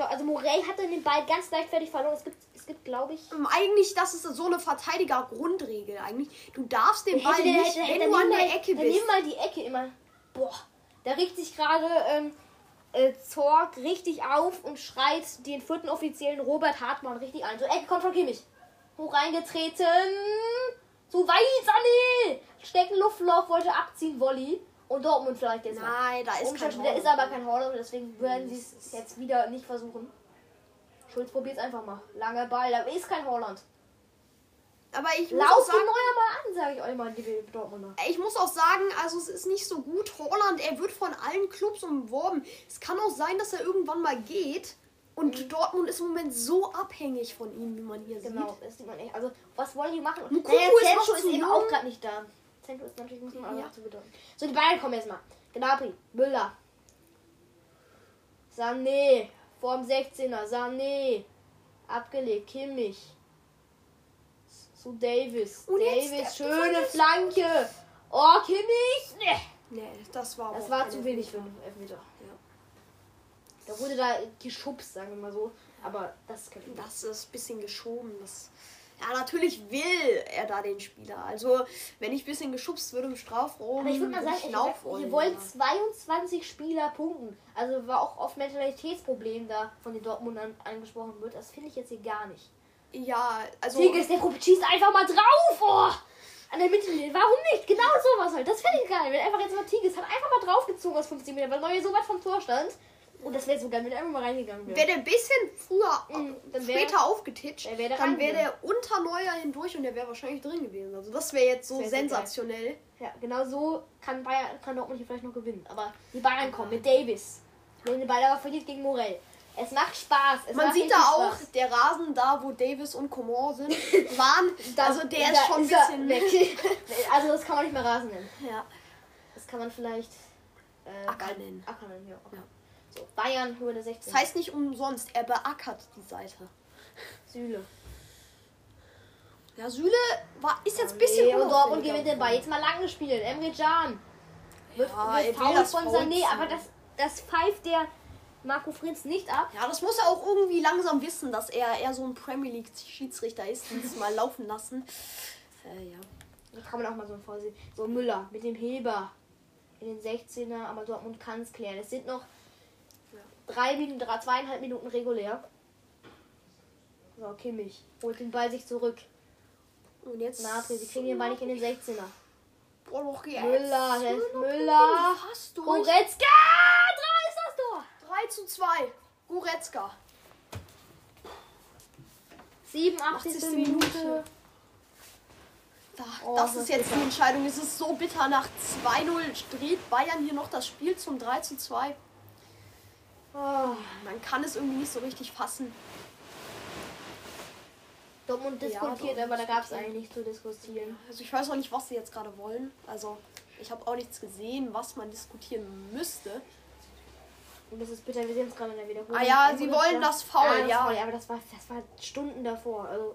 Also Morey hat dann den Ball ganz leichtfertig verloren. Es gibt, es gibt, glaube ich... Eigentlich, das ist so eine Verteidiger-Grundregel eigentlich. Du darfst den Ball der, nicht, der, wenn der, du an der mal, Ecke bist. Dann nimm mal die Ecke immer. Boah, da regt sich gerade ähm, äh, Zorg richtig auf und schreit den vierten Offiziellen Robert Hartmann richtig ein. So, Ecke kommt von Kimmich. Hoch reingetreten. So weit, Sané. Stecken Luftloch, wollte abziehen, Volley. Und Dortmund vielleicht jetzt. Nein, da ist kein Haaland. Da ist aber kein Haaland, deswegen werden sie es jetzt wieder nicht versuchen. Schulz probiert es einfach mal. Langer Ball, da ist kein Haaland. Aber ich muss auch sagen, Neuer mal an, sage ich euch mal, liebe Dortmunder. Ich muss auch sagen, also es ist nicht so gut. Haaland, er wird von allen Clubs umworben. Es kann auch sein, dass er irgendwann mal geht. Und mhm. Dortmund ist im Moment so abhängig von ihm, wie man hier genau, sieht. Genau, das sieht man echt. Also, was wollen die machen? Und naja, Sancho ist, ist eben auch gerade nicht da. Zentrum ist natürlich muss man ja. auch zu bedeuten. So, die Bayern kommen jetzt mal. Gnabry, Müller. Sané, vorm sechzehner. Sané. Abgelegt, Kimmich. Zu Davies. Und Davies, schöne Flanke. Oh, Kimmich. Nee, nee das war Das war zu wenig für den Elfmeter. Ja. Da wurde da geschubst, sagen wir mal so. Aber das Das ist ein bisschen geschoben, das... Ja, natürlich will er da den Spieler. Also, wenn ich ein bisschen geschubst würde im Strafraum... Aber ich würde mal sagen, ich glaub, wir wollen zweiundzwanzig Spieler punkten. Also war auch oft Mentalitätsproblem da, von den Dortmundern angesprochen wird. Das finde ich jetzt hier gar nicht. Ja, also... Tigges, der Rupp schießt einfach mal drauf! Oh! an der Mittellinie. Warum nicht? Genau sowas halt. Das fände ich geil. Wenn einfach jetzt mal Tigges hat einfach mal draufgezogen aus fünfzehn Metern, weil Neuer so weit vom Tor stand. Und das wäre so geil, wenn er einfach mal reingegangen wäre. Wäre der ein bisschen früher, mhm, dann wär, später aufgetitcht, wär der dann wäre der unter Neuer hindurch und der wäre wahrscheinlich drin gewesen. Also das wäre jetzt so wär sensationell. Ja, genau so kann Bayern, kann Dortmund hier vielleicht noch gewinnen. Aber die Bayern kommen mit Davies. Und den Ball aber verliert gegen Morey. Es macht Spaß. Es Man macht sieht da auch, Spaß. Der Rasen da, wo Davies und Coman sind, waren, also der ist schon ein bisschen weg. Also das kann man nicht mehr Rasen nennen. Ja. Das kann man vielleicht... Äh, Acker nennen. Acker nennen, ja. Okay. Ja. So, Bayern, Höhe der sechzehn. Das heißt nicht umsonst, er beackert die Seite. Süle. Ja, Süle war, ist jetzt ein nee, bisschen und Dortmund gewinnt den Ball. Jetzt mal lang gespielt. Emre Can. Wird ja, faul von Sané, aber das, das pfeift der Marco Fritz nicht ab. Ja, das muss er auch irgendwie langsam wissen, dass er eher so ein Premier League-Schiedsrichter ist. Dieses Mal laufen lassen. Äh, ja. Da kann man auch mal so ein Vorsehen. So, Müller mit dem Heber in den sechzehner, aber Dortmund kann es klären. Es sind noch Drei Minuten, drei, zweieinhalb Minuten regulär. So, Kimmich holt den Ball sich zurück. Und jetzt... Gnabry, sie kriegen den Ball nicht in den sechzehner. Boah, noch geht's. Müller, der ist Müller. Hast du Goretzka! drei ist das Tor! drei zu zwei. Goretzka. siebenundachtzigste Minute. Da, oh, das, das ist jetzt bitter. Die Entscheidung. Es ist so bitter. Nach zwei null dreht Bayern hier noch das Spiel zum drei zu zwei. Oh, man kann es irgendwie nicht so richtig fassen. Dortmund diskutiert, ja, aber da gab es eigentlich nicht zu diskutieren. Also ich weiß auch nicht, was sie jetzt gerade wollen. Also ich habe auch nichts gesehen, was man diskutieren müsste. Und das ist bitter, wir sehen es gerade in der Wiederholung. Ah ja, sie wollen das Foul, ja. Das ja. Foul, aber das war, das war Stunden davor. Also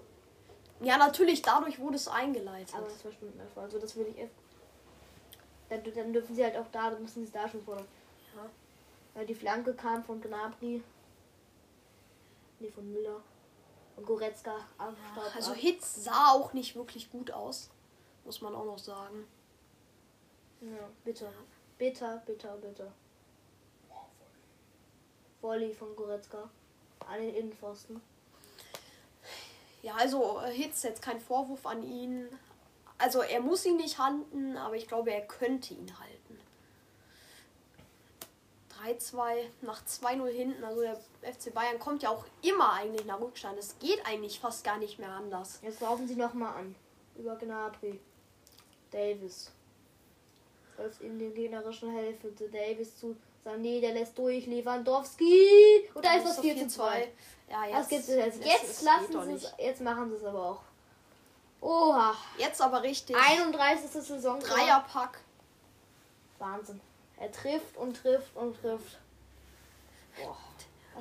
ja, natürlich, dadurch wurde es eingeleitet. Aber das war Stunden davor, also das würde ich... Dann, dann dürfen sie halt auch da, dann müssen sie es da schon fordern. Ja. Die Flanke kam von Gnabry, nee, von Müller und Goretzka. Am Start also Hitz sah auch nicht wirklich gut aus, muss man auch noch sagen. Ja, bitter, bitter, bitter, bitter. Volley von Goretzka an den Innenpfosten. Ja, also Hitz, jetzt kein Vorwurf an ihn. Also er muss ihn nicht halten, aber ich glaube, er könnte ihn halten. drei zwei nach zwei null hinten, also der F C Bayern kommt ja auch immer eigentlich nach Rückstand. Es geht eigentlich fast gar nicht mehr anders. Jetzt laufen sie nochmal an. Über Gnabry. Davies. Als in den gegnerischen Hälfte. Davies zu Sané, der lässt durch. Lewandowski. Und da ist das vier zu zwei. Ja, jetzt, das jetzt, jetzt lassen sie es. Jetzt machen sie es aber auch. Oha. Jetzt aber richtig. einunddreißigste Saison. Dreierpack. Wahnsinn. Er trifft und trifft und trifft. Boah,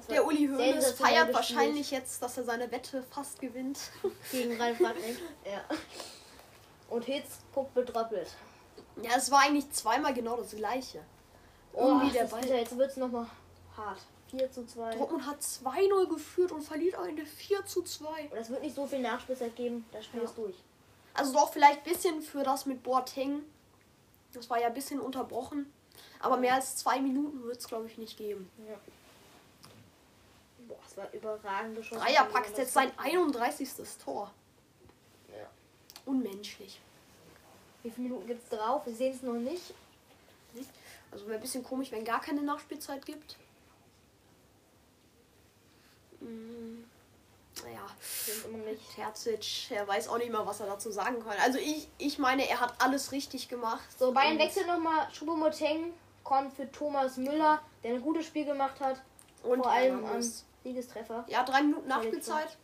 der Uli Hoeneß feiert wahrscheinlich jetzt, dass er seine Wette fast gewinnt. Gegen Rhein-Frank-Eck. Ja. Und Hitz guckt betröppelt. Ja, es war eigentlich zweimal genau das gleiche. Oh, irgendwie der Ball. Jetzt wird es nochmal hart. vier zu zwei. Dortmund hat zwei null geführt und verliert am Ende vier zu zwei. Und es wird nicht so viel Nachspielzeit geben, das Spiel ist durch. Also doch vielleicht ein bisschen für das mit Boateng. Das war ja ein bisschen unterbrochen. Aber mehr als zwei Minuten wird es, glaube ich, nicht geben. Ja. Boah, es war überragend. Dreierpack ist jetzt sein einunddreißigste Tor. Ja. Unmenschlich. Wie viele Minuten gibt es drauf? Wir sehen es noch nicht. Also wäre ein bisschen komisch, wenn gar keine Nachspielzeit gibt. Hm. Naja, Terzic, er weiß auch nicht mal, was er dazu sagen kann. Also ich, ich meine, er hat alles richtig gemacht. So, Bayern wechselt nochmal. Choupo-Moting kommt für Thomas Müller, der ein gutes Spiel gemacht hat. Und vor allem am Siegestreffer. Ja, drei Minuten Nachspielzeit,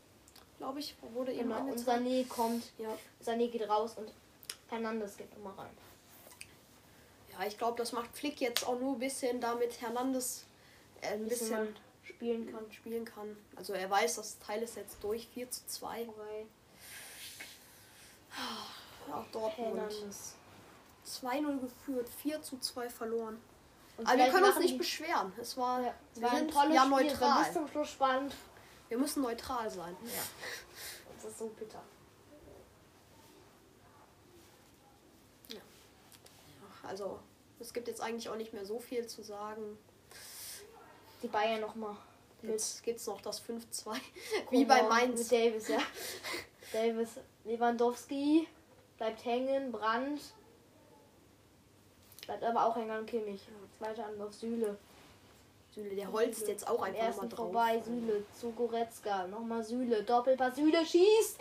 glaube ich, wurde eben genau. Und Sané kommt. Ja. Sané geht raus und Hernandez geht nochmal rein. Ja, ich glaube, das macht Flick jetzt auch nur ein bisschen, damit Hernandez äh, ein bisschen... bisschen spielen kann. Spielen kann. Also er weiß, das Teil ist jetzt durch. vier zu zwei. Auch Dortmund. zwei null geführt, vier zu zwei verloren. Und aber wir können uns nicht beschweren. Es war, ja, wir war sind ja neutral. Bis zum Schluss spannend. Wir müssen neutral sein. Ja. Das ist so bitter. Ja. Ja, also es gibt jetzt eigentlich auch nicht mehr so viel zu sagen. Die Bayern nochmal. Jetzt gibt es noch das fünf zwei. Wie bei Mainz. Mit Davies, ja. Davies, Lewandowski. bleibt hängen, Brandt bleibt aber auch hängen an Kimmich. Zweiter Anlauf Süle. Süle, der holzt Süle. Jetzt auch einfach mal ersten drauf. Vorbei, Süle zu Goretzka, nochmal Süle, Doppelpass, Süle schießt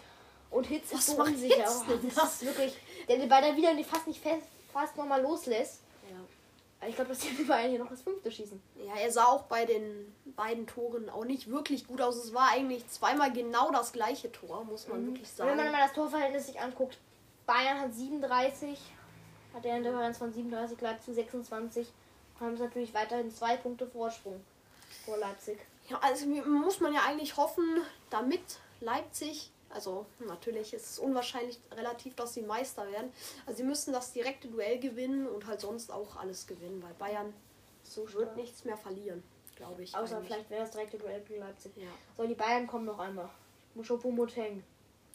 und Hitz ist so unsicher. Das ist wirklich, der den Ball dann wieder fast nicht fest, fast nochmal loslässt. Ja. Ich glaube, dass die beiden hier noch das fünfte schießen. Ja, er sah auch bei den beiden Toren auch nicht wirklich gut aus. Es war eigentlich zweimal genau das gleiche Tor, muss man mhm. wirklich sagen. Wenn man mal das Torverhältnis sich anguckt, Bayern hat siebenunddreißig, hat er eine Differenz von siebenunddreißig, Leipzig zu sechsundzwanzig. Haben sie natürlich weiterhin zwei Punkte Vorsprung vor Leipzig. Ja, also muss man ja eigentlich hoffen, damit Leipzig, also natürlich ist es unwahrscheinlich relativ, dass sie Meister werden. Also sie müssen das direkte Duell gewinnen und halt sonst auch alles gewinnen, weil Bayern so wird stark. Nichts mehr verlieren, glaube ich. Außer eigentlich. Vielleicht wäre das direkte Duell gegen Leipzig. Ja. So, die Bayern kommen noch einmal. Choupo-Moting.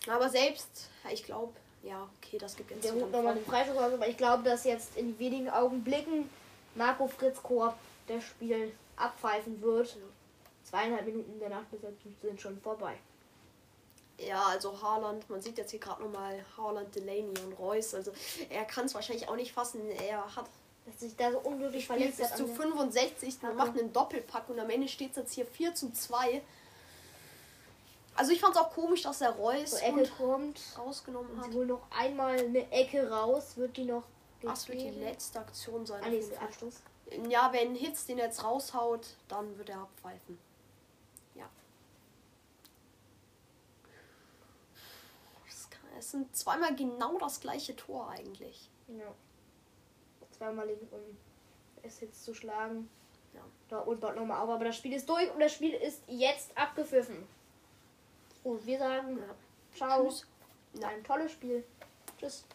Aber selbst, ich glaube, ja, okay, das gibt jetzt der holt nochmal den Freischuss, aber ich glaube, dass jetzt in wenigen Augenblicken Marco Fritz Korb das Spiel abpfeifen wird. Ja. Zweieinhalb Minuten danach sind schon vorbei. Ja, also Haaland, man sieht jetzt hier gerade nochmal Haaland, Delaney und Reus. Also er kann es wahrscheinlich auch nicht fassen. Er hat dass sich da so unglücklich verletzt. Bis zu fünfundsechzig, dann macht einen Doppelpack und am Ende steht es jetzt hier vier zu zwei. Also ich fand es auch komisch, dass der Reus so Ecke kommt, rausgenommen hat. Wohl noch einmal eine Ecke raus, wird die noch. Das wird die letzte Aktion sein. Ah, nee, Abstoß. Ja, wenn Hitz den jetzt raushaut, dann wird er abpfeifen. Ja. Es sind zweimal genau das gleiche Tor eigentlich. Ja. Zweimal links, um es Hitz zu schlagen. Ja. Da und baut nochmal auf, aber das Spiel ist durch und das Spiel ist jetzt abgepfiffen. Und wir sagen, ja. Ciao. Tschüss. Ein tolles Spiel. Tschüss.